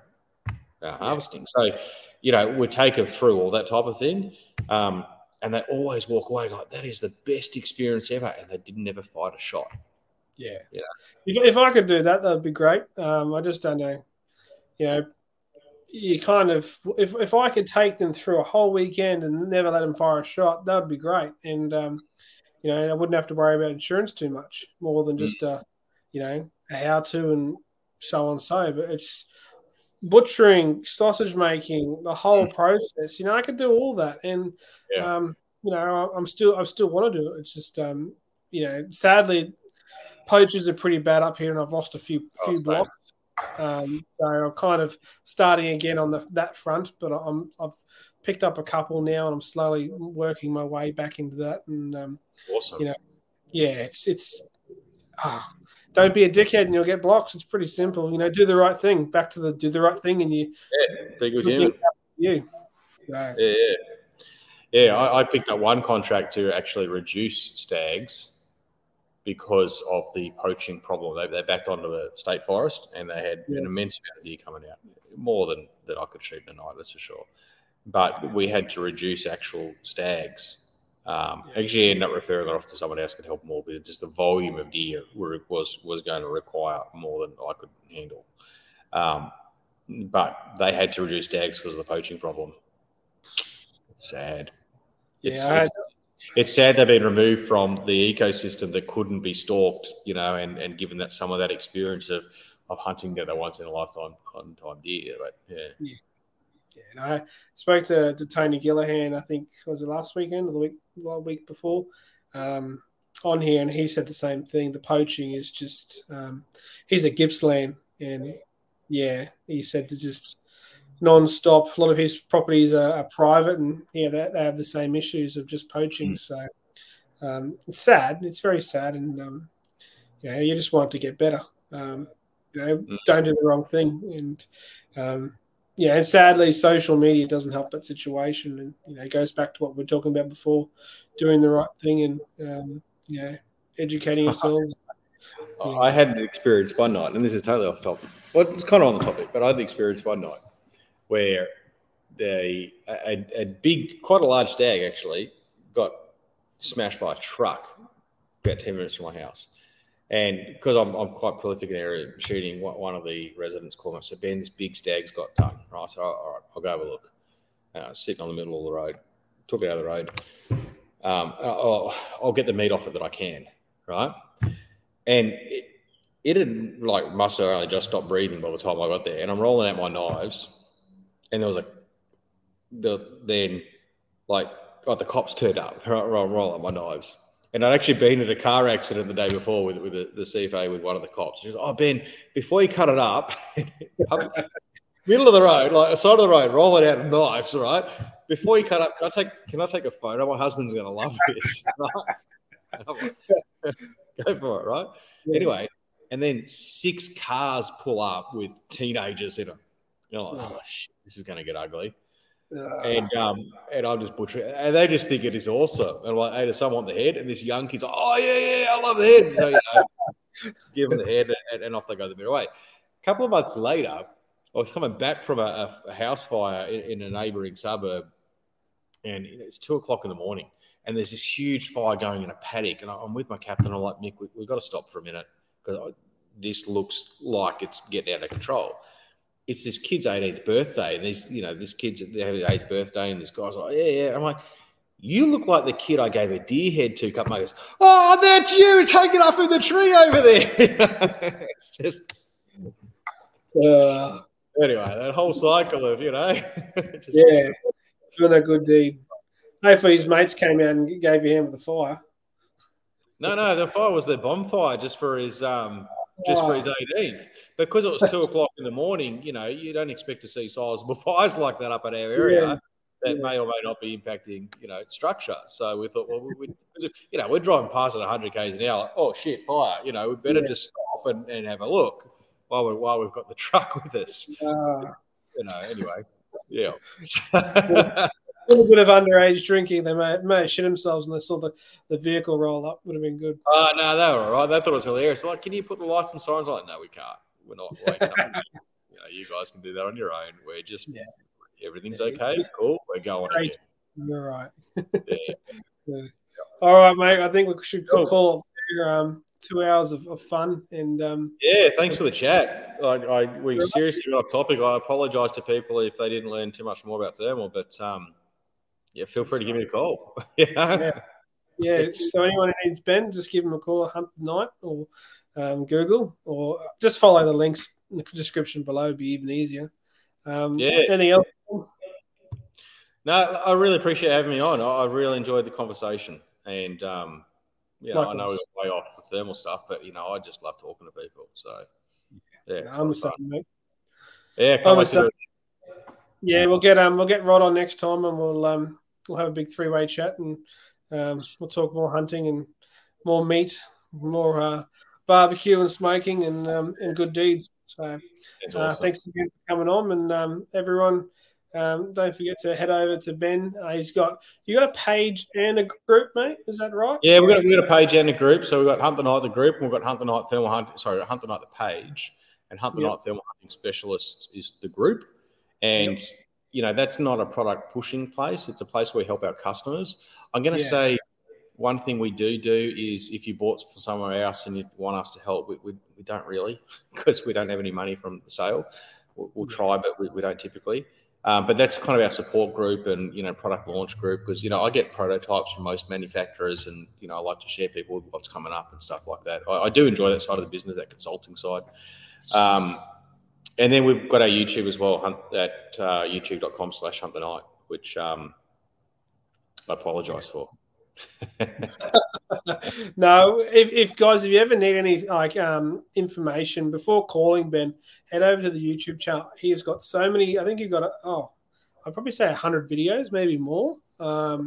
harvesting. So you know we take them through all that type of thing, and they always walk away like, "That is the best experience ever," and they didn't ever fight a shot. Yeah, yeah. If I could do that, that'd be great. I just don't know. You know, you kind of if I could take them through a whole weekend and never let them fire a shot, that'd be great. And you know, I wouldn't have to worry about insurance too much, more than just you know, a how to and so on. So, but it's butchering, sausage making, the whole process. You know, I could do all that, and you know, I still want to do it. It's just you know, sadly, poachers are pretty bad up here, and I've lost a few blocks. Bad. So I'm kind of starting again on that front, but I've picked up a couple now, and I'm slowly working my way back into that. And awesome. You know, yeah, it's don't be a dickhead and you'll get blocks. It's pretty simple, you know. Do the right thing. Back to the do the right thing, and you be good human. You. So, yeah. I picked up one contract to actually reduce stags, because of the poaching problem. They backed onto the state forest, and they had an immense amount of deer coming out, more than I could shoot in a night, that's for sure. But we had to reduce actual stags. Actually, ended up referring it off to someone else could help more, but just the volume of deer was going to require more than I could handle. But they had to reduce stags because of the poaching problem. It's sad. It's sad they've been removed from the ecosystem that couldn't be stalked, you know, and given that some of that experience of hunting that they once in a lifetime deer. But and I spoke to Tony Gillihan, I think was it last weekend or the week before, on here, and he said the same thing. The poaching is just he's at Gippsland, and he said to just non-stop. A lot of his properties are private, and they have the same issues of just poaching. So it's sad. It's very sad, and you know, you just want it to get better. You know, don't do the wrong thing, and and sadly, social media doesn't help that situation. And you know, it goes back to what we were talking about before: doing the right thing, and you know, educating ourselves. I had an experience one night, and this is totally off topic. Well, it's kind of on the topic, but I had an experience one night where a large stag actually got smashed by a truck about 10 minutes from my house. And because I'm quite prolific in area shooting, one of the residents called me and said, "Ben, this big stag's got done." Right, so all right, I'll go have a look. Sitting on the middle of the road, took it out of the road. I'll get the meat off it that I can, right? And it had like must have only just stopped breathing by the time I got there. And I'm rolling out my knives, and there was the cops turned up. I'm rolling out my knives. And I'd actually been in a car accident the day before with the CFA with one of the cops. She goes, "Oh, Ben, before you cut it up," middle of the road, like side of the road, rolling out of knives, right? "Before you cut up, can I take a photo? My husband's going to love this." Right? Go for it, right? Yeah. Anyway, and then 6 cars pull up with teenagers in them. You're like, "Oh, shit, this is going to get ugly." And I'm just butchering, and they just think it is awesome. And I'm like, "Hey, does someone want the head?" And this young kid's like, "Oh yeah, I love the head." So give them the head, and off they go the merry way. A couple of months later, I was coming back from a house fire in a neighbouring suburb, and it's 2:00 in the morning, and there's this huge fire going in a paddock. And I'm with my captain. I'm like, "Mick, we've got to stop for a minute because this looks like it's getting out of control." It's this kid's 18th birthday, and this kid's having his 8th birthday, and this guy's like, yeah. I'm like, "You look like the kid I gave a deer head to a couple of days." "Oh, that's you. Take it off in the tree over there." It's just anyway, that whole cycle of, yeah, doing a good deed. Hopefully his mates came out and gave you a hand with the fire. No, the fire was the bonfire just for his for his 18th. Because it was 2:00 in the morning, you don't expect to see sizable fires like that up at our area that may or may not be impacting, structure. So we thought, well, we're driving past at 100 k's an hour. Like, oh, shit, fire. We better just stop and have a look while we've got the truck with us. Anyway, yeah. A little bit of underage drinking. They may have shit themselves when they saw the vehicle roll up. Would have been good. Oh, no, they were all right. They thought it was hilarious. Like, "Can you put the lights and sirens on?" "No, we can't. We're not waiting up. You guys can do that on your own. We're just everything's okay. It's cool. We're going." Great. You're right. Yeah. All right, mate. I think we should call it 2 hours of fun. And thanks for the chat. We seriously got off topic. I apologise to people if they didn't learn too much more about thermal, but feel free to give me a call. So anyone who needs Ben, just give him a call at Hunt the Night or Google, or just follow the links in the description below. It'd be even easier. Anything else? No, I really appreciate having me on. I really enjoyed the conversation, and I know it's way off the thermal stuff, but I just love talking to people. So I'm the same, mate. We'll get Rod on next time, and we'll have a big three-way chat, and we'll talk more hunting and more meat, more barbecue and smoking and good deeds. So awesome. Thanks again for coming on, and everyone, don't forget to head over to Ben. You got a page and a group, mate. Is that right? Yeah, we got a page and a group. So we've got Hunt the Night the group, and we've got Hunt the Night Thermal Hunt. Sorry, Hunt the Night the page, and Hunt the Night Thermal Hunting Specialists is the group. And that's not a product pushing place. It's a place where we help our customers. I'm going to say. One thing we do is if you bought for somewhere else and you want us to help, we don't really, because we don't have any money from the sale. We'll try, but we don't typically. But that's kind of our support group and, product launch group, because, I get prototypes from most manufacturers, and, I like to share people with what's coming up and stuff like that. I do enjoy that side of the business, that consulting side. And then we've got our YouTube as well, at youtube.com/hunttonight, which I apologise for. No, if you ever need any information before calling Ben, head over to the YouTube channel. He has got so many. I think you've got I'd probably say 100 videos, maybe more. I'm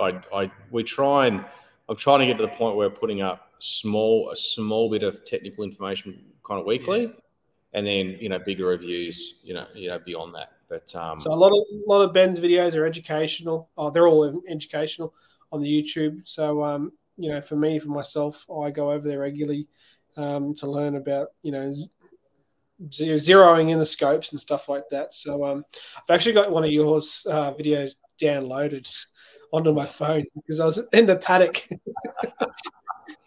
trying to get to the point where we're putting up a small bit of technical information kind of weekly, and then bigger reviews, beyond that. But so a lot of Ben's videos are educational. Oh, they're all educational on the YouTube. So, for myself, I go over there regularly to learn about, zeroing in the scopes and stuff like that. So I've actually got one of yours videos downloaded onto my phone because I was in the paddock.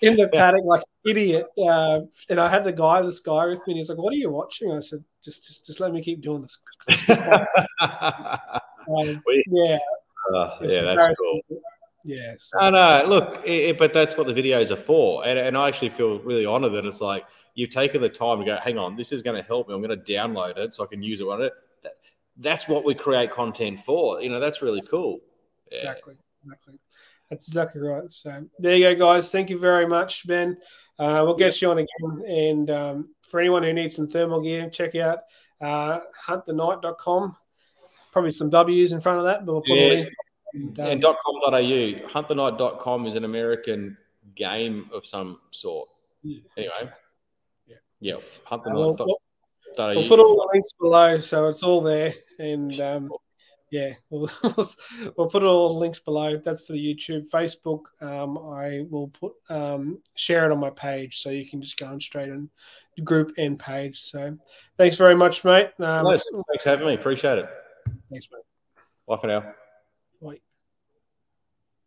in the paddock like an idiot. And I had this guy with me, and he's like, "What are you watching?" I said, "Just let me keep doing this." That's cool. Yeah. So. No. Look, but that's what the videos are for, and I actually feel really honoured that it's like you've taken the time to go, hang on, this is going to help me. I'm going to download it so I can use it on it. That's what we create content for. You know, that's really cool. Yeah. Exactly. That's exactly right. So there you go, guys. Thank you very much, Ben. We'll get you on again. And for anyone who needs some thermal gear, check out huntthenite.com. Probably some W's in front of that, but we'll put it in. And .com.au. Huntthenite.com is an American game of some sort. Yeah. Anyway. Yeah. We'll put all the links below, so it's all there. And we'll put all the links below. That's for the YouTube, Facebook. I will put share it on my page, so you can just go on straight on the group and page. So thanks very much, mate. Nice. Thanks for having me. Appreciate it. Thanks, mate. Bye for now. Wait.